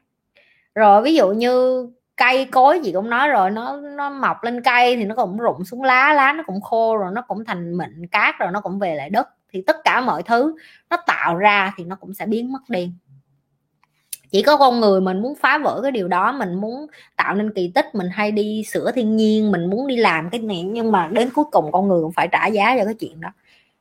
Rồi ví dụ như cây cối gì cũng nói rồi, nó mọc lên cây thì nó cũng rụng xuống lá, lá nó cũng khô rồi nó cũng thành mịn cát rồi nó cũng về lại đất. Thì tất cả mọi thứ nó tạo ra thì nó cũng sẽ biến mất đi. Chỉ có con người mình muốn phá vỡ cái điều đó, mình muốn tạo nên kỳ tích, mình hay đi sửa thiên nhiên, mình muốn đi làm cái này, nhưng mà đến cuối cùng con người cũng phải trả giá cho cái chuyện đó.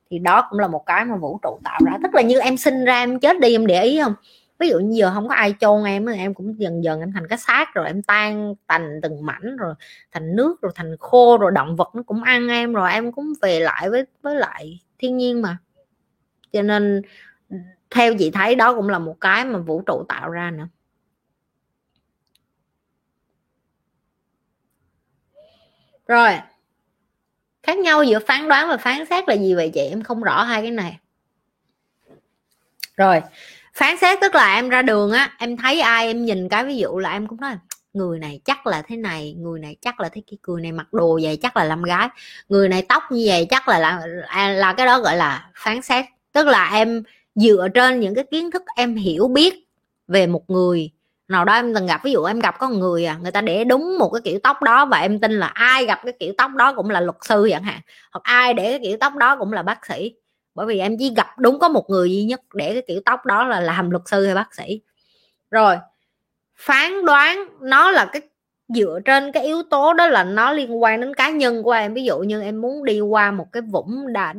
Thì đó cũng là một cái mà vũ trụ tạo ra. Tức là như em sinh ra em chết đi, em để ý không? Ví dụ như giờ không có ai chôn em cũng dần dần em thành cái xác rồi, em tan tành từng mảnh rồi, thành nước rồi, thành khô rồi, động vật nó cũng ăn em rồi, em cũng về lại với lại thiên nhiên mà. Cho nên theo chị thấy đó cũng là một cái mà vũ trụ tạo ra nữa. Rồi, khác nhau giữa phán đoán và phán xét là gì vậy chị? Em không rõ hai cái này. Rồi, phán xét tức là em ra đường á, em thấy ai em nhìn cái ví dụ là em cũng nói người này chắc là thế này, người này chắc là thế kia, người này mặc đồ vậy chắc là làm gái, người này tóc như vậy chắc là cái đó gọi là phán xét. Tức là em dựa trên những cái kiến thức em hiểu biết về một người nào đó em từng gặp. Ví dụ em gặp có người người ta để đúng một cái kiểu tóc đó và em tin là ai gặp cái kiểu tóc đó cũng là luật sư chẳng hạn, hoặc ai để cái kiểu tóc đó cũng là bác sĩ, bởi vì em chỉ gặp đúng có một người duy nhất để cái kiểu tóc đó là làm luật sư hay bác sĩ. Rồi phán đoán nó là cái dựa trên cái yếu tố đó là nó liên quan đến cá nhân của em. Ví dụ như em muốn đi qua một cái vũng đá,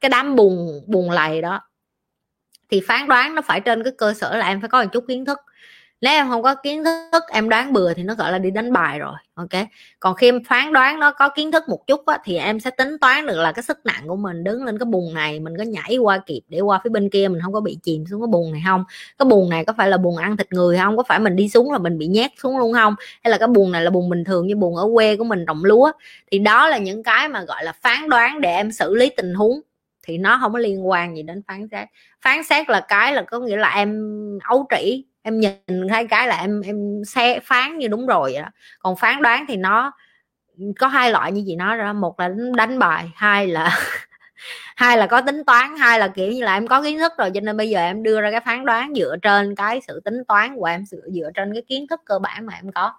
cái đám bùn lầy đó, thì phán đoán nó phải trên cái cơ sở là em phải có một chút kiến thức. Nếu em không có kiến thức em đoán bừa thì nó gọi là đi đánh bài rồi, ok. Còn khi em phán đoán nó có kiến thức một chút á, thì em sẽ tính toán được là cái sức nặng của mình đứng lên cái bùn này mình có nhảy qua kịp để qua phía bên kia, mình không có bị chìm xuống cái bùn này không, cái bùn này có phải là bùn ăn thịt người không, có phải mình đi xuống là mình bị nhét xuống luôn không, hay là cái bùn này là bùn bình thường như bùn ở quê của mình trồng lúa. Thì đó là những cái mà gọi là phán đoán để em xử lý tình huống, thì nó không có liên quan gì đến phán xét. Phán xét là cái là có nghĩa là em ấu trĩ, em nhìn thấy cái là em sẽ phán như đúng rồi vậy đó. Còn phán đoán thì nó có hai loại như chị nói rồi, một là đánh bài, hai là có tính toán, hai là kiểu như là em có kiến thức rồi cho nên bây giờ em đưa ra cái phán đoán dựa trên cái sự tính toán của em, dựa trên cái kiến thức cơ bản mà em có.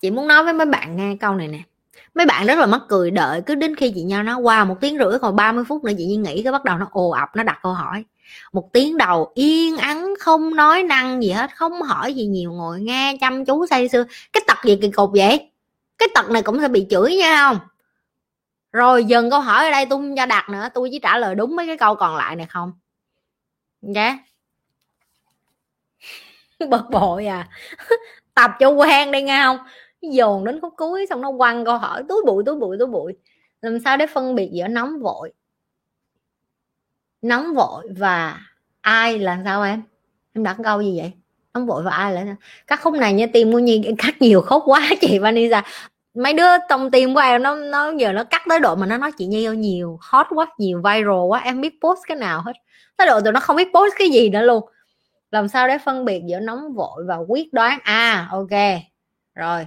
Chị muốn nói với mấy bạn nghe câu này nè, mấy bạn rất là mắc cười, đợi cứ đến khi chị Nho nó qua 1 tiếng rưỡi còn 30 phút nữa chị Nhi nghĩ cái bắt đầu nó ồ ập nó đặt câu hỏi. 1 tiếng đầu yên ắng không nói năng gì hết, không hỏi gì nhiều, ngồi nghe chăm chú say sưa. Cái tật gì kỳ cục vậy, cái tật này cũng sẽ bị chửi nha không. Rồi dừng câu hỏi ở đây tôi không cho đặt nữa, tôi chỉ trả lời đúng mấy cái câu còn lại này không. Dạ bực bội à. Tập cho quen đi nghe không, dồn đến khúc cuối xong nó quăng câu hỏi túi bụi. Làm sao để phân biệt giữa nóng vội và ai là sao em đặt câu gì vậy? Nóng vội và ai là sao? Các khúc này nha, tim của Nhi cắt nhiều khúc quá chị Vanessa. Mấy đứa trong tim của em nó giờ nó cắt tới độ mà nó nói chị Nhi ơi nhiều hot quá, nhiều viral quá, em biết post cái nào hết, tới độ tụi nó không biết post cái gì nữa luôn. Làm sao để phân biệt giữa nóng vội và quyết đoán? À ok rồi,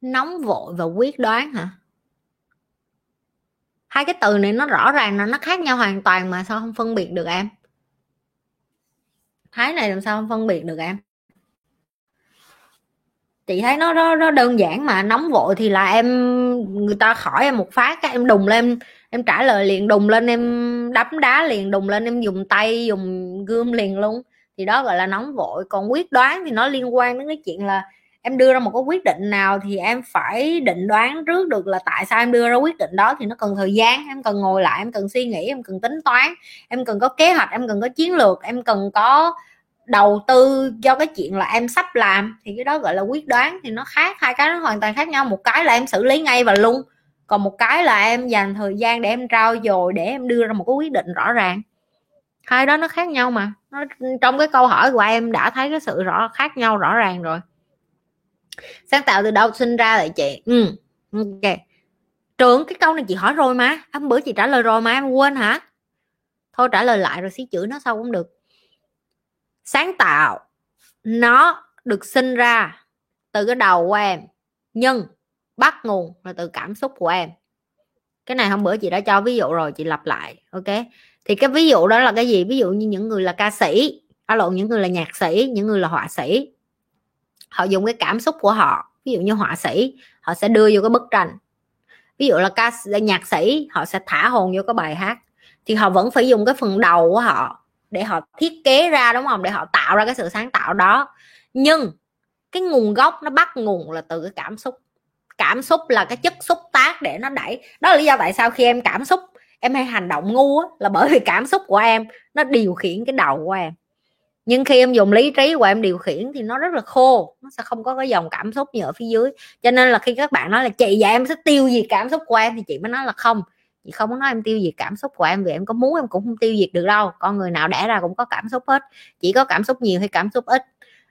nóng vội và quyết đoán hả? Hai cái từ này nó rõ ràng là nó khác nhau hoàn toàn mà sao không phân biệt được em? Thái này làm sao không phân biệt được em? Chị thấy nó đơn giản mà. Nóng vội thì là em, người ta hỏi em một phát em đùng lên em trả lời liền, đùng lên em đấm đá liền, đùng lên em dùng tay dùng gươm liền luôn, thì đó gọi là nóng vội. Còn quyết đoán thì nó liên quan đến cái chuyện là em đưa ra một cái quyết định nào thì em phải định đoán trước được là tại sao em đưa ra quyết định đó, thì nó cần thời gian, em cần ngồi lại, em cần suy nghĩ, em cần tính toán, em cần có kế hoạch, em cần có chiến lược, em cần có đầu tư do cái chuyện là em sắp làm, thì cái đó gọi là quyết đoán. Thì nó khác, hai cái nó hoàn toàn khác nhau. Một cái là em xử lý ngay và luôn, còn một cái là em dành thời gian để em trau dồi, để em đưa ra một cái quyết định rõ ràng. Hai đó nó khác nhau mà. Nó, trong cái câu hỏi của em đã thấy cái sự khác nhau rõ ràng rồi. Sáng tạo từ đâu sinh ra vậy chị? Ok Trường, cái câu này chị hỏi rồi mà, hôm bữa chị trả lời rồi mà em quên hả? Thôi trả lời lại rồi xí chữ nó sau cũng được. Sáng tạo nó được sinh ra từ cái đầu của em, nhưng bắt nguồn là từ cảm xúc của em. Cái này hôm bữa chị đã cho ví dụ rồi, chị lặp lại. Ok, thì cái ví dụ đó là cái gì? Ví dụ như những người là ca sĩ, những người là nhạc sĩ, những người là họa sĩ, họ dùng cái cảm xúc của họ. Ví dụ như họa sĩ, họ sẽ đưa vô cái bức tranh. Ví dụ là nhạc sĩ, họ sẽ thả hồn vô cái bài hát. Thì họ vẫn phải dùng cái phần đầu của họ để họ thiết kế ra, đúng không? Để họ tạo ra cái sự sáng tạo đó. Nhưng cái nguồn gốc nó bắt nguồn là từ cái cảm xúc. Cảm xúc là cái chất xúc tác để nó đẩy. Đó là lý do tại sao khi em cảm xúc em hay hành động ngu á, là bởi vì cảm xúc của em nó điều khiển cái đầu của em. Nhưng khi em dùng lý trí của em điều khiển thì nó rất là khô, nó sẽ không có cái dòng cảm xúc như ở phía dưới. Cho nên là khi các bạn nói là chị và em sẽ tiêu diệt cảm xúc của em, thì chị mới nói là không, chị không có nói em tiêu diệt cảm xúc của em, vì em có muốn em cũng không tiêu diệt được đâu. Con người nào đẻ ra cũng có cảm xúc hết, chỉ có cảm xúc nhiều hay cảm xúc ít,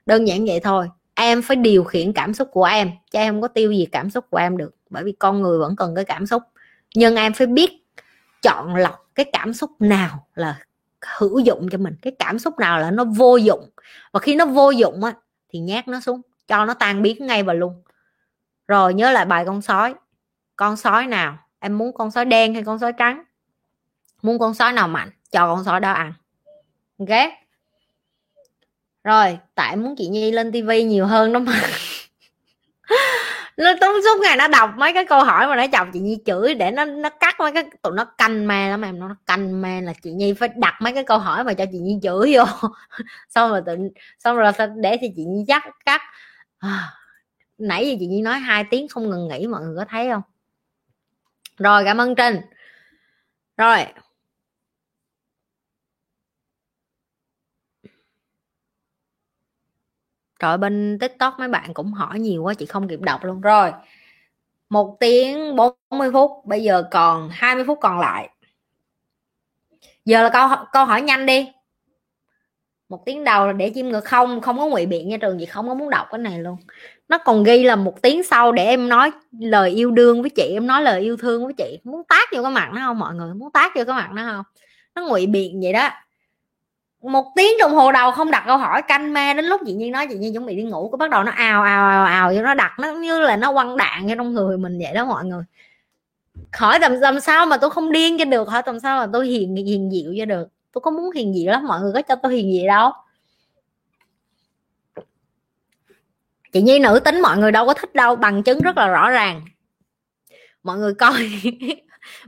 đơn giản vậy thôi. Em phải điều khiển cảm xúc của em, chứ em không có tiêu diệt cảm xúc của em được, bởi vì con người vẫn cần cái cảm xúc. Nhưng em phải biết chọn lọc cái cảm xúc nào là hữu dụng cho mình, cái cảm xúc nào là nó vô dụng. Và khi nó vô dụng á, thì nhát nó xuống, cho nó tan biến ngay và luôn. Rồi nhớ lại bài con sói. Con sói nào? Em muốn con sói đen hay con sói trắng? Muốn con sói nào mạnh, cho con sói đó ăn. Ok. Rồi, tại muốn chị Nhi lên TV nhiều hơn đó mà. Nó suốt ngày nó đọc mấy cái câu hỏi mà nó chọc chị Nhi chửi để nó cắt mấy cái, tụi nó canh ma lắm em, nó canh ma là chị Nhi phải đặt mấy cái câu hỏi mà cho chị Nhi chửi vô. xong rồi để thì chị Nhi cắt. Nãy giờ chị Nhi nói 2 tiếng không ngừng nghỉ, mọi người có thấy không? Rồi, cảm ơn Trinh. Rồi. Trời, bên TikTok mấy bạn cũng hỏi nhiều quá, chị không kịp đọc luôn. Rồi, 1 tiếng 40 phút, bây giờ còn 20 phút còn lại. Giờ là câu hỏi nhanh đi. 1 tiếng đầu là để chim ngựa không có ngụy biện nha Trường, chị không có muốn đọc cái này luôn. Nó còn ghi là 1 tiếng sau để em nói lời yêu đương với chị, em nói lời yêu thương với chị. Muốn tát vô cái mặt nó không mọi người? Muốn tát vô cái mặt nó không? Nó ngụy biện vậy đó. 1 tiếng đồng hồ đầu không đặt câu hỏi, canh me đến lúc chị Nhi nói chị Nhi chuẩn bị đi ngủ, cứ bắt đầu nó ào cho nó đặt, nó như là nó quăng đạn cho trong người mình vậy đó mọi người. Hỏi làm sao mà tôi không điên cho được, hỏi làm sao mà tôi hiền dịu cho được. Tôi có muốn hiền dịu lắm, mọi người có cho tôi hiền dịu đâu. Chị Nhi nữ tính mọi người đâu có thích đâu, bằng chứng rất là rõ ràng. Mọi người coi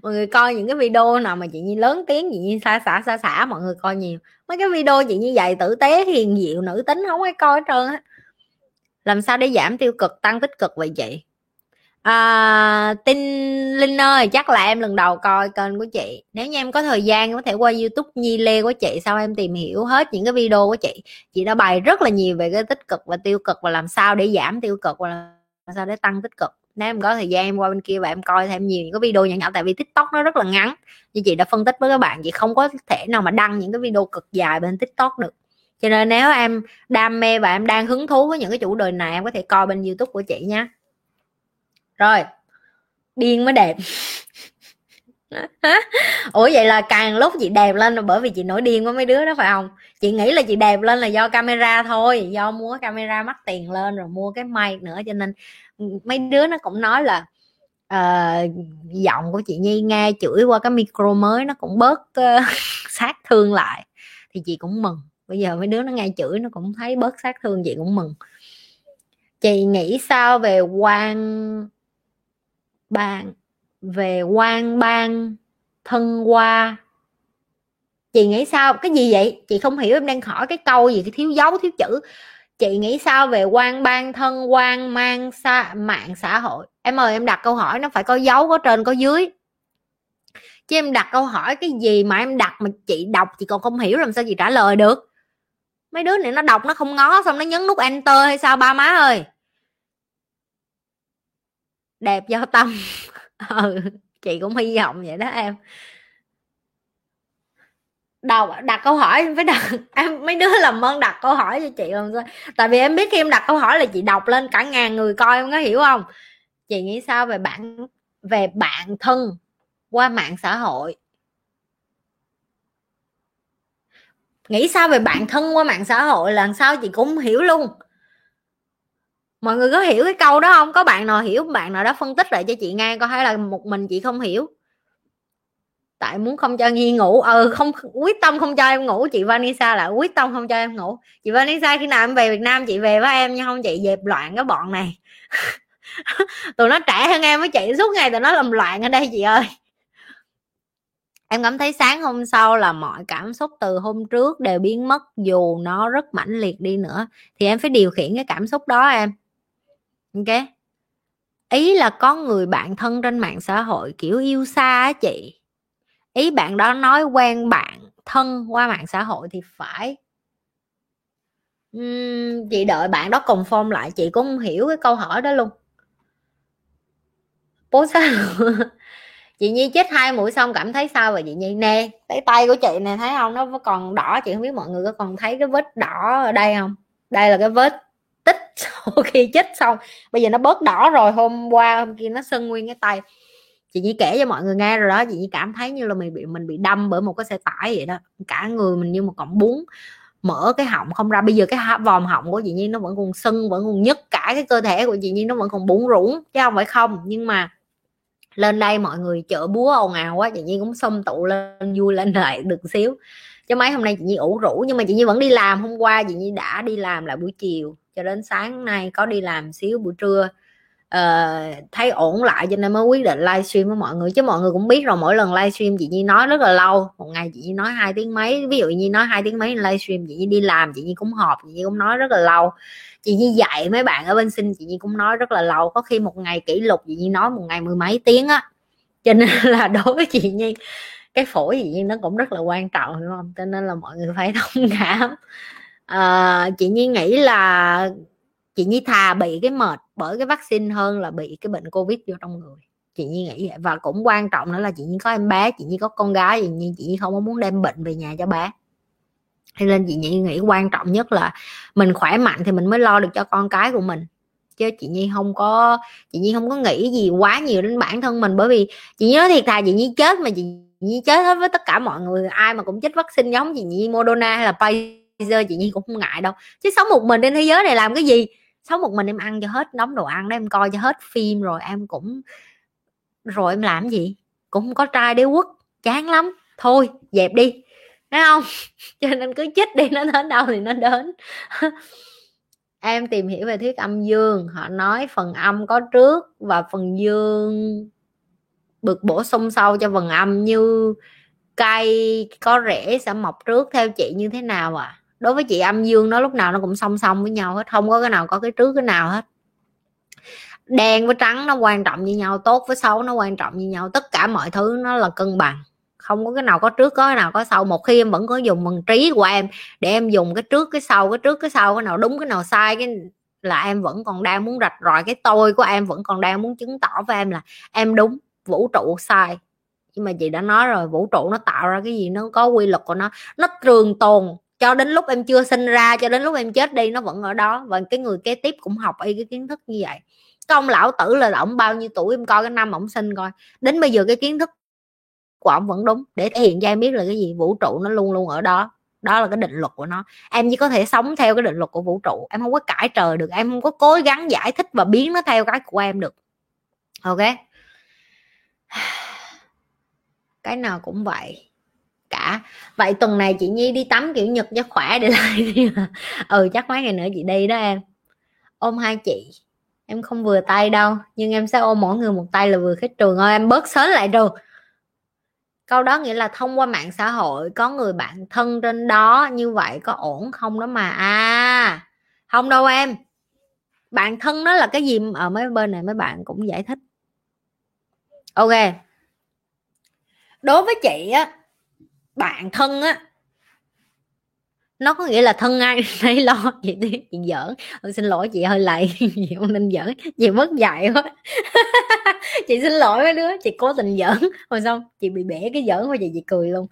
mọi người coi những cái video nào mà chị Nhi lớn tiếng, chị Nhi xả mọi người coi nhiều. Mấy cái video chị Nhi dạy tử tế, hiền dịu, nữ tính không ai coi hết trơn á. Làm sao để giảm tiêu cực tăng tích cực vậy chị? Tin Linh ơi, chắc là em lần đầu coi kênh của chị. Nếu như em có thời gian em có thể qua YouTube Nhi Lê của chị, sau em tìm hiểu hết những cái video của chị. Chị đã bày rất là nhiều về cái tích cực và tiêu cực, và làm sao để giảm tiêu cực và làm sao để tăng tích cực. Nếu em có thời gian em qua bên kia và em coi thêm nhiều những cái video nhỏ nhỏ, tại vì TikTok nó rất là ngắn. Như chị đã phân tích với các bạn, chị không có thể nào mà đăng những cái video cực dài bên TikTok được. Cho nên nếu em đam mê và em đang hứng thú với những cái chủ đề này, em có thể coi bên YouTube của chị nha. Rồi, điên mới đẹp. Ủa vậy là càng lúc chị đẹp lên là bởi vì chị nổi điên với mấy đứa đó phải không? Chị nghĩ là chị đẹp lên là do camera thôi, do mua camera mắc tiền lên rồi mua cái mic nữa, cho nên mấy đứa nó cũng nói là giọng của chị Nhi nghe chửi qua cái micro mới nó cũng bớt sát thương lại, thì chị cũng mừng. Bây giờ mấy đứa nó nghe chửi nó cũng thấy bớt sát thương, chị cũng mừng. Chị nghĩ sao về quan bang thân hoa? Chị nghĩ sao? Cái gì vậy? Chị không hiểu, em đang hỏi cái câu gì, cái thiếu dấu thiếu chữ. Chị nghĩ sao về quan ban thân quan mang mạng xã hội? Em ơi, em đặt câu hỏi nó phải có dấu, có trên có dưới, chứ em đặt câu hỏi cái gì mà em đặt mà chị đọc chị còn không hiểu làm sao chị trả lời được. Mấy đứa này nó đọc nó không ngó xong nó nhấn nút enter hay sao ba má ơi. Đẹp do tâm. Chị cũng hy vọng vậy đó em. Đặt câu hỏi em phải đặt em, mấy đứa làm ơn đặt câu hỏi cho chị làm sao, tại vì em biết khi em đặt câu hỏi là chị đọc lên cả ngàn người coi, em có hiểu không? Chị nghĩ sao về bạn thân qua mạng xã hội? Nghĩ sao về bạn thân qua mạng xã hội là sao chị cũng hiểu luôn. Mọi người có hiểu cái câu đó không? Có bạn nào hiểu, bạn nào đó phân tích lại cho chị nghe, có thể là một mình chị không hiểu. Tại muốn không cho Nhi ngủ, không quyết tâm không cho em ngủ. Chị Vanessa là quyết tâm không cho em ngủ. Chị Vanessa khi nào em về Việt Nam chị về với em nha, không chị dẹp loạn cái bọn này. Tụi nó trẻ hơn em với chị, suốt ngày tụi nó làm loạn ở đây chị ơi. Em cảm thấy sáng hôm sau là mọi cảm xúc từ hôm trước đều biến mất, dù nó rất mãnh liệt đi nữa, thì em phải điều khiển cái cảm xúc đó em. Ok, ý là có người bạn thân trên mạng xã hội kiểu yêu xa á chị, ý bạn đó nói quen bạn thân qua mạng xã hội thì phải chị đợi bạn đó confirm lại. Chị cũng không hiểu cái câu hỏi đó luôn. Bố sao? Chị Nhi chết 2 mũi xong cảm thấy sao vậy chị Nhi? Nè cái tay của chị nè, thấy không, nó còn đỏ. Chị không biết mọi người có còn thấy cái vết đỏ ở đây không? Đây là cái vết tích sau khi chết xong, bây giờ nó bớt đỏ rồi, hôm kia nó sưng nguyên cái tay. Chị Nhi kể cho mọi người nghe rồi đó, chị Nhi cảm thấy như là mình bị đâm bởi một cái xe tải vậy đó, cả người mình như một cọng bún, mở cái họng không ra. Bây giờ cái vòm họng của chị Nhi nó vẫn còn sưng, vẫn còn nhức, cả cái cơ thể của chị Nhi nó vẫn còn bủn rủn chứ không phải không. Nhưng mà lên đây mọi người chợ búa ồn ào quá, chị Nhi cũng xông tụ lên vui lên lại được xíu, chứ mấy hôm nay chị Nhi ủ rũ. Nhưng mà chị Nhi vẫn đi làm, hôm qua chị Nhi đã đi làm lại buổi chiều cho đến sáng nay, có đi làm xíu buổi trưa, thấy ổn lại cho nên mới quyết định livestream với mọi người. Chứ mọi người cũng biết rồi, mỗi lần livestream chị Nhi nói rất là lâu, một ngày chị Nhi nói 2 tiếng mấy, ví dụ Nhi nói 2 tiếng mấy livestream. Chị Nhi đi làm chị Nhi cũng họp, chị Nhi cũng nói rất là lâu. Chị Nhi dạy mấy bạn ở bên Sinh chị Nhi cũng nói rất là lâu, có khi một ngày kỷ lục chị Nhi nói một ngày 10 mấy tiếng á. Cho nên là đối với chị Nhi cái phổi chị Nhi nó cũng rất là quan trọng, đúng không? Cho nên là mọi người phải thông cảm. Chị Nhi nghĩ là chị Nhi thà bị cái mệt bởi cái vaccine hơn là bị cái bệnh Covid vô trong người. Chị Nhi nghĩ vậy. Và cũng quan trọng nữa là chị Nhi có em bé, chị Nhi có con gái, chị Nhi không có muốn đem bệnh về nhà cho bé. Thế nên chị Nhi nghĩ quan trọng nhất là mình khỏe mạnh thì mình mới lo được cho con cái của mình. Chứ chị Nhi không có nghĩ gì quá nhiều đến bản thân mình, bởi vì chị Nhi nói thiệt thà chị Nhi chết mà chị Nhi chết hết với tất cả mọi người, ai mà cũng chích vaccine giống chị Nhi Moderna hay là Pfizer chị Nhi cũng không ngại đâu. Chứ sống một mình trên thế giới này làm cái gì? Sống một mình em ăn cho hết đống đồ ăn đó, em coi cho hết phim rồi em cũng rồi em làm gì? Cũng không có trai đế quốc, chán lắm. Thôi, dẹp đi. Thấy không? Cho nên cứ chết đi, nó đến đâu thì nó đến. Em tìm hiểu về thuyết âm dương, họ nói phần âm có trước và phần dương được bổ sung sau cho phần âm, như cây có rễ sẽ mọc trước. Theo chị như thế nào ạ? Đối với chị âm dương nó lúc nào nó cũng song song với nhau hết, không có cái nào có cái trước cái nào hết. Đen với trắng nó quan trọng như nhau, tốt với xấu nó quan trọng như nhau, tất cả mọi thứ nó là cân bằng, không có cái nào có trước có cái nào có sau. Một khi em vẫn có dùng bằng trí của em để em dùng cái trước cái sau, cái trước cái sau, cái nào đúng cái nào sai, cái là em vẫn còn đang muốn rạch ròi cái tôi của em, vẫn còn đang muốn chứng tỏ với em là em đúng, vũ trụ sai. Nhưng mà chị đã nói rồi, vũ trụ nó tạo ra cái gì nó có quy luật của nó trường tồn cho đến lúc em chưa sinh ra, cho đến lúc em chết đi, nó vẫn ở đó. Và cái người kế tiếp cũng học y cái kiến thức như vậy. Cái ông Lão Tử là ổng bao nhiêu tuổi, em coi cái năm ổng sinh coi, đến bây giờ cái kiến thức của ổng vẫn đúng, để thể hiện cho em biết là cái gì, vũ trụ nó luôn luôn ở đó, đó là cái định luật của nó. Em chỉ có thể sống theo cái định luật của vũ trụ, em không có cãi trời được, em không có cố gắng giải thích và biến nó theo cái của em được. Ok, cái nào cũng vậy cả. Vậy tuần này chị Nhi đi tắm kiểu Nhật cho khỏe để lại đi. Chắc mấy ngày nữa chị đi đó em. Ôm hai chị em không vừa tay đâu, nhưng em sẽ ôm mỗi người một tay là vừa khích. Trường ơi em bớt sớm lại Trường. Câu đó nghĩa là thông qua mạng xã hội có người bạn thân trên đó, như vậy có ổn không đó mà. Không đâu em, bạn thân nó là cái gì ở mấy bên này mấy bạn cũng giải thích. Ok, đối với chị á, bạn thân á nó có nghĩa là thân ai nấy lo. Chị giỡn, xin lỗi chị hơi lầy, chị không nên giỡn, chị mất dạy quá. Chị xin lỗi mấy đứa, chị cố tình giỡn rồi xong chị bị bẻ cái giỡn của chị cười luôn.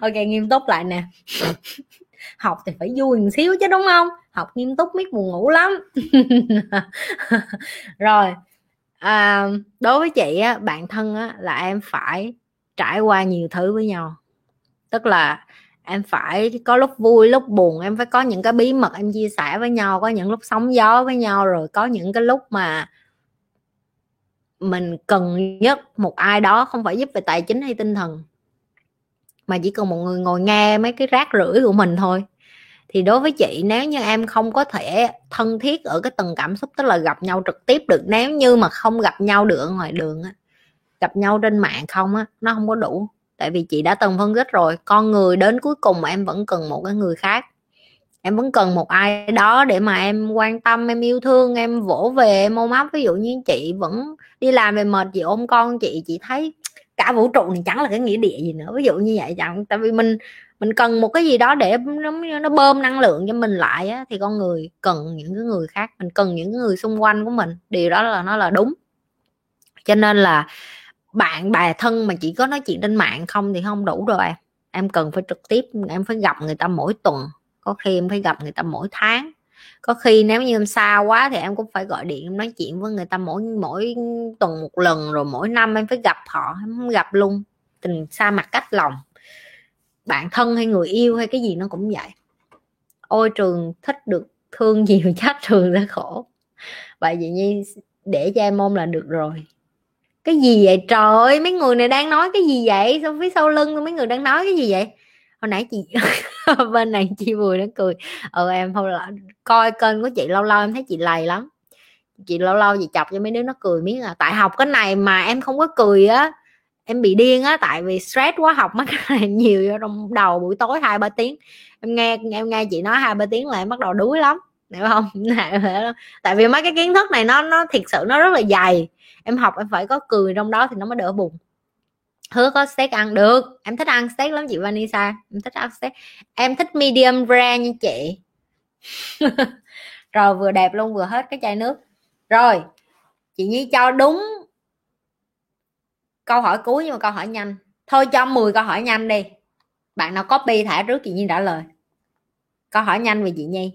Ok, nghiêm túc lại nè. Học thì phải vui một xíu chứ đúng không, học nghiêm túc miết buồn ngủ lắm. Rồi đối với chị á, bạn thân á là em phải trải qua nhiều thứ với nhau, tức là em phải có lúc vui lúc buồn, em phải có những cái bí mật em chia sẻ với nhau, có những lúc sóng gió với nhau, rồi có những cái lúc mà mình cần nhất một ai đó, không phải giúp về tài chính hay tinh thần mà chỉ cần một người ngồi nghe mấy cái rác rưởi của mình thôi. Thì đối với chị, nếu như em không có thể thân thiết ở cái tầng cảm xúc, tức là gặp nhau trực tiếp được, nếu như mà không gặp nhau được ở ngoài đường á, gặp nhau trên mạng không á, nó không có đủ. Tại vì chị đã từng phân tích rồi, con người đến cuối cùng em vẫn cần một cái người khác, em vẫn cần một ai đó để mà em quan tâm, em yêu thương, em vỗ về, em ôm ấp. Ví dụ như chị vẫn đi làm về mệt, chị ôm con chị thấy cả vũ trụ này chẳng là cái nghĩa địa gì nữa, ví dụ như vậy chẳng. Tại vì mình cần một cái gì đó để nó bơm năng lượng cho mình lại á, thì con người cần những cái người khác, mình cần những cái người xung quanh của mình, điều đó là nó là đúng. Cho nên là bạn bè thân mà chỉ có nói chuyện trên mạng không thì không đủ rồi. Em cần phải trực tiếp, em phải gặp người ta mỗi tuần, có khi em phải gặp người ta mỗi tháng, có khi nếu như em xa quá thì em cũng phải gọi điện em nói chuyện với người ta mỗi tuần một lần, rồi mỗi năm em phải gặp họ. Em không gặp luôn, tình xa mặt cách lòng. Bạn thân hay người yêu hay cái gì nó cũng vậy. Ôi Trường thích được thương nhiều chắc Trường sẽ khổ. Vậy dĩ nhiên để cho em ôm là được rồi. Cái gì vậy trời ơi, mấy người này đang nói cái gì vậy? Xong phía sau lưng mấy người đang nói cái gì vậy? Hồi nãy chị bên này chị vừa nó cười. Em không là... coi kênh của chị, lâu lâu em thấy chị lầy lắm. Chị lâu lâu chị chọc cho mấy đứa nó cười miếng à. Tại học cái này mà em không có cười á, em bị điên á. Tại vì stress quá, học mất cái này nhiều vô trong đầu, buổi tối 2-3 tiếng. Em nghe chị nói 2-3 tiếng là em bắt đầu đuối lắm, hiểu không? Tại vì mấy cái kiến thức này nó thiệt sự nó rất là dày. Em học em phải có cười trong đó thì nó mới đỡ buồn. Hứa có steak ăn được, em thích ăn steak lắm chị Vanessa, em thích ăn steak, em thích medium rare như chị. Rồi vừa đẹp luôn, vừa hết cái chai nước. Rồi chị Nhi cho đúng câu hỏi cuối, nhưng mà câu hỏi nhanh thôi, cho 10 câu hỏi nhanh đi. Bạn nào copy thả trước chị Nhi trả lời câu hỏi nhanh về chị Nhi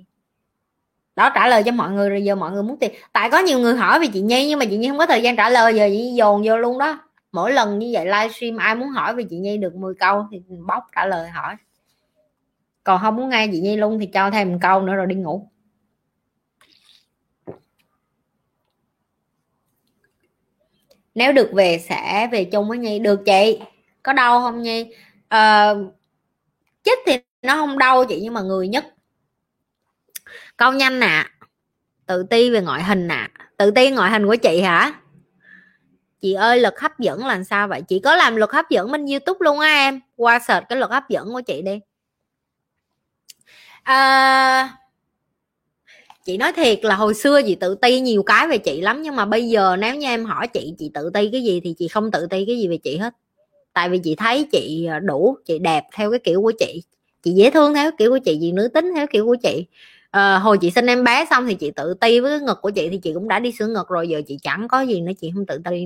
đó, trả lời cho mọi người. Rồi giờ mọi người muốn tìm, tại có nhiều người hỏi về chị Nhi nhưng mà chị Nhi không có thời gian trả lời, giờ chị dồn vô luôn đó. Mỗi lần như vậy livestream ai muốn hỏi về chị Nhi được 10 câu thì bóc trả lời hỏi, còn không muốn nghe chị Nhi luôn thì cho thêm một câu nữa rồi đi ngủ. Nếu được về sẽ về chung với Nhi. Được chị, có đau không Nhi? Chích thì nó không đau chị, nhưng mà người nhất. Câu nhanh nè. Tự ti về ngoại hình nè. Tự ti ngoại hình của chị hả? Chị ơi, lực hấp dẫn là sao vậy? Chị có làm lực hấp dẫn bên YouTube luôn á em. Qua search cái lực hấp dẫn của chị đi. Chị nói thiệt là hồi xưa chị tự ti nhiều cái về chị lắm, nhưng mà bây giờ nếu như em hỏi chị tự ti cái gì thì chị không tự ti cái gì về chị hết. Tại vì chị thấy chị đủ, chị đẹp theo cái kiểu của chị dễ thương theo cái kiểu của chị nữ tính theo kiểu của chị. Hồi chị sinh em bé xong thì chị tự ti với cái ngực của chị, thì chị cũng đã đi sửa ngực rồi, giờ chị chẳng có gì nữa, chị không tự ti.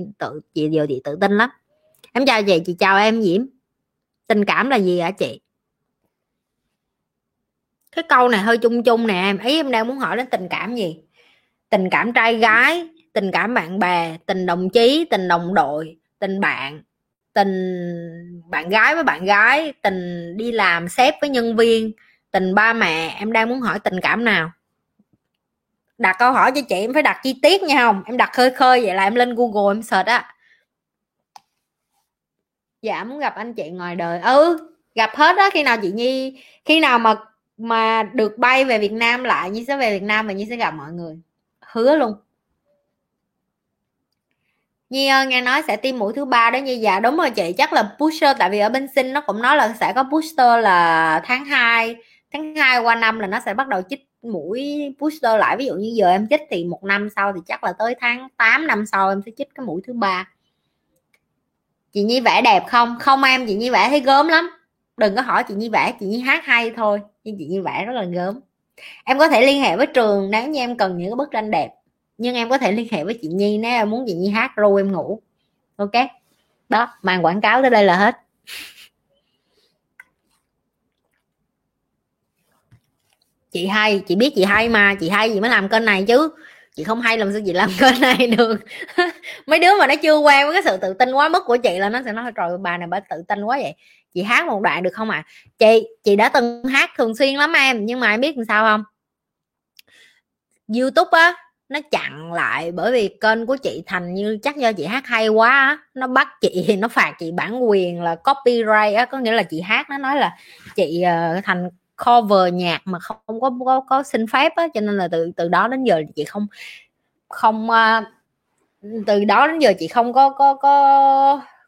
Chị giờ chị tự tin lắm. Em chào chị chào em Diễm. Tình cảm là gì hả chị? Cái câu này hơi chung chung nè em, ý em đang muốn hỏi đến tình cảm gì? Tình cảm trai gái, tình cảm bạn bè, tình đồng chí, tình đồng đội, tình bạn, tình bạn gái với bạn gái, tình đi làm sếp với nhân viên, tình ba mẹ. Em đang muốn hỏi tình cảm nào? Đặt câu hỏi cho chị em phải đặt chi tiết nha. Không em đặt khơi khơi vậy là em lên Google em search á. Dạ muốn gặp anh chị ngoài đời. Gặp hết á. Khi nào chị Nhi, khi nào mà được bay về Việt Nam lại, Nhi sẽ về Việt Nam và Nhi sẽ gặp mọi người, hứa luôn. Nhi nghe nói sẽ tiêm mũi thứ ba đó Nhi. Dạ đúng rồi chị, chắc là booster, tại vì ở bên Sing nó cũng nói là sẽ có booster là tháng 2 qua năm là nó sẽ bắt đầu chích mũi booster lại. Ví dụ như giờ em chích thì một năm sau thì chắc là tới tháng 8 năm sau em sẽ chích cái mũi thứ ba. Chị Nhi vẽ đẹp không? Không em, chị Nhi vẽ thấy gớm lắm, đừng có hỏi chị Nhi vẽ, chị Nhi hát hay thôi nhưng chị Nhi vẽ rất là gớm. Em có thể liên hệ với trường nếu như em cần những cái bức tranh đẹp, nhưng em có thể liên hệ với chị Nhi nếu em muốn chị Nhi hát ru em ngủ. Ok đó, màn quảng cáo tới đây là hết. Chị hay, chị biết chị hay mà, chị hay gì mới làm kênh này chứ, chị không hay làm sao chị làm kênh này được. Mấy đứa mà nó chưa quen với cái sự tự tin quá mức của chị là nó sẽ nói trời bà này bà tự tin quá vậy, chị hát một đoạn được không ạ? Chị đã từng hát thường xuyên lắm em, nhưng mà em biết làm sao không, YouTube á nó chặn lại, bởi vì kênh của chị thành như chắc do chị hát hay quá á, nó bắt chị thì nó phạt chị bản quyền là copyright á, có nghĩa là chị hát nó nói là chị thành cover nhạc mà không có xin phép á, cho nên là từ đó đến giờ chị không từ đó đến giờ chị không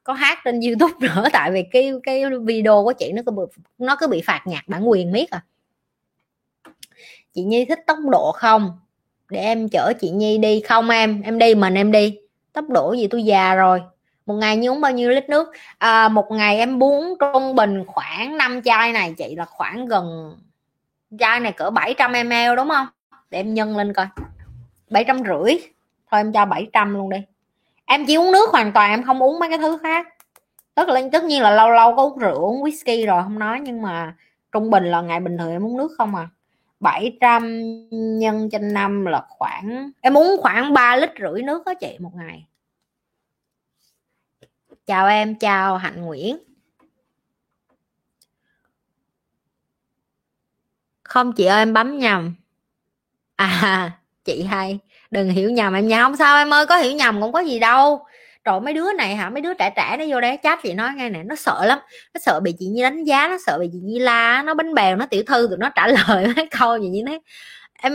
có hát trên YouTube nữa, tại vì cái video của chị nó cứ bị phạt nhạc bản quyền miết à. Chị Nhi thích tốc độ không? Để em chở chị Nhi đi. Không em đi mình, em đi tốc độ gì, tôi già rồi. Một ngày như uống bao nhiêu lít nước? Một ngày em uống trung bình khoảng 5 chai này chị, là khoảng gần chai này cỡ 700ml đúng không? Để em nhân lên coi, 750, thôi em cho 700 luôn đi. Em chỉ uống nước hoàn toàn, em không uống mấy cái thứ khác. Tất nhiên là lâu lâu có uống rượu uống whisky rồi không nói, nhưng mà trung bình là ngày bình thường em uống nước không à. 700 nhân trên 5 là khoảng, em uống khoảng 3,5 lít nước đó chị một ngày. Chào em, chào Hạnh Nguyễn. Không chị ơi em bấm nhầm. Chị hay, đừng hiểu nhầm em nha. Không sao em ơi, có hiểu nhầm cũng có gì đâu. Trời, mấy đứa này hả, mấy đứa trẻ nó vô đây chat chị nói nghe nè, nó sợ lắm, nó sợ bị chị Nhi đánh giá, nó sợ bị chị Nhi la, nó bánh bèo, nó tiểu thư, tụi nó trả lời mấy câu gì như thế.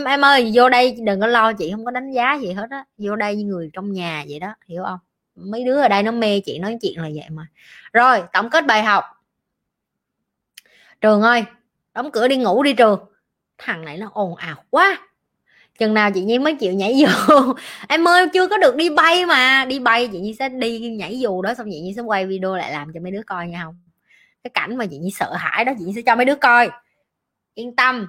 Em ơi vô đây đừng có lo, chị không có đánh giá gì hết á, vô đây như người trong nhà vậy đó, hiểu không? Mấy đứa ở đây nó mê chị nói chuyện là vậy mà. Rồi tổng kết bài học. Trường ơi đóng cửa đi ngủ đi Trường, thằng này nó ồn ào quá, chừng nào chị Nhi mới chịu nhảy dù. Em ơi chưa có được đi bay mà, đi bay chị Nhi sẽ đi nhảy dù đó, xong chị Nhi sẽ quay video lại làm cho mấy đứa coi nha. Không, cái cảnh mà chị Nhi sợ hãi đó chị Nhi sẽ cho mấy đứa coi, yên tâm.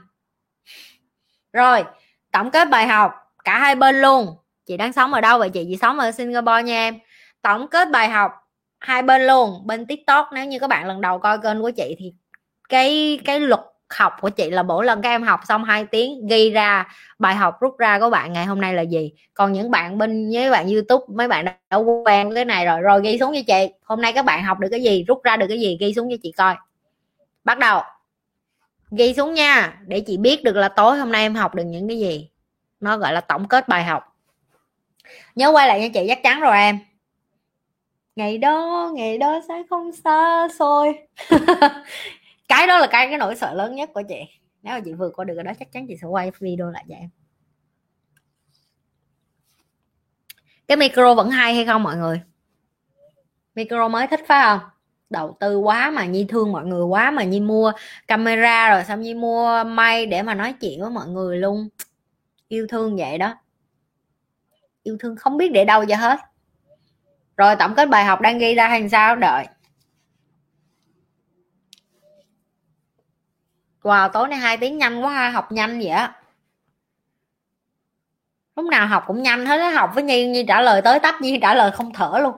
Rồi tổng kết bài học cả hai bên luôn. Chị đang sống ở đâu vậy chị? Chị sống ở Singapore nha em. Tổng kết bài học hai bên luôn. Bên TikTok nếu như các bạn lần đầu coi kênh của chị thì cái luật học của chị là mỗi lần các em học xong 2 tiếng ghi ra bài học rút ra của bạn ngày hôm nay là gì. Còn những bạn bên với bạn YouTube, mấy bạn đã quen cái này rồi, rồi ghi xuống cho chị hôm nay các bạn học được cái gì, rút ra được cái gì, ghi xuống cho chị coi. Bắt đầu ghi xuống nha, để chị biết được là tối hôm nay em học được những cái gì. Nó gọi là tổng kết bài học. Nhớ quay lại nha chị, chắc chắn rồi em. Ngày đó sẽ không xa xôi. Cái đó là cái nỗi sợ lớn nhất của chị. Nếu mà chị vượt qua được cái đó chắc chắn chị sẽ quay video lại cho em. Cái micro vẫn hay hay không mọi người? Micro mới thích phải không? Đầu tư quá mà, Nhi thương mọi người quá mà. Nhi mua camera rồi xong Nhi mua mic để mà nói chuyện với mọi người luôn. Yêu thương vậy đó, yêu thương không biết để đâu ra hết. Rồi tổng kết bài học đang ghi ra hay sao? Đợi. Wow, tối nay 2 tiếng nhanh quá ha, học nhanh vậy á, lúc nào học cũng nhanh hết á. Học với Nhi, Nhi trả lời tới tấp, Nhi trả lời không thở luôn.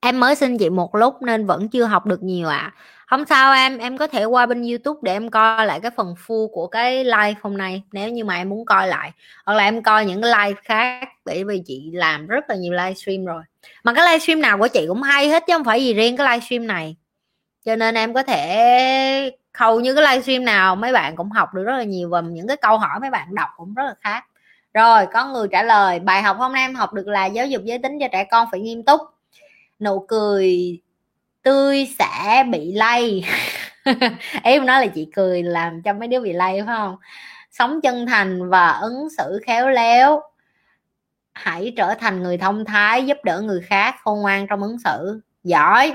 Em mới xin chị một lúc nên vẫn chưa học được nhiều ạ. Không sao em có thể qua bên YouTube để em coi lại cái phần full của cái live hôm nay nếu như mà em muốn coi lại, hoặc là em coi những cái live khác, bởi vì chị làm rất là nhiều livestream rồi, mà cái livestream nào của chị cũng hay hết chứ không phải gì riêng cái livestream này, cho nên em có thể hầu như cái livestream nào mấy bạn cũng học được rất là nhiều, và những cái câu hỏi mấy bạn đọc cũng rất là khác. Rồi có người trả lời bài học hôm nay em học được là giáo dục giới tính cho trẻ con phải nghiêm túc, nụ cười tươi sẽ bị lây. Em nói là chị cười làm cho mấy đứa bị lây phải không? Sống chân thành và ứng xử khéo léo, hãy trở thành người thông thái, giúp đỡ người khác, khôn ngoan trong ứng xử. Giỏi,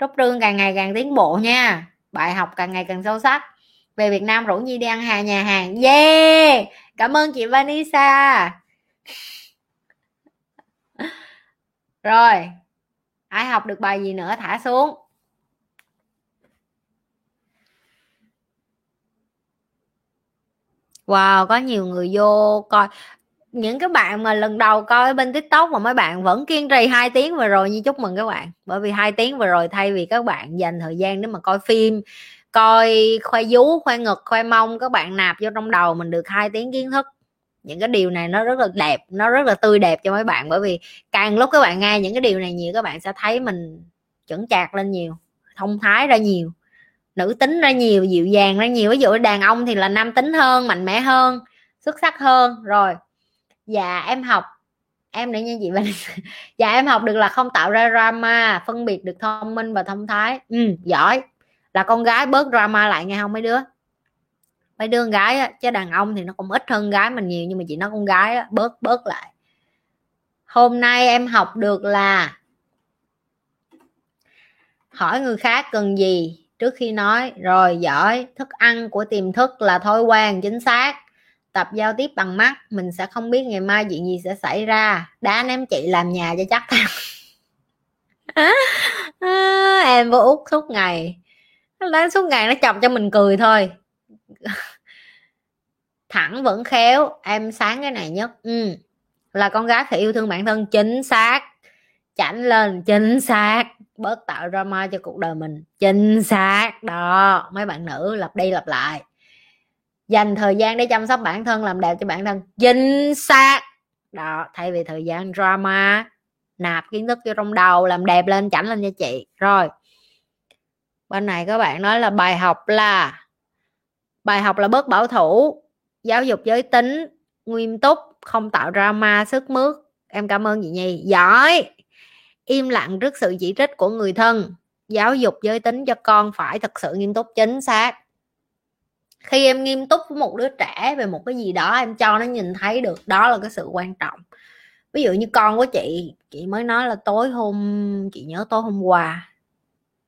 Trúc Trương càng ngày càng tiến bộ nha, bài học càng ngày càng sâu sắc. Về Việt Nam rủ Nhi đi ăn hàng nhà hàng. Yeah, cảm ơn chị Vanessa. Rồi, ai học được bài gì nữa thả xuống. Wow, có nhiều người vô coi. Những các bạn mà lần đầu coi bên TikTok mà mấy bạn vẫn kiên trì 2 tiếng vừa rồi, như chúc mừng các bạn. Bởi vì 2 tiếng vừa rồi thay vì các bạn dành thời gian để mà coi phim, coi khoe vú, khoe ngực, khoe mông, các bạn nạp vô trong đầu mình được 2 tiếng kiến thức. Những cái điều này nó rất là đẹp, nó rất là tươi đẹp cho mấy bạn. Bởi vì càng lúc các bạn nghe những cái điều này nhiều, các bạn sẽ thấy mình chững chạc lên nhiều, thông thái ra nhiều, nữ tính ra nhiều, dịu dàng ra nhiều. Ví dụ đàn ông thì là nam tính hơn, mạnh mẽ hơn, xuất sắc hơn. Rồi, dạ em học, em nữa nha chị Bình. Dạ em học được là không tạo ra drama, phân biệt được thông minh và thông thái. Giỏi, là con gái bớt drama lại nghe không mấy đứa. Mấy đứa con gái á, chứ đàn ông thì nó cũng ít hơn gái mình nhiều, nhưng mà chị nói con gái á, bớt lại. Hôm nay em học được là hỏi người khác cần gì trước khi nói. Rồi, giỏi. Thức ăn của tiềm thức là thói quen chính xác. Tập giao tiếp bằng mắt, mình sẽ không biết ngày mai chuyện gì sẽ xảy ra. Đá ném chị làm nhà cho chắc. Em vô Úc suốt ngày, nó suốt ngày nó chọc cho mình cười thôi. Thẳng vẫn khéo, em sáng cái này nhất. Là con gái phải yêu thương bản thân, chính xác. Chảnh lên, chính xác. Bớt tạo drama cho cuộc đời mình, chính xác. Đó, mấy bạn nữ lặp đi lặp lại. Dành thời gian để chăm sóc bản thân, làm đẹp cho bản thân, chính xác. Đó, thay vì thời gian drama, nạp kiến thức vô trong đầu, làm đẹp lên, chảnh lên nha chị. Rồi, bên này các bạn nói là bài học là bớt bảo thủ, giáo dục giới tính, nghiêm túc, không tạo drama, sức mướt. Em cảm ơn chị Nhi. Giỏi. Im lặng trước sự chỉ trích của người thân, giáo dục giới tính cho con phải thật sự nghiêm túc, chính xác. Khi em nghiêm túc với một đứa trẻ về một cái gì đó, em cho nó nhìn thấy được đó là cái sự quan trọng. Ví dụ như con của chị mới nói là tối hôm qua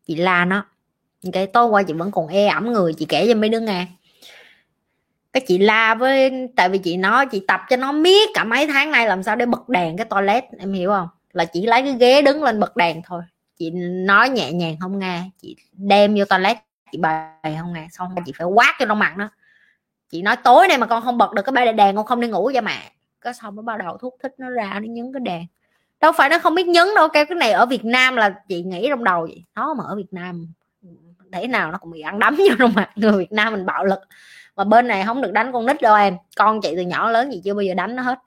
chị la nó. Cái tối qua chị vẫn còn e ẩm người, chị kể cho mấy đứa nghe. Cái chị la với, tại vì chị nói chị tập cho nó biết cả mấy tháng nay làm sao để bật đèn cái toilet, em hiểu không? Là chị lấy cái ghế đứng lên bật đèn thôi. Chị nói nhẹ nhàng không nghe, chị đem vô toilet chị bày không nghe, xong chị phải quát cho nó mặt nó. Chị nói tối nay mà con không bật được cái bệ đèn, con không đi ngủ cho mẹ. Cái xong nó bắt đầu thúc thích nó ra, nó nhấn cái đèn. Đâu phải nó không biết nhấn đâu, cái này ở Việt Nam là chị nghĩ trong đầu vậy. Nó mà ở Việt Nam thế nào nó cũng bị ăn đấm vô trong mặt. Người Việt Nam mình bạo lực, mà bên này không được đánh con nít đâu em. Con chị từ nhỏ lớn gì chưa bao giờ đánh nó hết.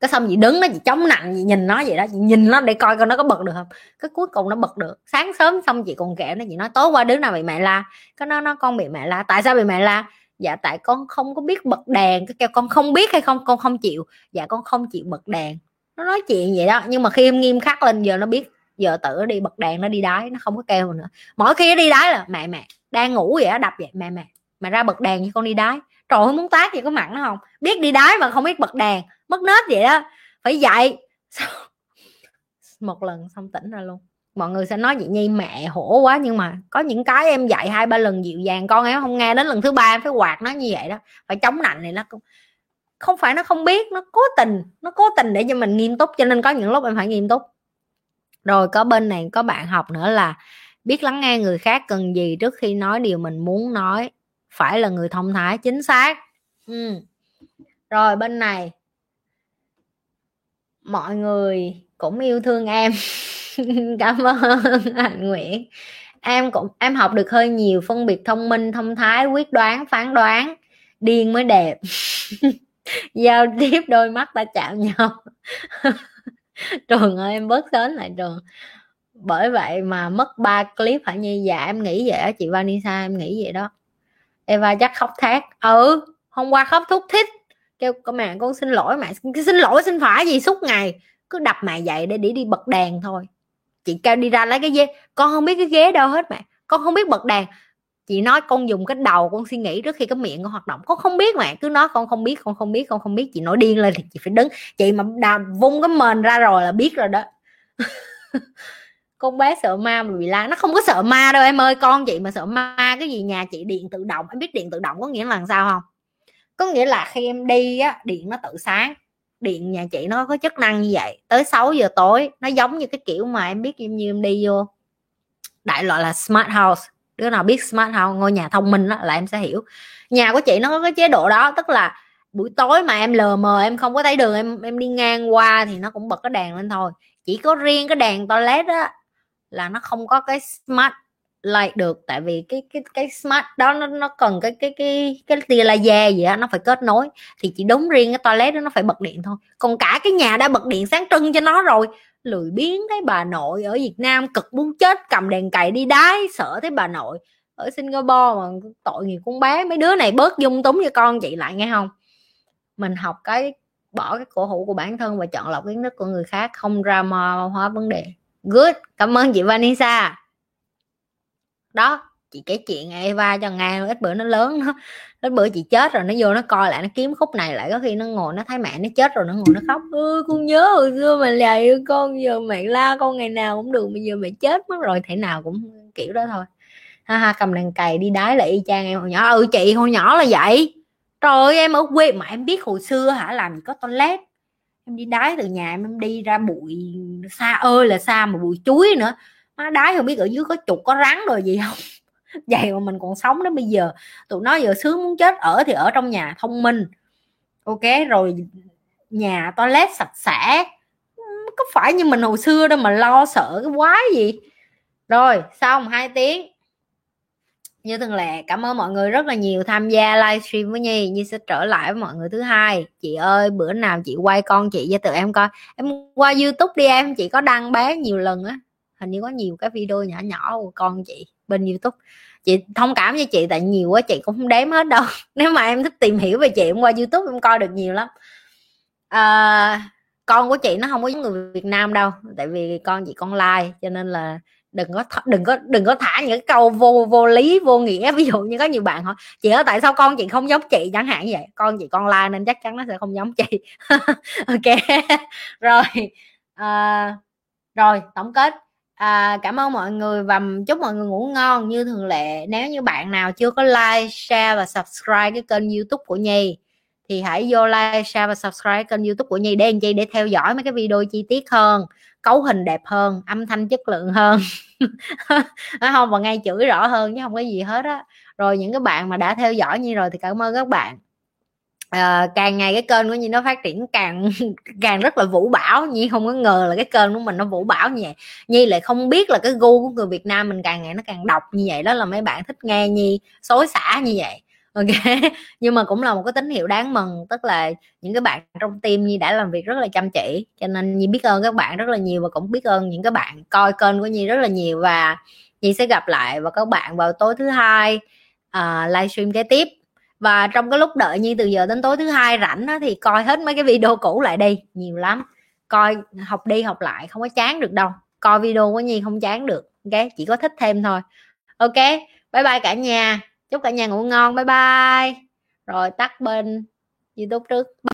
Cái xong chị đứng đó, chị chống nạnh, chị nhìn nó vậy đó, chị nhìn nó để coi con nó có bật được không. Cái cuối cùng nó bật được. Sáng sớm xong chị còn kẹo nó, chị nói tối qua đứa nào bị mẹ la. Cái nó con bị mẹ la. Tại sao bị mẹ la? Dạ tại con không có biết bật đèn. Cái kêu con không biết hay không? Con không chịu. Dạ con không chịu bật đèn. Nó nói chuyện vậy đó. Nhưng mà khi em nghiêm khắc lên, giờ nó biết, giờ tự đi bật đèn, nó đi đái, nó không có kêu nữa. Mỗi khi nó đi đái là mẹ đang ngủ vậy đó, đập vậy, mẹ mà ra bật đèn cho con đi đái. Trời ơi muốn tát vậy, có mặn nó không biết đi đái mà không biết bật đèn, mất nết vậy đó, phải dạy. Một lần xong tỉnh ra luôn. Mọi người sẽ nói vậy Nhi mẹ hổ quá, nhưng mà có những cái em dạy 2-3 lần dịu dàng, con em không nghe, đến lần thứ 3 em phải quạt nó như vậy đó, phải chống nạnh này. Nó cũng không phải nó không biết, nó cố tình để cho mình nghiêm túc, cho nên có những lúc em phải nghiêm túc. Rồi có bên này có bạn học nữa là biết lắng nghe người khác cần gì trước khi nói điều mình muốn nói, phải là người thông thái, chính xác. Rồi bên này mọi người cũng yêu thương em. Cảm ơn Hạnh Nguyễn. Em học được hơi nhiều, phân biệt thông minh, thông thái, quyết đoán, phán đoán, điên mới đẹp. Giao tiếp đôi mắt ta chạm nhau. Trường ơi em bớt sến lại Trường. Bởi vậy mà mất 3 clip hả Nhi? Dạ em nghĩ vậy đó chị Vanessa, em nghĩ vậy đó. Eva chắc khóc thét. Hôm qua khóc thút thít kêu mẹ con xin lỗi, mẹ xin lỗi xin phải gì, suốt ngày cứ đập mẹ dậy để đi bật đèn thôi. Chị kêu đi ra lấy cái ghế, con không biết cái ghế đâu hết mẹ. con không biết bật đèn, chị nói con dùng cái đầu con suy nghĩ trước khi cái miệng con hoạt động. Con không biết mẹ cứ nói con không biết. Chị nổi điên lên thì chị phải đứng, chị mà vung cái mền ra rồi là biết rồi đó. Con bé sợ ma mà bị la, nó không có sợ ma đâu em ơi. Con chị mà sợ ma cái gì, nhà chị điện tự động. Em biết điện tự động có nghĩa là làm sao không? Có nghĩa là khi em đi á, điện nó tự sáng. Điện nhà chị nó có chức năng như vậy. Tới 6 giờ tối nó giống như cái kiểu mà em biết, như em đi vô đại loại là smart house. Đứa nào biết smart house, ngôi nhà thông minh đó, là em sẽ hiểu. Nhà của chị nó có cái chế độ đó, tức là buổi tối mà em lờ mờ, em không có thấy đường, em đi ngang qua thì nó cũng bật cái đèn lên thôi. Chỉ có riêng cái đèn toilet á là nó không có cái smart light được, tại vì cái smart đó nó cần cái tia laser gì á, nó phải kết nối. Thì chỉ đúng riêng cái toilet đó nó phải bật điện thôi, còn cả cái nhà đã bật điện sáng trưng cho nó rồi. Lười biếng, thấy bà nội ở Việt Nam cực muốn chết, cầm đèn cày đi đái, sợ thấy bà nội ở Singapore mà tội nghiệp con bé. Mấy đứa này bớt dung túng cho con chị lại nghe không. Mình học cái bỏ cái cổ hủ của bản thân và chọn lọc kiến thức của người khác, không drama hóa vấn đề. Good, cảm ơn chị Vanessa. Đó, chị kể chuyện Eva cho nghe, ít bữa nó lớn, ít bữa chị chết rồi nó vô nó coi lại, nó kiếm khúc này lại. Có khi nó ngồi nó thấy mẹ nó chết rồi nó ngồi nó khóc. Con nhớ hồi xưa mẹ là yêu con, giờ mẹ la con ngày nào cũng được, bây giờ mẹ chết mất rồi, thể nào cũng kiểu đó thôi. Ha ha, cầm đàn cày đi đái lại y chang em hồi nhỏ. Ừ chị, hồi nhỏ là vậy. Trời ơi, em ở quê mà em biết hồi xưa hả, làm gì có toilet. Em đi đái từ nhà em đi ra bụi xa ơi là xa, mà bụi chuối nữa. Má đái không biết ở dưới có chuột có rắn rồi gì không. Vậy mà mình còn sống đến bây giờ. Tụi nó giờ sướng muốn chết, ở thì ở trong nhà thông minh. Ok, rồi nhà toilet sạch sẽ. Có phải như mình hồi xưa đâu mà lo sợ cái quái gì. Rồi, xong 2 tiếng. Như thường lệ, cảm ơn mọi người rất là nhiều tham gia livestream với Nhi. Nhi sẽ trở lại với mọi người thứ hai. Chị ơi, bữa nào chị quay con chị cho tụi em coi. Em qua YouTube đi em, chị có đăng bán nhiều lần á. Hình như có nhiều cái video nhỏ nhỏ của con chị bên YouTube. Chị thông cảm với chị tại nhiều quá chị cũng không đếm hết đâu. Nếu mà em thích tìm hiểu về chị, em qua YouTube em coi được nhiều lắm. Con của chị nó không có người Việt Nam đâu, tại vì con chị con lai, cho nên là đừng có thả những câu vô lý vô nghĩa. Ví dụ như có nhiều bạn hỏi chị ơi tại sao con chị không giống chị chẳng hạn như vậy. Con chị con lai nên chắc chắn nó sẽ không giống chị. Ok. Rồi tổng kết. Cảm ơn mọi người và chúc mọi người ngủ ngon. Như thường lệ, nếu như bạn nào chưa có like, share và subscribe cái kênh YouTube của Nhi thì hãy vô like, share và subscribe kênh YouTube của Nhi để anh chị để theo dõi mấy cái video chi tiết hơn, cấu hình đẹp hơn, âm thanh chất lượng hơn. Không, và ngay chữ rõ hơn chứ không có gì hết á. Rồi những cái bạn mà đã theo dõi Nhi rồi thì cảm ơn các bạn. Càng ngày cái kênh của Nhi nó phát triển càng rất là vũ bão. Nhi không có ngờ là cái kênh của mình nó vũ bão như vậy. Nhi lại không biết là cái gu của người Việt Nam mình càng ngày nó càng độc như vậy. Đó là mấy bạn thích nghe Nhi xối xả như vậy. Ok. Nhưng mà cũng là một cái tín hiệu đáng mừng, tức là những cái bạn trong team Nhi đã làm việc rất là chăm chỉ, cho nên Nhi biết ơn các bạn rất là nhiều và cũng biết ơn những cái bạn coi kênh của Nhi rất là nhiều. Và Nhi sẽ gặp lại và các bạn vào tối thứ hai livestream kế tiếp. Và trong cái lúc đợi Nhi từ giờ đến tối thứ hai rảnh á, thì coi hết mấy cái video cũ lại đi, nhiều lắm, coi học đi học lại không có chán được đâu. Coi video của Nhi không chán được, ok, chỉ có thích thêm thôi. Ok, bye bye cả nhà, chúc cả nhà ngủ ngon, bye bye. Rồi tắt bên YouTube trước.